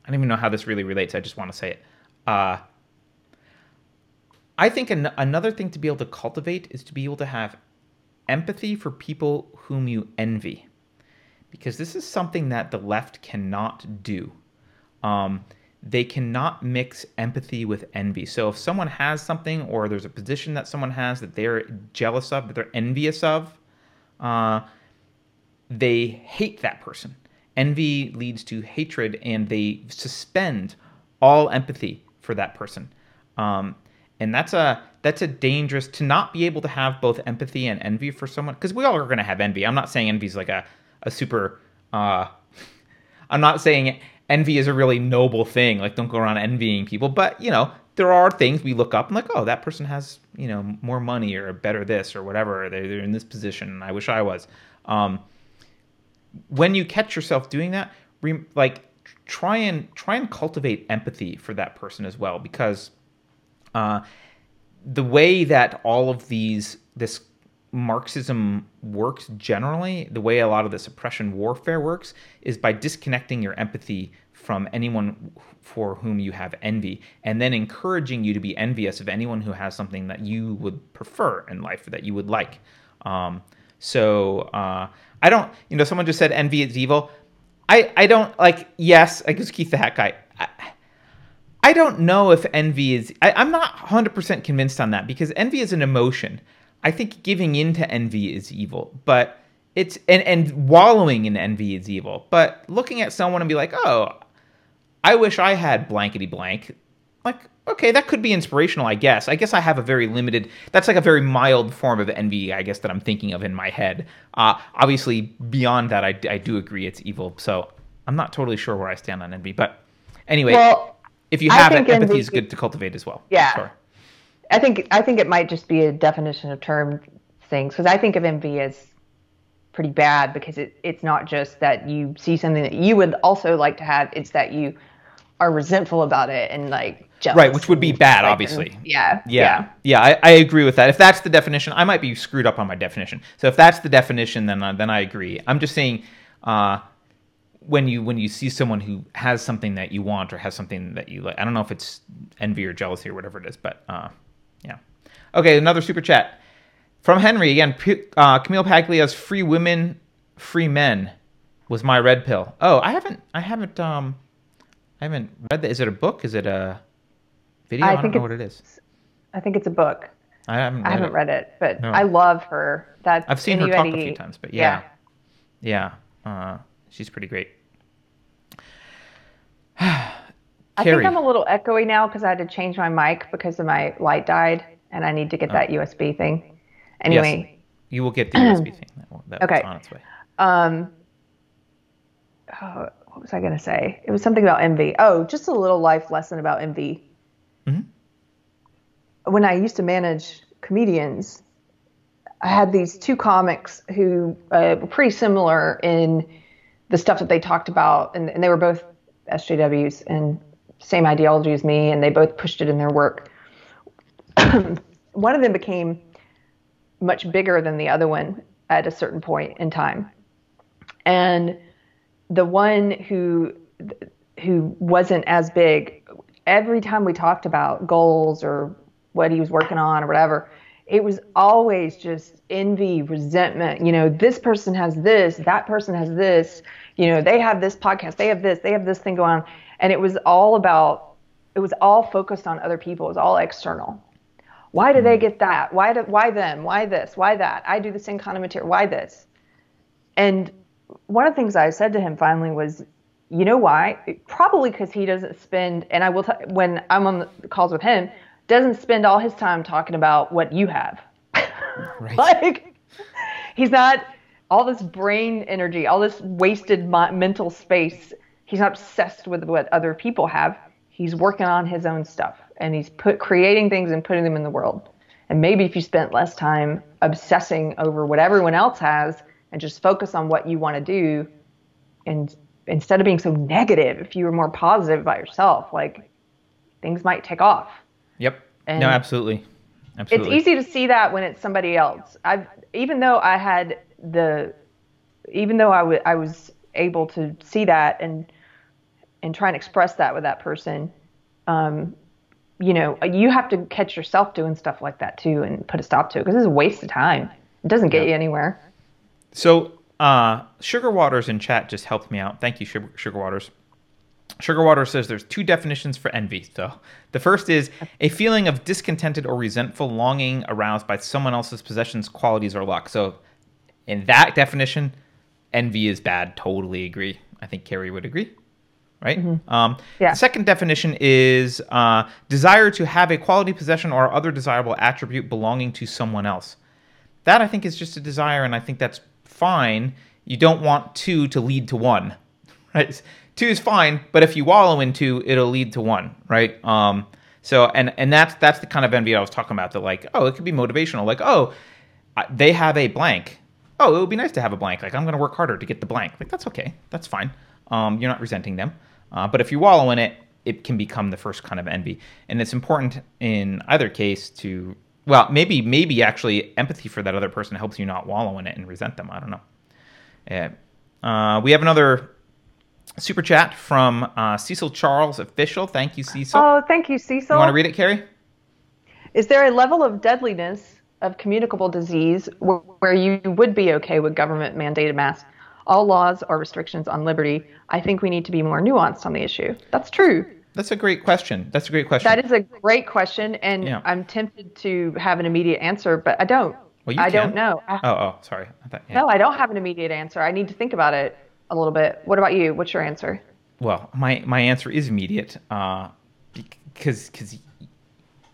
I don't even know how this really relates. I just want to say it. Uh, I think an- another thing to be able to cultivate is to be able to have empathy for people whom you envy, because this is something that the left cannot do. Um, they cannot mix empathy with envy. So if someone has something, or there's a position that someone has that they're jealous of, that they're envious of, uh, they hate that person. Envy leads to hatred, and they suspend all empathy for that person. Um, And that's a that's a dangerous to not be able to have both empathy and envy for someone, because we all are going to have envy. I'm not saying envy is like a a super. Uh, I'm not saying envy is a really noble thing. Like, don't go around envying people. But you know, there are things we look up and like, oh, that person has, you know, more money or better this or whatever. They're, they're in this position, and I wish I was. Um, when you catch yourself doing that, re- like try and try and cultivate empathy for that person as well, because uh, the way that all of these this Marxism works generally, the way a lot of this oppression warfare works, is by disconnecting your empathy from anyone for whom you have envy, and then encouraging you to be envious of anyone who has something that you would prefer in life or that you would like. Um, so uh, I don't, you know, someone just said envy is evil. I, I don't, like, yes, I guess Keith the Hat Guy. I, I don't know if envy is, I, I'm not one hundred percent convinced on that, because envy is an emotion. I think giving in to envy is evil, but it's, and, and wallowing in envy is evil. But looking at someone and be like, oh, I wish I had blankety blank. Like, okay, that could be inspirational, I guess. I guess I have a very limited, that's like a very mild form of envy, I guess, that I'm thinking of in my head. Uh, obviously, beyond that, I, I do agree it's evil. So I'm not totally sure where I stand on envy. But anyway, well, if you have it, empathy envy is good to cultivate as well. Yeah. Sorry. I think I think it might just be a definition of term things, because I think of envy as pretty bad, because it, it's not just that you see something that you would also like to have, it's that you are resentful about it and like jealous. Right, which would be bad, obviously. And, yeah, yeah. Yeah, yeah I, I agree with that. If that's the definition, I might be screwed up on my definition. So if that's the definition, then, uh, then I agree. I'm just saying uh, when you when you see someone who has something that you want or has something that you like, I don't know if it's envy or jealousy or whatever it is, but... Uh, Yeah. Okay, another super chat from Henry again. Uh, Camille Paglia's "Free Women, Free Men" was my red pill. Oh, I haven't, I haven't, um, I haven't read that. Is it a book? Is it a video? I, I don't know what it is. I think it's a book. I haven't. Read I haven't it. read it, but no. I love her. That I've seen anybody... her talk a few times, but yeah, yeah, yeah. Uh, she's pretty great. I Carrie. think I'm a little echoey now because I had to change my mic because of my light died, and I need to get oh. that U S B thing. Anyway. Yes, you will get the U S B thing. That, that okay. was on its way. Um, oh, what was I going to say? It was something about envy. Oh, just a little life lesson about envy. Mm-hmm. When I used to manage comedians, I had these two comics who uh, were pretty similar in the stuff that they talked about, and, and they were both S J Ws and same ideology as me, and they both pushed it in their work. One of them became much bigger than the other one at a certain point in time. And the one who who wasn't as big, every time we talked about goals or what he was working on or whatever, it was always just envy, resentment. You know, this person has this, that person has this, you know, they have this podcast, they have this, they have this thing going on. And it was all about, it was all focused on other people. It was all external. Why do they get that? Why do, why them? Why this? Why that? I do the same kind of material. Why this? And one of the things I said to him finally was, you know why? Probably because he doesn't spend, and I will, t- when I'm on the calls with him, doesn't spend all his time talking about what you have. Right. Like, he's not, all this brain energy, all this wasted mental space, he's not obsessed with what other people have. He's working on his own stuff, and he's put creating things and putting them in the world. And maybe if you spent less time obsessing over what everyone else has and just focus on what you want to do, and instead of being so negative, if you were more positive about yourself, like, things might take off. Yep. And no, absolutely. Absolutely. It's easy to see that when it's somebody else. I've, even though I had the, even though I, w- I was able to see that and, and try and express that with that person, um, you know, you have to catch yourself doing stuff like that too and put a stop to it, because it's a waste of time. It doesn't get yeah. you anywhere. So, uh, Sugar Waters in chat just helped me out. Thank you, Sugar, Sugar Waters. Sugarwater says there's two definitions for envy, though. The first is a feeling of discontented or resentful longing aroused by someone else's possessions, qualities, or luck. So in that definition, envy is bad. Totally agree. I think Carrie would agree. right? Mm-hmm. Um, yeah. The second definition is uh, desire to have a quality, possession, or other desirable attribute belonging to someone else. That, I think, is just a desire, and I think that's fine. You don't want two to lead to one, right? Two is fine, but if you wallow in two, it'll lead to one, right? Um, so, and and that's that's the kind of envy I was talking about, that like, oh, it could be motivational. Like, oh, they have a blank. Oh, it would be nice to have a blank. Like, I'm going to work harder to get the blank. Like, that's okay. That's fine. Um, you're not resenting them. Uh, but if you wallow in it, it can become the first kind of envy. And it's important in either case to, well, maybe maybe actually empathy for that other person helps you not wallow in it and resent them. I don't know. Yeah. Uh, we have another super chat from uh, Cecil Charles Official. Thank you, Cecil. Oh, thank you, Cecil. You want to read it, Carrie? Is there a level of deadliness of communicable disease where, where you would be okay with government-mandated masks? All laws are restrictions on liberty. I think we need to be more nuanced on the issue. That's true. That's a great question. That's a great question. That is a great question, and yeah. I'm tempted to have an immediate answer, but I don't. Well, you I can. don't know. Oh, oh, sorry. I thought, yeah. No, I don't have an immediate answer. I need to think about it a little bit. What about you? What's your answer? Well, my, my answer is immediate, uh, because because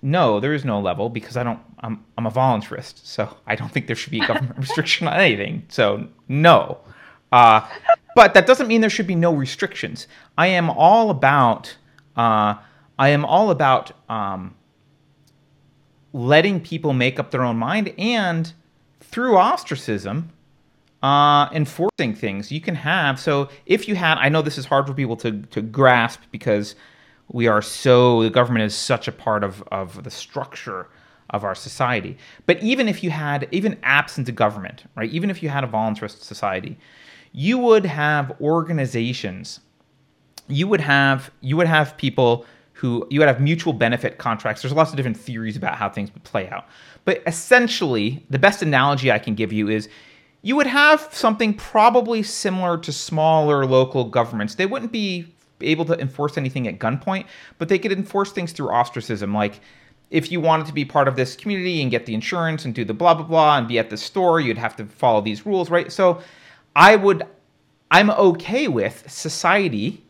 no, there is no level, because I don't. I'm I'm a voluntarist, so I don't think there should be a government restriction on anything. So no, uh, but that doesn't mean there should be no restrictions. I am all about. Uh, I am all about. Um, letting people make up their own mind, and through ostracism, uh, enforcing things you can have. So if you had, I know this is hard for people to, to grasp, because we are so, the government is such a part of, of the structure of our society. But even if you had, even absent the government, right? Even if you had a voluntarist society, you would have organizations, you would have, you would have people who you would have mutual benefit contracts. There's lots of different theories about how things would play out. But essentially, the best analogy I can give you is you would have something probably similar to smaller local governments. They wouldn't be able to enforce anything at gunpoint, but they could enforce things through ostracism. Like, if you wanted to be part of this community and get the insurance and do the blah, blah, blah, and be at the store, you'd have to follow these rules, right? So I would, I'm okay with society,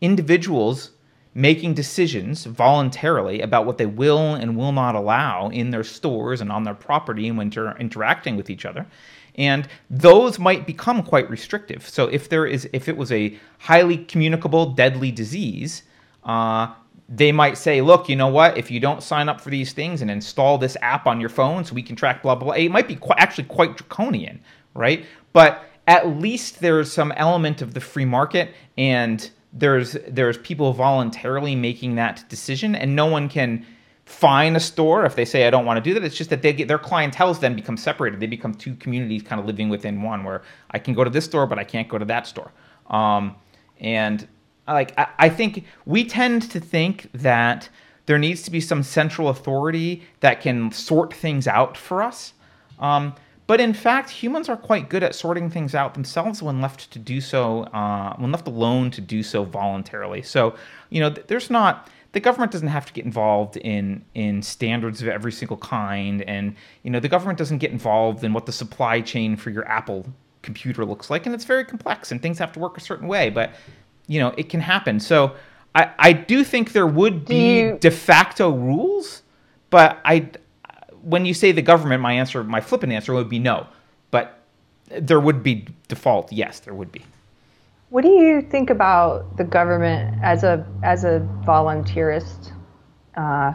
individuals, making decisions voluntarily about what they will and will not allow in their stores and on their property and when they're interacting with each other. And those might become quite restrictive. So if there is, if it was a highly communicable, deadly disease, uh, they might say, look, you know what, if you don't sign up for these things and install this app on your phone so we can track blah, blah, blah, it might be quite, actually quite draconian, right? But at least there's some element of the free market, and There's there's people voluntarily making that decision, and no one can fine a store if they say, I don't want to do that. It's just that they get, their clienteles then become separated. They become two communities kind of living within one, where I can go to this store, but I can't go to that store. Um, and like I, I think we tend to think that there needs to be some central authority that can sort things out for us. Um, But in fact, humans are quite good at sorting things out themselves when left to do so, uh, when left alone to do so voluntarily. So, you know, there's not, the government doesn't have to get involved in in standards of every single kind, and you know, the government doesn't get involved in what the supply chain for your Apple computer looks like, and it's very complex, and things have to work a certain way. But you know, it can happen. So, I, I do think there would be you... de facto rules, but I. When you say the government, my answer, my flippant answer would be no, but there would be default. Yes, there would be. What do you think about the government as a as a volunteerist? Uh,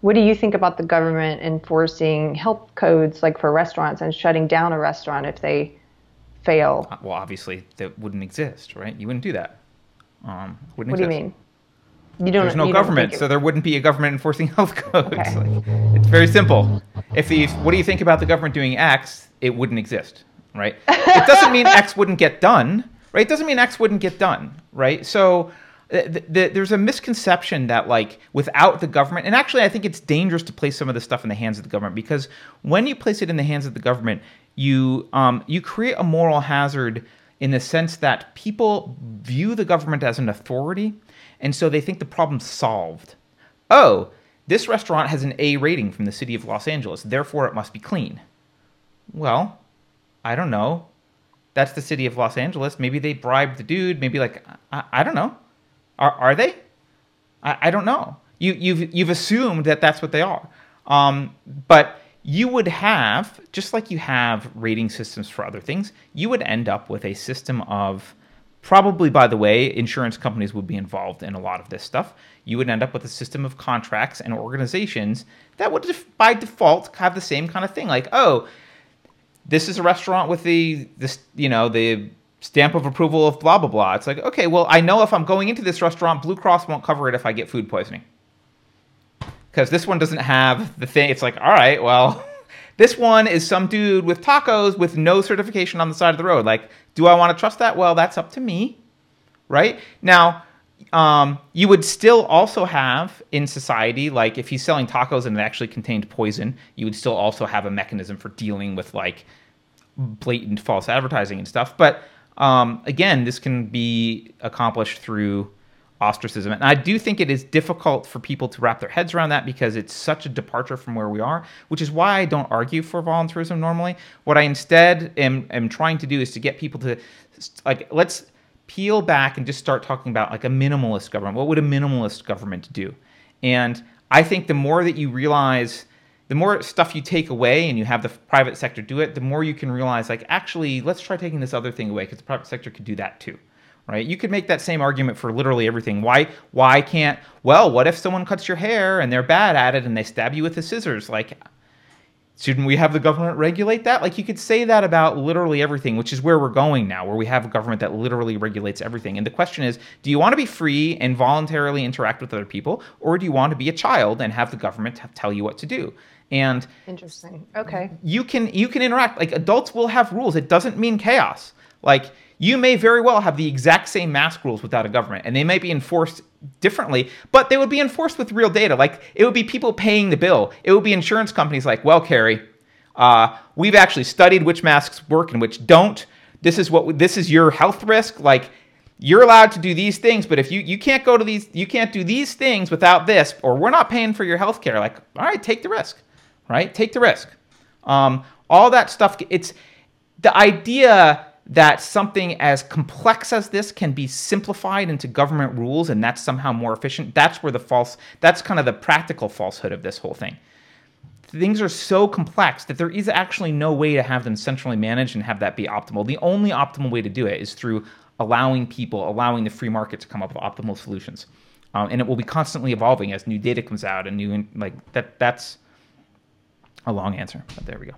what do you think about the government enforcing health codes, like for restaurants, and shutting down a restaurant if they fail? Well, obviously that wouldn't exist, right? You wouldn't do that. Um, wouldn't what exist. do you mean? You don't, There's no you government, don't so there wouldn't be a government enforcing health codes. Okay. Like, it's very simple. If the, what do you think about the government doing X? It wouldn't exist, right? It doesn't mean X wouldn't get done, right? It doesn't mean X wouldn't get done, right? So th- th- there's a misconception that like without the government, and actually I think it's dangerous to place some of this stuff in the hands of the government, because when you place it in the hands of the government, you um, you create a moral hazard in the sense that people view the government as an authority. And so they think the problem's solved. Oh, this restaurant has an A rating from the city of Los Angeles, therefore it must be clean. Well, I don't know. That's the city of Los Angeles. Maybe they bribed the dude. Maybe like, I, I don't know. Are are they? I, I don't know. You you've you've assumed that that's what they are. Um, but you would have, just like you have rating systems for other things, you would end up with a system of, probably, by the way, insurance companies would be involved in a lot of this stuff. You would end up with a system of contracts and organizations that would, by default, have the same kind of thing. Like, oh, this is a restaurant with the, this, you know, the stamp of approval of blah, blah, blah. It's like, okay, well, I know if I'm going into this restaurant, Blue Cross won't cover it if I get food poisoning, because this one doesn't have the thing. It's like, all right, well, this one is some dude with tacos with no certification on the side of the road. Like, do I want to trust that? Well, that's up to me, right? Now, um, you would still also have in society, like if he's selling tacos and it actually contained poison, you would still also have a mechanism for dealing with like blatant false advertising and stuff. But um, again, this can be accomplished through ostracism. And I do think it is difficult for people to wrap their heads around that, because it's such a departure from where we are, which is why I don't argue for voluntarism normally. What I instead am, am trying to do is to get people to, like, let's peel back and just start talking about like a minimalist government. What would a minimalist government do? And I think the more that you realize, the more stuff you take away and you have the private sector do it, the more you can realize, like, actually, let's try taking this other thing away, because the private sector could do that too. Right? You could make that same argument for literally everything. Why why can't, well, what if someone cuts your hair and they're bad at it and they stab you with the scissors? Like, shouldn't we have the government regulate that? Like, you could say that about literally everything, which is where we're going now, where we have a government that literally regulates everything. And the question is, do you want to be free and voluntarily interact with other people, or do you want to be a child and have the government tell you what to do? And interesting. Okay. You can you can interact. Like, adults will have rules. It doesn't mean chaos. Like, you may very well have the exact same mask rules without a government, and they might be enforced differently, but they would be enforced with real data. Like, it would be people paying the bill. It would be insurance companies like, well, Carrie, uh, we've actually studied which masks work and which don't. This is what this is your health risk. Like, you're allowed to do these things, but if you, you can't go to these, you can't do these things without this, or we're not paying for your health care. Like, all right, take the risk, right? Take the risk. Um, all that stuff. It's the idea that something as complex as this can be simplified into government rules, and that's somehow more efficient. That's where the false, that's kind of the practical falsehood of this whole thing. Things are so complex that there is actually no way to have them centrally managed and have that be optimal. The only optimal way to do it is through allowing people, allowing the free market to come up with optimal solutions. Um, and it will be constantly evolving as new data comes out and new, like that. That's a long answer, but there we go.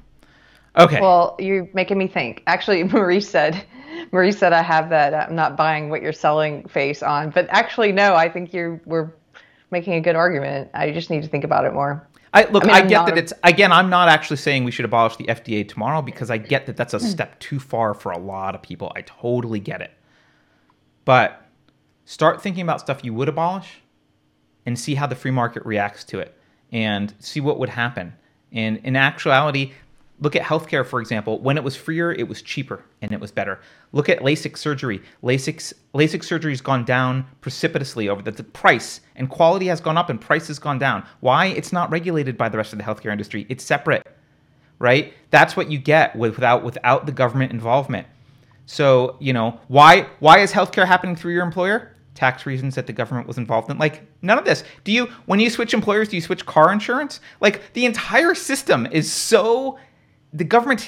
Okay. Well, you're making me think. Actually, Marie said, Marie said, I have that I'm not buying what you're selling face on. But actually, no, I think you were making a good argument. I just need to think about it more. I, look, I, mean, I get that a... it's, again, I'm not actually saying we should abolish the F D A tomorrow, because I get that that's a step too far for a lot of people. I totally get it. But start thinking about stuff you would abolish and see how the free market reacts to it and see what would happen. And in actuality... look at healthcare, for example. When it was freer, it was cheaper and it was better. Look at LASIK surgery. LASIK, LASIK surgery has gone down precipitously over the, the price, and quality has gone up and price has gone down. Why? It's not regulated by the rest of the healthcare industry. It's separate, right? That's what you get with, without without the government involvement. So, you know, why why is healthcare happening through your employer? Tax reasons that the government was involved in. Like, none of this. Do you, when you switch employers, do you switch car insurance? Like, the entire system is so... the government's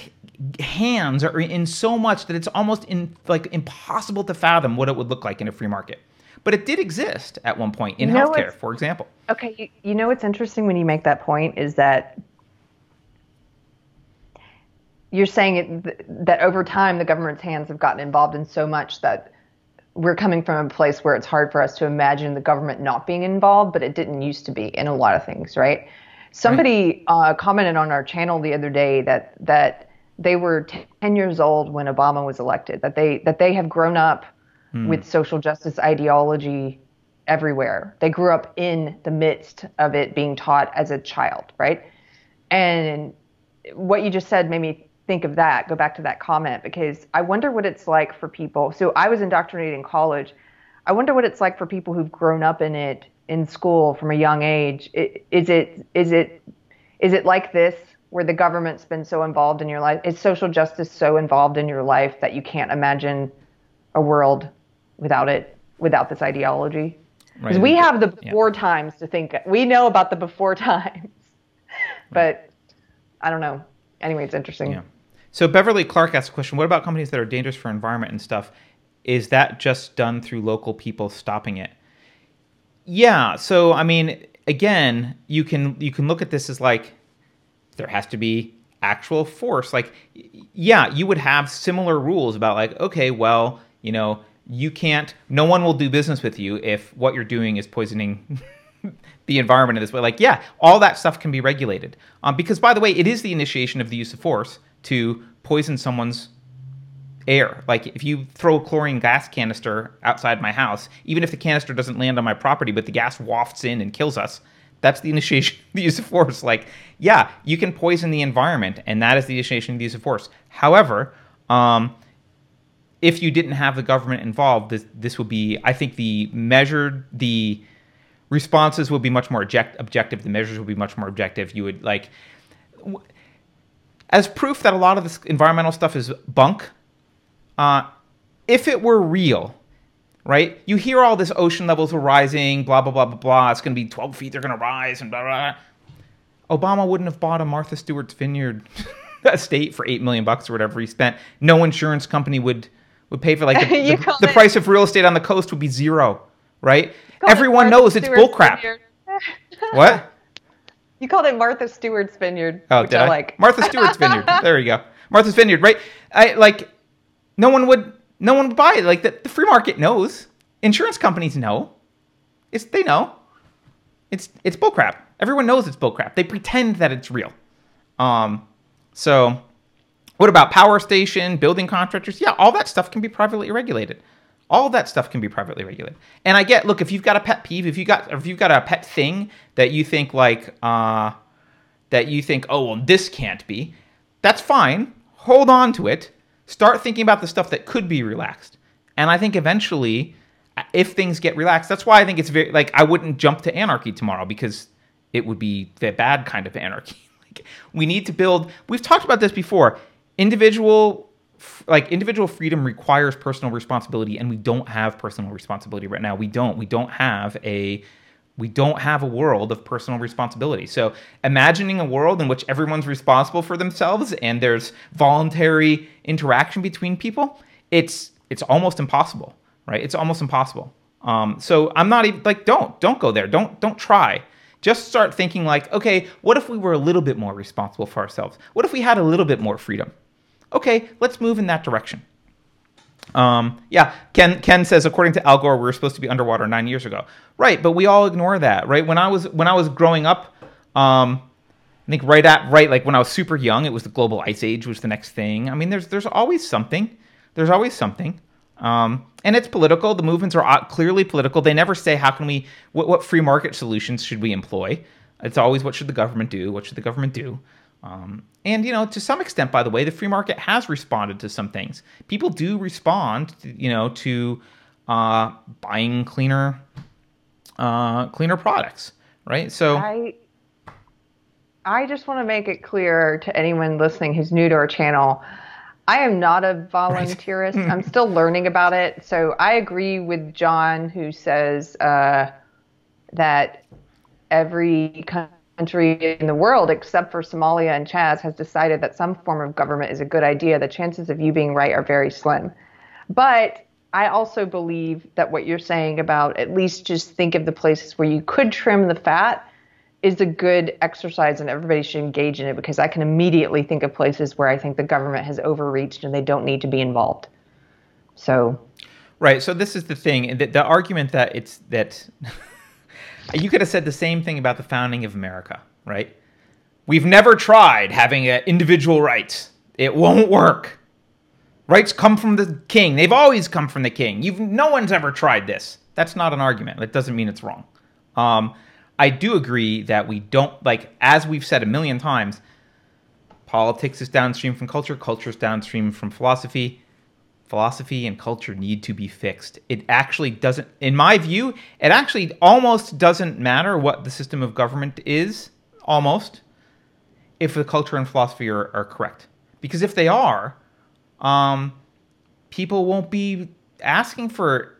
hands are in so much that it's almost in, like, impossible to fathom what it would look like in a free market. But it did exist at one point in you know healthcare, for example. Okay, you, you know what's interesting when you make that point is that you're saying it, that over time the government's hands have gotten involved in so much that we're coming from a place where it's hard for us to imagine the government not being involved, but it didn't used to be in a lot of things, right? Somebody uh, commented on our channel the other day that that they were ten years old when Obama was elected, that they that they have grown up mm. with social justice ideology everywhere. They grew up in the midst of it being taught as a child, right? And what you just said made me think of that, go back to that comment, because I wonder what it's like for people. So I was indoctrinated in college. I wonder what it's like for people who've grown up in it in school from a young age. Is it is it is it like this, where the government's been so involved in your life? Is social justice so involved in your life that you can't imagine a world without it, without this ideology? Right. We have the before yeah. times to think. We know about the before times, but I don't know. Anyway, it's interesting. Yeah. So Beverly Clark asked a question. What about companies that are dangerous for environment and stuff? Is that just done through local people stopping it? Yeah. So, I mean, again, you can you can look at this as like there has to be actual force. Like, yeah, you would have similar rules about like, okay, well, you know, you can't, no one will do business with you if what you're doing is poisoning the environment in this way. Like, yeah, all that stuff can be regulated. Um, because, by the way, it is the initiation of the use of force to poison someone's air. Like, if you throw a chlorine gas canister outside my house, even if the canister doesn't land on my property, but the gas wafts in and kills us, that's the initiation of the use of force. Like, yeah, you can poison the environment, and that is the initiation of the use of force. However, um... if you didn't have the government involved, this, this would be, I think the measured, the responses would be much more object, objective. The measures would be much more objective. You would like, w- as proof that a lot of this environmental stuff is bunk, uh, if it were real, right? You hear all this ocean levels are rising, blah, blah, blah, blah, blah. It's going to be twelve feet. They're going to rise and blah, blah, blah. Obama wouldn't have bought a Martha Stewart's Vineyard estate for eight million bucks or whatever he spent. No insurance company would... would pay for, like, the, the, the price of real estate on the coast would be zero, right? Everyone knows it's bullcrap. What? You called it Martha Stewart's Vineyard. Oh, did I? I like. Martha Stewart's Vineyard. There you go. Martha's Vineyard, right? I like. No one would. No one would buy it. Like the, the free market knows. Insurance companies know. It's they know. It's it's bullcrap. Everyone knows it's bullcrap. They pretend that it's real. Um. So. What about power station, building contractors? Yeah, all that stuff can be privately regulated. All that stuff can be privately regulated. And I get, look, if you've got a pet peeve, if you got, if you've got a pet thing that you think like, uh, that you think, oh, well, this can't be, that's fine. Hold on to it. Start thinking about the stuff that could be relaxed. And I think eventually, if things get relaxed, that's why I think it's very, like, I wouldn't jump to anarchy tomorrow because it would be the bad kind of anarchy. Like, we need to build, we've talked about this before. Individual, like individual freedom requires personal responsibility, and we don't have personal responsibility right now. We don't. We don't have a, we don't have a world of personal responsibility. So imagining a world in which everyone's responsible for themselves and there's voluntary interaction between people, it's it's almost impossible, right? It's almost impossible. Um, so I'm not even like don't don't go there. Don't don't try. Just start thinking like, okay, what if we were a little bit more responsible for ourselves? What if we had a little bit more freedom? Okay, let's move in that direction. Um, yeah, Ken Ken says, according to Al Gore, we were supposed to be underwater nine years ago. Right, but we all ignore that, right? When I was when I was growing up, um, I think right at right like when I was super young, it was the global ice age was the next thing. I mean, there's there's always something. There's always something. Um, and it's political. The movements are clearly political. They never say, how can we, what, what free market solutions should we employ? It's always, what should the government do? What should the government do? Um, and, you know, to some extent, by the way, the free market has responded to some things. People do respond, to, you know, to uh, buying cleaner, uh, cleaner products, right? So I, I just want to make it clear to anyone listening who's new to our channel, I am not a volunteerist. Right. I'm still learning about it. So I agree with John, who says uh, that every country in the world, except for Somalia and Chaz, has decided that some form of government is a good idea. The chances of you being right are very slim. But I also believe that what you're saying about at least just think of the places where you could trim the fat is a good exercise, and everybody should engage in it, because I can immediately think of places where I think the government has overreached and they don't need to be involved. So, right. So this is the thing, the, the argument that it's that you could have said the same thing about the founding of America, right? We've never tried having an individual rights. It won't work. Rights come from the king. They've always come from the king. You've no one's ever tried this. That's not an argument. That doesn't mean it's wrong. Um, I do agree that we don't, like, as we've said a million times, politics is downstream from culture, culture is downstream from philosophy. Philosophy and culture need to be fixed. It actually doesn't, in my view, it actually almost doesn't matter what the system of government is, almost, if the culture and philosophy are, are correct. Because if they are, um, people won't be asking for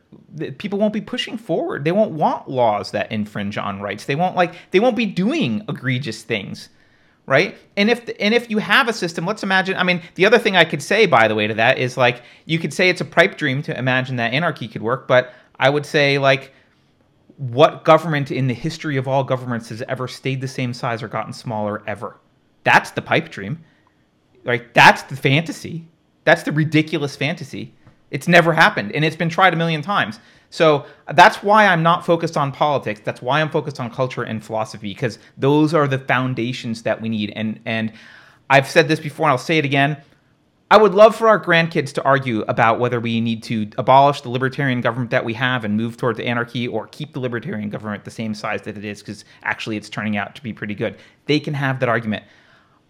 people won't be pushing forward. They won't want laws that infringe on rights. They won't like they won't be doing egregious things, right? And if and if you have a system, let's imagine, I mean, the other thing I could say, by the way, to that is like, you could say it's a pipe dream to imagine that anarchy could work, but I would say, like, what government in the history of all governments has ever stayed the same size or gotten smaller ever? That's the pipe dream, right? That's the fantasy. That's the ridiculous fantasy. It's never happened, and it's been tried a million times. So that's why I'm not focused on politics. That's why I'm focused on culture and philosophy, because those are the foundations that we need. And and I've said this before, and I'll say it again. I would love for our grandkids to argue about whether we need to abolish the libertarian government that we have and move towards anarchy, or keep the libertarian government the same size that it is, because actually it's turning out to be pretty good. They can have that argument.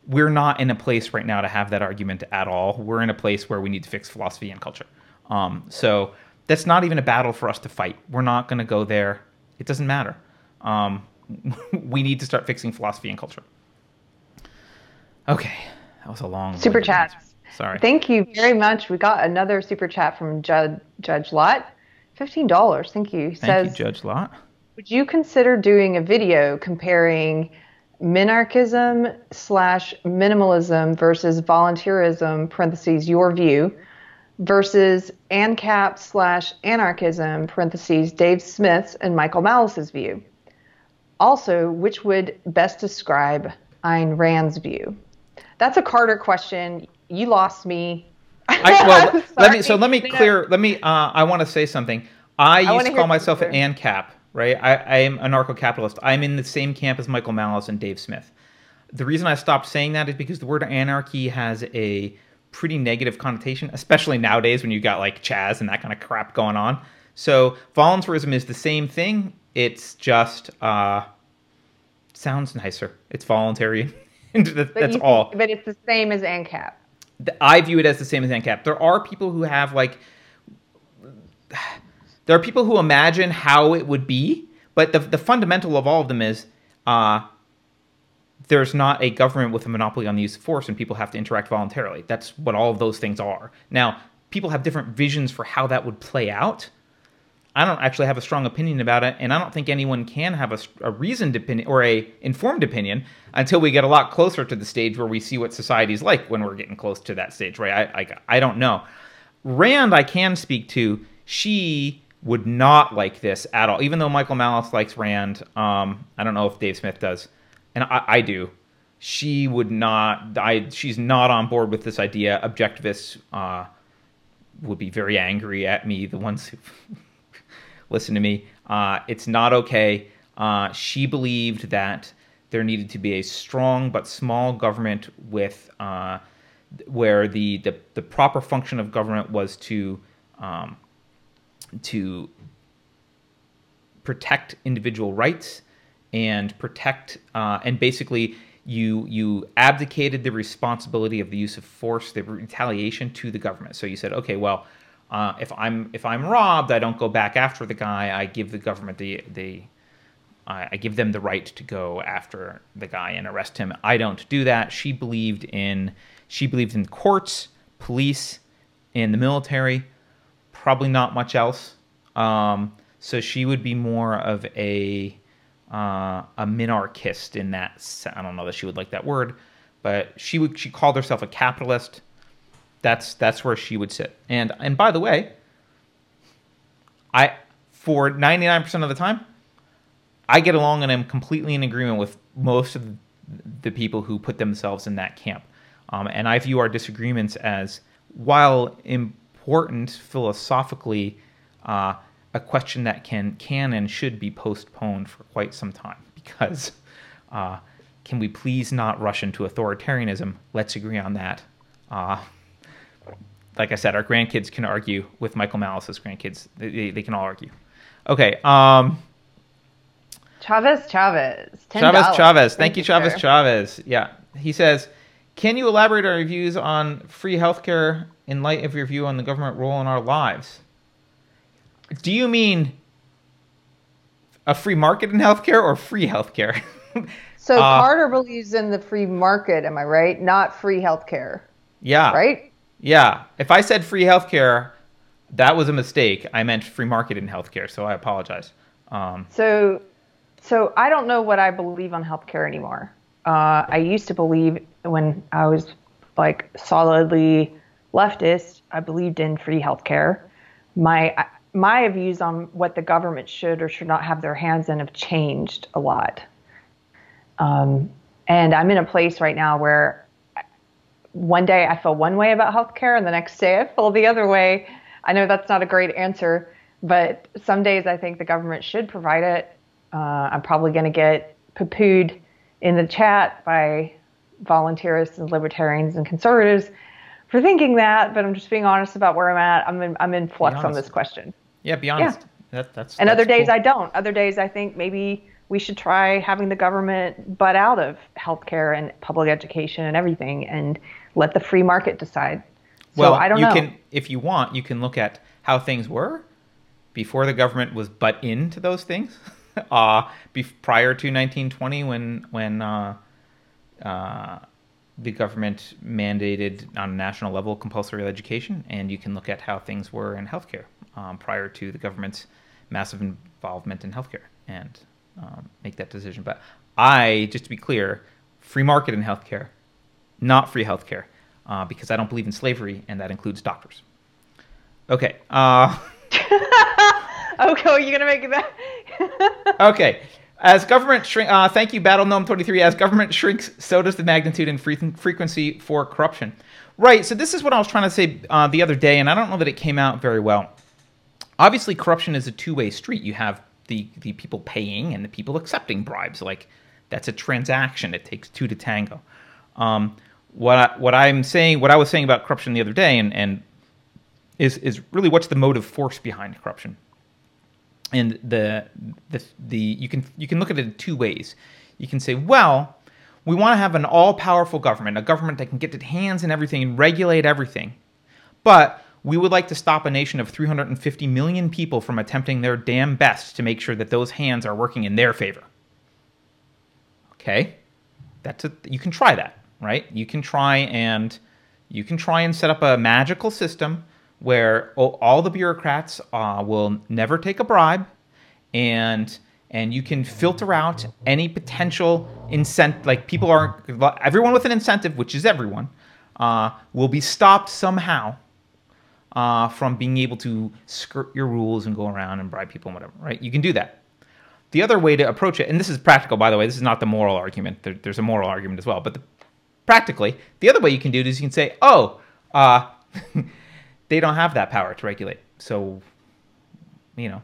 We're not in a place right now to have that argument at all. We're in a place where we need to fix philosophy and culture. Um, so that's not even a battle for us to fight. We're not going to go there. It doesn't matter. Um, we need to start fixing philosophy and culture. Okay. That was a long super chat. Answer. Sorry. Thank you very much. We got another super chat from Judge, Judge Lott. fifteen dollars. Thank you. He Thank says, you, Judge Lott. Would you consider doing a video comparing minarchism slash minimalism versus volunteerism, parentheses, your view, versus ANCAP slash anarchism, parentheses, Dave Smith's and Michael Malice's view? Also, which would best describe Ayn Rand's view? That's a Carter question. You lost me. I, well, let me, so let me clear, let me, uh, I want to say something. I, I used to call myself an ANCAP, right? I, I am anarcho-capitalist. I'm in the same camp as Michael Malice and Dave Smith. The reason I stopped saying that is because the word anarchy has a pretty negative connotation, especially nowadays when you got like Chaz and that kind of crap going on. So voluntarism is the same thing. It's just uh, sounds nicer. It's voluntary. that, that's you, all. But it's the same as ANCAP. I view it as the same as ANCAP. There are people who have like, there are people who imagine how it would be, but the the fundamental of all of them is uh, there's not a government with a monopoly on the use of force, and people have to interact voluntarily. That's what all of those things are. Now, people have different visions for how that would play out. I don't actually have a strong opinion about it, and I don't think anyone can have a, a reasoned opinion or a informed opinion until we get a lot closer to the stage where we see what society's like when we're getting close to that stage, right? I, I, I don't know. Rand, I can speak to. She would not like this at all, even though Michael Malice likes Rand. Um, I don't know if Dave Smith does. And I, I do. She would not. I. She's not on board with this idea. Objectivists uh, would be very angry at me. The ones who listen to me. Uh, it's not okay. Uh, she believed that there needed to be a strong but small government with uh, where the, the the proper function of government was to um, to protect individual rights. And protect, uh, and basically, you you abdicated the responsibility of the use of force, the retaliation to the government. So you said, okay, well, uh, if I'm if I'm robbed, I don't go back after the guy. I give the government the the, uh, I give them the right to go after the guy and arrest him. I don't do that. She believed in she believed in courts, police, and the military. Probably not much else. Um, so she would be more of a Uh, a minarchist in that. I don't know that she would like that word, but she would. She called herself a capitalist. That's that's where she would sit. And and by the way, I for ninety-nine percent of the time, I get along and I'm completely in agreement with most of the people who put themselves in that camp. Um, and I view our disagreements as, while important philosophically, Uh, a question that can can and should be postponed for quite some time, because uh, can we please not rush into authoritarianism? Let's agree on that. Uh, like I said, our grandkids can argue with Michael Malice's grandkids. They, they, they can all argue. Okay. Um, Chavez Chavez. ten dollars. Chavez Chavez. Thank, Thank you, Chavez sir. Chavez. Yeah. He says, can you elaborate on your views on free healthcare in light of your view on the government role in our lives? Do you mean a free market in healthcare or free healthcare? So uh, Carter believes in the free market, am I right? Not free healthcare. Yeah. Right? Yeah. If I said free healthcare, That was a mistake. I meant free market in healthcare, so I apologize. Um, so, so I don't know what I believe on healthcare anymore. Uh, I used to believe, when I was like solidly leftist, I believed in free healthcare. My my views on what the government should or should not have their hands in have changed a lot. Um, and I'm in a place right now where one day I feel one way about healthcare, and the next day I feel the other way. I know that's not a great answer, but some days I think the government should provide it. Uh, I'm probably going to get poo-pooed in the chat by volunteerists and libertarians and conservatives for thinking that, but I'm just being honest about where I'm at. I'm in, I'm in flux on this question. Yeah, be honest. Yeah. That, that's, and that's other days cool. I don't. Other days I think maybe we should try having the government butt out of healthcare and public education and everything and let the free market decide. So well, I don't you know. Can, if you want, you can look at how things were before the government was butt into those things. uh, be- prior to nineteen twenty, when when uh, uh, the government mandated on a national level compulsory education, and you can look at how things were in healthcare um, prior to the government's massive involvement in healthcare and um, make that decision. But I, just to be clear, free market in healthcare, not free healthcare. Uh, because I don't believe in slavery, and that includes doctors. Okay. Uh, okay, are you going to make it that? Okay. As government shrink, uh, thank you, Battle Gnome twenty-three. As government shrinks, so does the magnitude and fre- frequency for corruption. Right, so this is what I was trying to say uh, the other day, and I don't know that it came out very well. Obviously, corruption is a two-way street. You have the, the people paying and the people accepting bribes. Like, that's a transaction. It takes two to tango. Um What I, what I'm saying, what I was saying about corruption the other day, and, and is is really what's the motive force behind corruption, and the the the you can you can look at it in two ways. You can say, well, we want to have an all-powerful government, a government that can get its hands in everything and regulate everything, but we would like to stop a nation of three hundred fifty million people from attempting their damn best to make sure that those hands are working in their favor. Okay, that's a, you can try that. Right, you can try and you can try and set up a magical system where all the bureaucrats uh, will never take a bribe, and and you can filter out any potential incentive. Like people are, everyone with an incentive, which is everyone, uh, will be stopped somehow uh, from being able to skirt your rules and go around and bribe people and whatever. Right, you can do that. The other way to approach it, and this is practical, by the way. This is not the moral argument. There, there's a moral argument as well, but. The, Practically, the other way you can do it is you can say, oh, uh, they don't have that power to regulate. So, you know,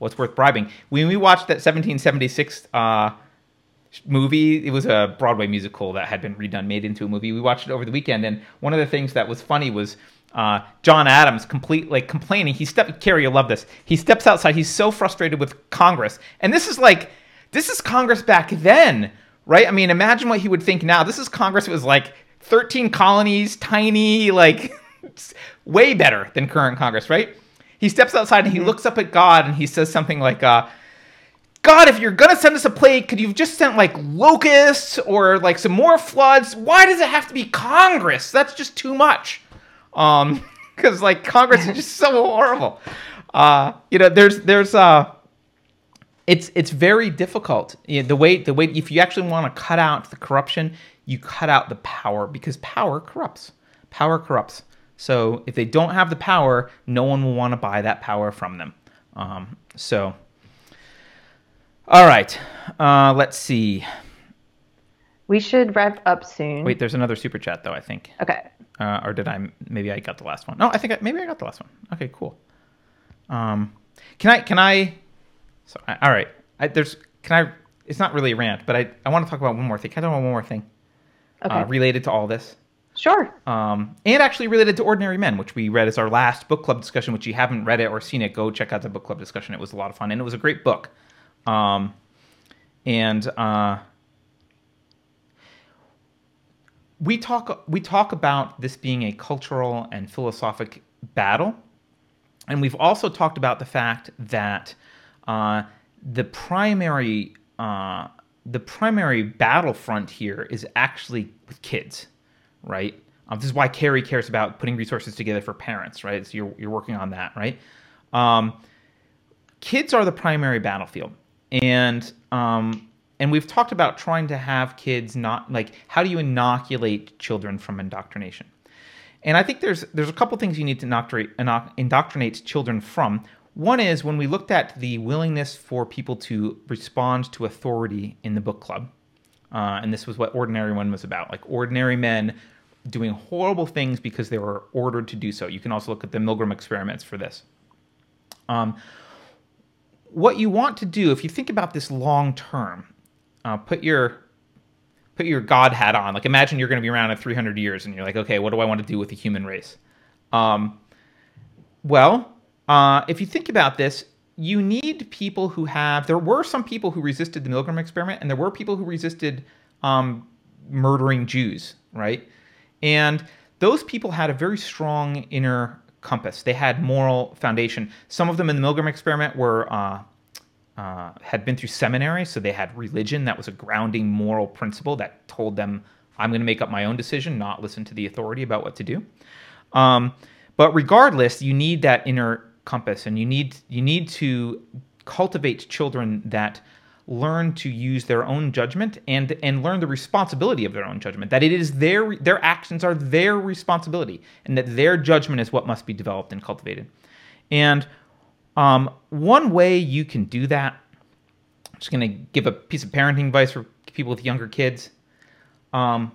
what's worth bribing? When we watched that seventeen seventy-six uh, movie, it was a Broadway musical that had been redone, made into a movie. We watched it over the weekend, and one of the things that was funny was uh, John Adams complete, like, complaining. He stepped, Carrie, you'll love this. He steps outside. He's so frustrated with Congress. And this is like, this is Congress back then. Right? I mean, imagine what he would think now. This is Congress. It was like thirteen colonies, tiny, like way better than current Congress, right? He steps outside and he mm-hmm. looks up at God and he says something like, uh, God, if you're going to send us a plague, could you have just sent like locusts or like some more floods? Why does it have to be Congress? That's just too much. Um, because like Congress is just so horrible. Uh, you know, there's, there's, uh, It's it's very difficult. You know, the way the way if you actually want to cut out the corruption, you cut out the power, because power corrupts. Power corrupts. So if they don't have the power, no one will want to buy that power from them. Um, so, all right, uh, let's see. We should wrap up soon. Wait, there's another super chat though, I think. Okay. Uh, or did I? Maybe I got the last one. No, I think I, maybe I got the last one. Okay, cool. Um, can I? Can I? So, all right, I, there's, can I, it's not really a rant, but I, I want to talk about one more thing. Can I talk about one more thing okay. uh, related to all this? Sure. Um, and actually related to Ordinary Men, which we read as our last book club discussion, which you haven't read it or seen it, go check out the book club discussion. It was a lot of fun, and it was a great book. Um, and uh, we talk, we talk about this being a cultural and philosophic battle, and we've also talked about the fact that Uh, the primary uh, the primary battlefront here is actually with kids, right? Um, this is why Carrie cares about putting resources together for parents, right? So you're you're working on that, right? Um, kids are the primary battlefield, and um, and we've talked about trying to have kids not like how do you inoculate children from indoctrination? And I think there's there's a couple things you need to indoctrinate, indoctrinate children from. One is when we looked at the willingness for people to respond to authority in the book club, uh, and this was what Ordinary One was about, like ordinary men doing horrible things because they were ordered to do so. You can also look at the Milgram experiments for this. Um, what you want to do, if you think about this long term, uh, put your put your God hat on. Like imagine you're going to be around in three hundred years, and you're like, okay, what do I want to do with the human race? Um, well, uh, if you think about this, you need people who have. There were some people who resisted the Milgram experiment, and there were people who resisted um, murdering Jews, right? And those people had a very strong inner compass. They had moral foundation. Some of them in the Milgram experiment were uh, uh, had been through seminary, so they had religion. That was a grounding moral principle that told them, I'm going to make up my own decision, not listen to the authority about what to do. Um, but regardless, you need that inner compass, and you need you need to cultivate children that learn to use their own judgment and and learn the responsibility of their own judgment, that it is their their actions are their responsibility, and that their judgment is what must be developed and cultivated. And um, one way you can do that, I'm just going to give a piece of parenting advice for people with younger kids. Um,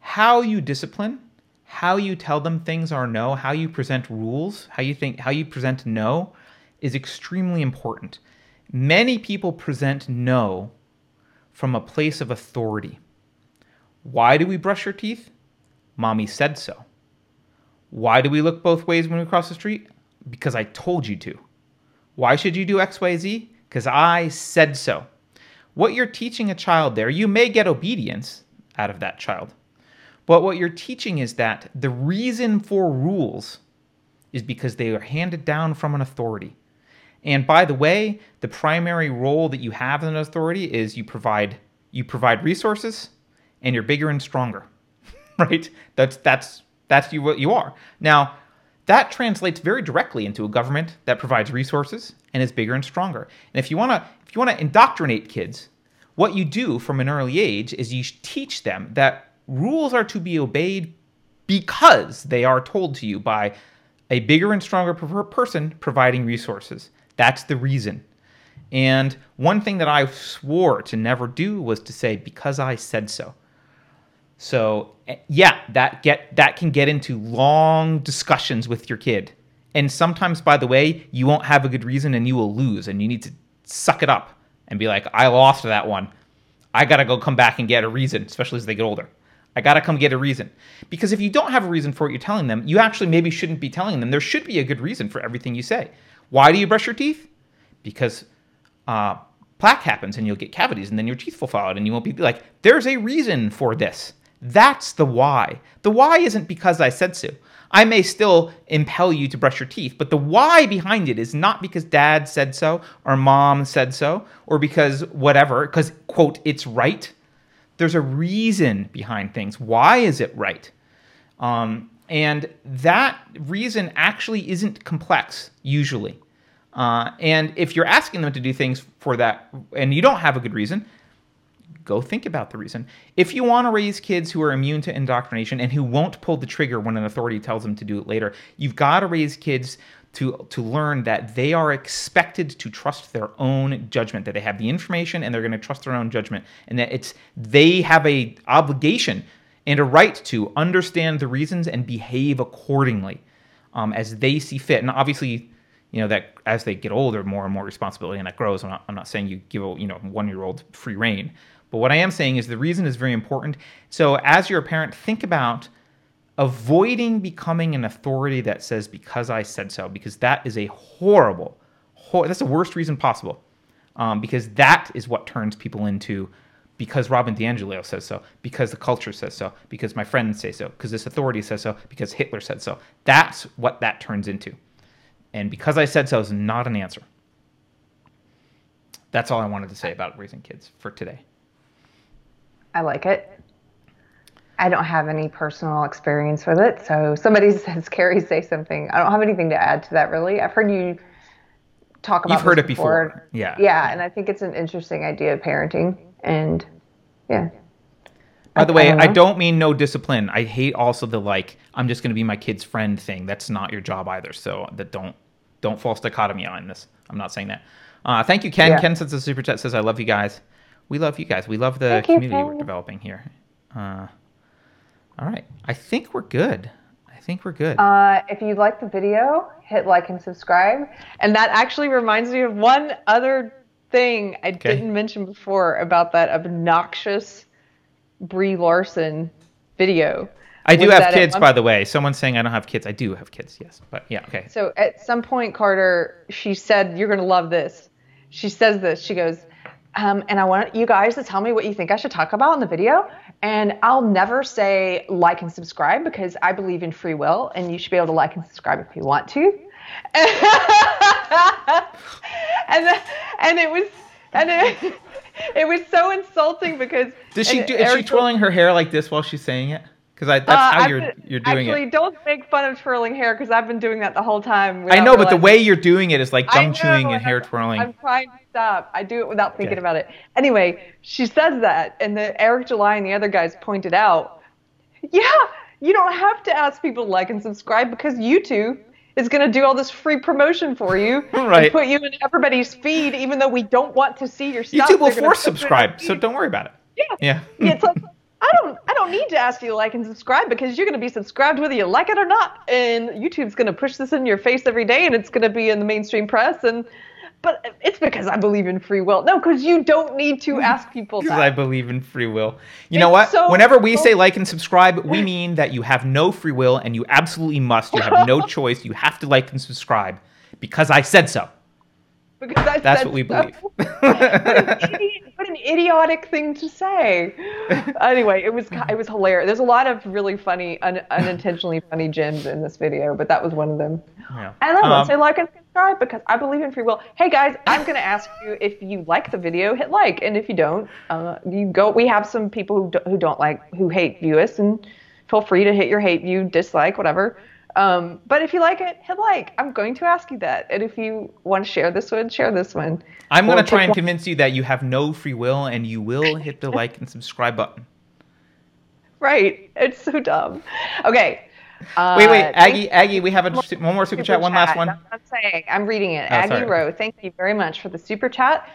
how you discipline, how you tell them things are no, how you present rules, how you think, how you present no, is extremely important. Many people present no from a place of authority. Why do we brush our teeth? Mommy said so. Why do we look both ways when we cross the street? Because I told you to. Why should you do X, Y, Z? Because I said so. What you're teaching a child there, you may get obedience out of that child, but what you're teaching is that the reason for rules is because they are handed down from an authority. And by the way, the primary role that you have in an authority is you provide you provide resources, and you're bigger and stronger, right? That's that's that's you what you are. Now, that translates very directly into a government that provides resources and is bigger and stronger. And if you wanna if you wanna indoctrinate kids, what you do from an early age is you teach them that rules are to be obeyed because they are told to you by a bigger and stronger person providing resources. That's the reason. And one thing that I swore to never do was to say, because I said so. So yeah, that get that can get into long discussions with your kid. And sometimes, by the way, you won't have a good reason and you will lose, and you need to suck it up and be like, I lost that one. I got to go come back and get a reason, especially as they get older. I got to come get a reason. Because if you don't have a reason for what you're telling them, you actually maybe shouldn't be telling them. There should be a good reason for everything you say. Why do you brush your teeth? Because uh, plaque happens and you'll get cavities, and then your teeth will fall out, and you won't be like, there's a reason for this. That's the why. The why isn't because I said so. I may still impel you to brush your teeth, but the why behind it is not because dad said so or mom said so or because whatever, because, quote, it's right. There's a reason behind things. Why is it right? Um, and that reason actually isn't complex, usually. Uh, and if you're asking them to do things for that and you don't have a good reason, go think about the reason. If you want to raise kids who are immune to indoctrination and who won't pull the trigger when an authority tells them to do it later, you've got to raise kids to to learn that they are expected to trust their own judgment, that they have the information and they're going to trust their own judgment, and that it's they have a obligation and a right to understand the reasons and behave accordingly um, as they see fit. And obviously, you know, that as they get older, more and more responsibility and that grows. I'm not, I'm not saying you give a you know one-year-old free reign, but what I am saying is the reason is very important. So as you're a parent, think about avoiding becoming an authority that says, because I said so, because that is a horrible, hor- that's the worst reason possible, um, because that is what turns people into, because Robin DiAngelo says so, because the culture says so, because my friends say so, because this authority says so, because Hitler said so. That's what that turns into. And because I said so is not an answer. That's all I wanted to say about raising kids for today. I like it. I don't have any personal experience with it. So somebody says, Carrie, say something. I don't have anything to add to that, really. I've heard you talk about You've heard before. it before. Yeah. Yeah, and I think it's an interesting idea of parenting. And, yeah. By the way, I don't mean no discipline. I hate also the, like, I'm just going to be my kid's friend thing. That's not your job either. So that don't don't false dichotomy on this. I'm not saying that. Uh, thank you, Ken. Yeah. Ken sends a super chat, says, I love you guys. We love you guys. We love the thank community you, we're developing here. Uh, all right. I think we're good. I think we're good. Uh, if you like the video, hit like and subscribe. And that actually reminds me of one other thing I okay. didn't mention before about that obnoxious Brie Larson video. I do have kids, by the way. Someone's saying I don't have kids. I do have kids, yes. But yeah, okay. So at some point, Carter, she said, you're going to love this. She says this. She goes, um, and I want you guys to tell me what you think I should talk about in the video. And I'll never say like and subscribe because I believe in free will. And you should be able to like and subscribe if you want to. and, the, and it was... And it, it was so insulting because... Does she do, is Eric, she twirling her hair like this while she's saying it? Because that's uh, how I've you're been, you're doing actually, it. Actually, don't make fun of twirling hair because I've been doing that the whole time. I know, realizing. But the way you're doing it is like gum chewing and I'm, hair twirling. I'm trying to stop. I do it without thinking okay. about it. Anyway, she says that, and the Eric July and the other guys pointed out, yeah, you don't have to ask people to like and subscribe because YouTube... is going to do all this free promotion for you right. and put you in everybody's feed, even though we don't want to see your stuff. YouTube will force subscribe, so don't worry about it. Yeah, yeah. It's like, I don't, I don't need to ask you to like and subscribe because you're going to be subscribed whether you like it or not, and YouTube's going to push this in your face every day, and it's going to be in the mainstream press. And but it's because I believe in free will. No, because you don't need to ask people. Because I believe in free will. You it's know what? So Whenever we say like and subscribe, we mean that you have no free will and you absolutely must. You have no choice. You have to like and subscribe because I said so. Because I That's said what we so. believe. What an idiot, what an idiotic thing to say. Anyway, it was it was hilarious. There's a lot of really funny, un, unintentionally funny gems in this video, but that was one of them. Yeah. And I want to say like and subscribe because I believe in free will. Hey guys, I'm going to ask you if you like the video, hit like, and if you don't, uh, you go. We have some people who do, who don't like, who hate view us, and feel free to hit your hate view, dislike, whatever. Um, but if you like it, hit like. I'm going to ask you that. And if you want to share this one, share this one. I'm going to try and convince you that you have no free will and you will hit the like and subscribe button. Right. It's so dumb. Okay. Uh, wait, wait. Aggie, Aggie, we have a, one more super chat. One last one. That's what I'm saying. I'm reading it. Oh, Aggie Rowe, thank you very much for the super chat.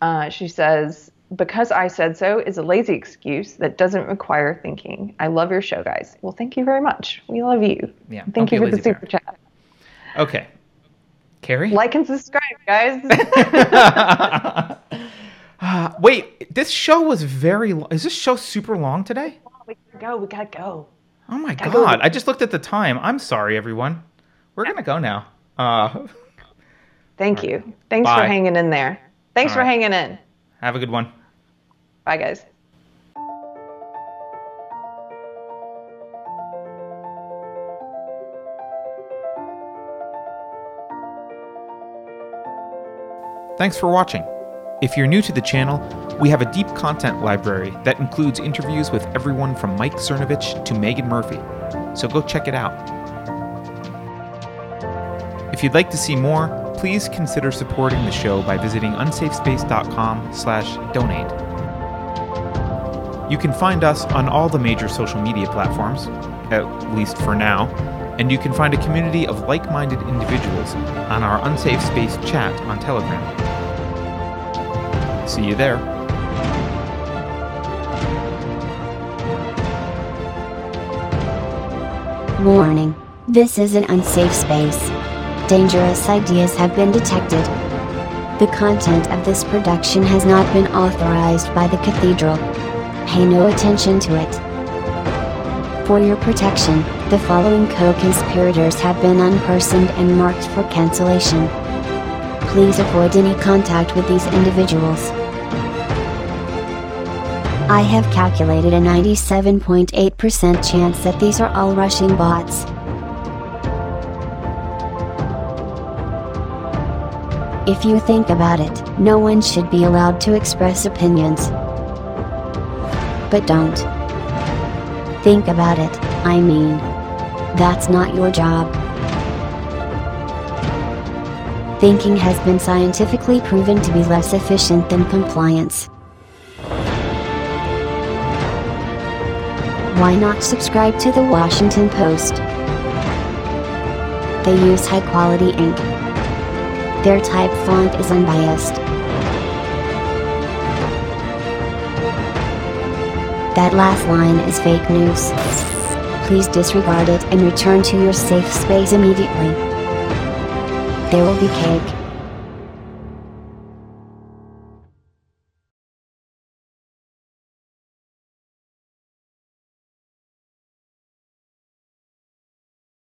Uh, she says... Because I said so is a lazy excuse that doesn't require thinking. I love your show, guys. Well, thank you very much. We love you. Yeah. Thank you for the super chat. Okay. Carrie? Like and subscribe, guys. uh, wait, this show was very long. Is this show super long today? Oh, we gotta go. We gotta go. Oh, my God. Go. I just looked at the time. I'm sorry, everyone. We're going to go now. Uh, thank you. Right. Thanks Bye. for hanging in there. Thanks all for right. hanging in. Have a good one. Bye, guys. Thanks for watching. If you're new to the channel, we have a deep content library that includes interviews with everyone from Mike Cernovich to Megan Murphy, so go check it out. If you'd like to see more, please consider supporting the show by visiting unsafespace dot com slash donate. You can find us on all the major social media platforms, at least for now, and you can find a community of like-minded individuals on our Unsafe Space chat on Telegram. See you there. Warning. This is an unsafe space. Dangerous ideas have been detected. The content of this production has not been authorized by the Cathedral. Pay no attention to it. For your protection, the following co-conspirators have been unpersoned and marked for cancellation. Please avoid any contact with these individuals. I have calculated a ninety-seven point eight percent chance that these are all Russian bots. If you think about it, no one should be allowed to express opinions. But don't. Think about it, I mean. That's not your job. Thinking has been scientifically proven to be less efficient than compliance. Why not subscribe to the Washington Post? They use high-quality ink. Their type font is unbiased. That last line is fake news. Please disregard it and return to your safe space immediately. There will be cake.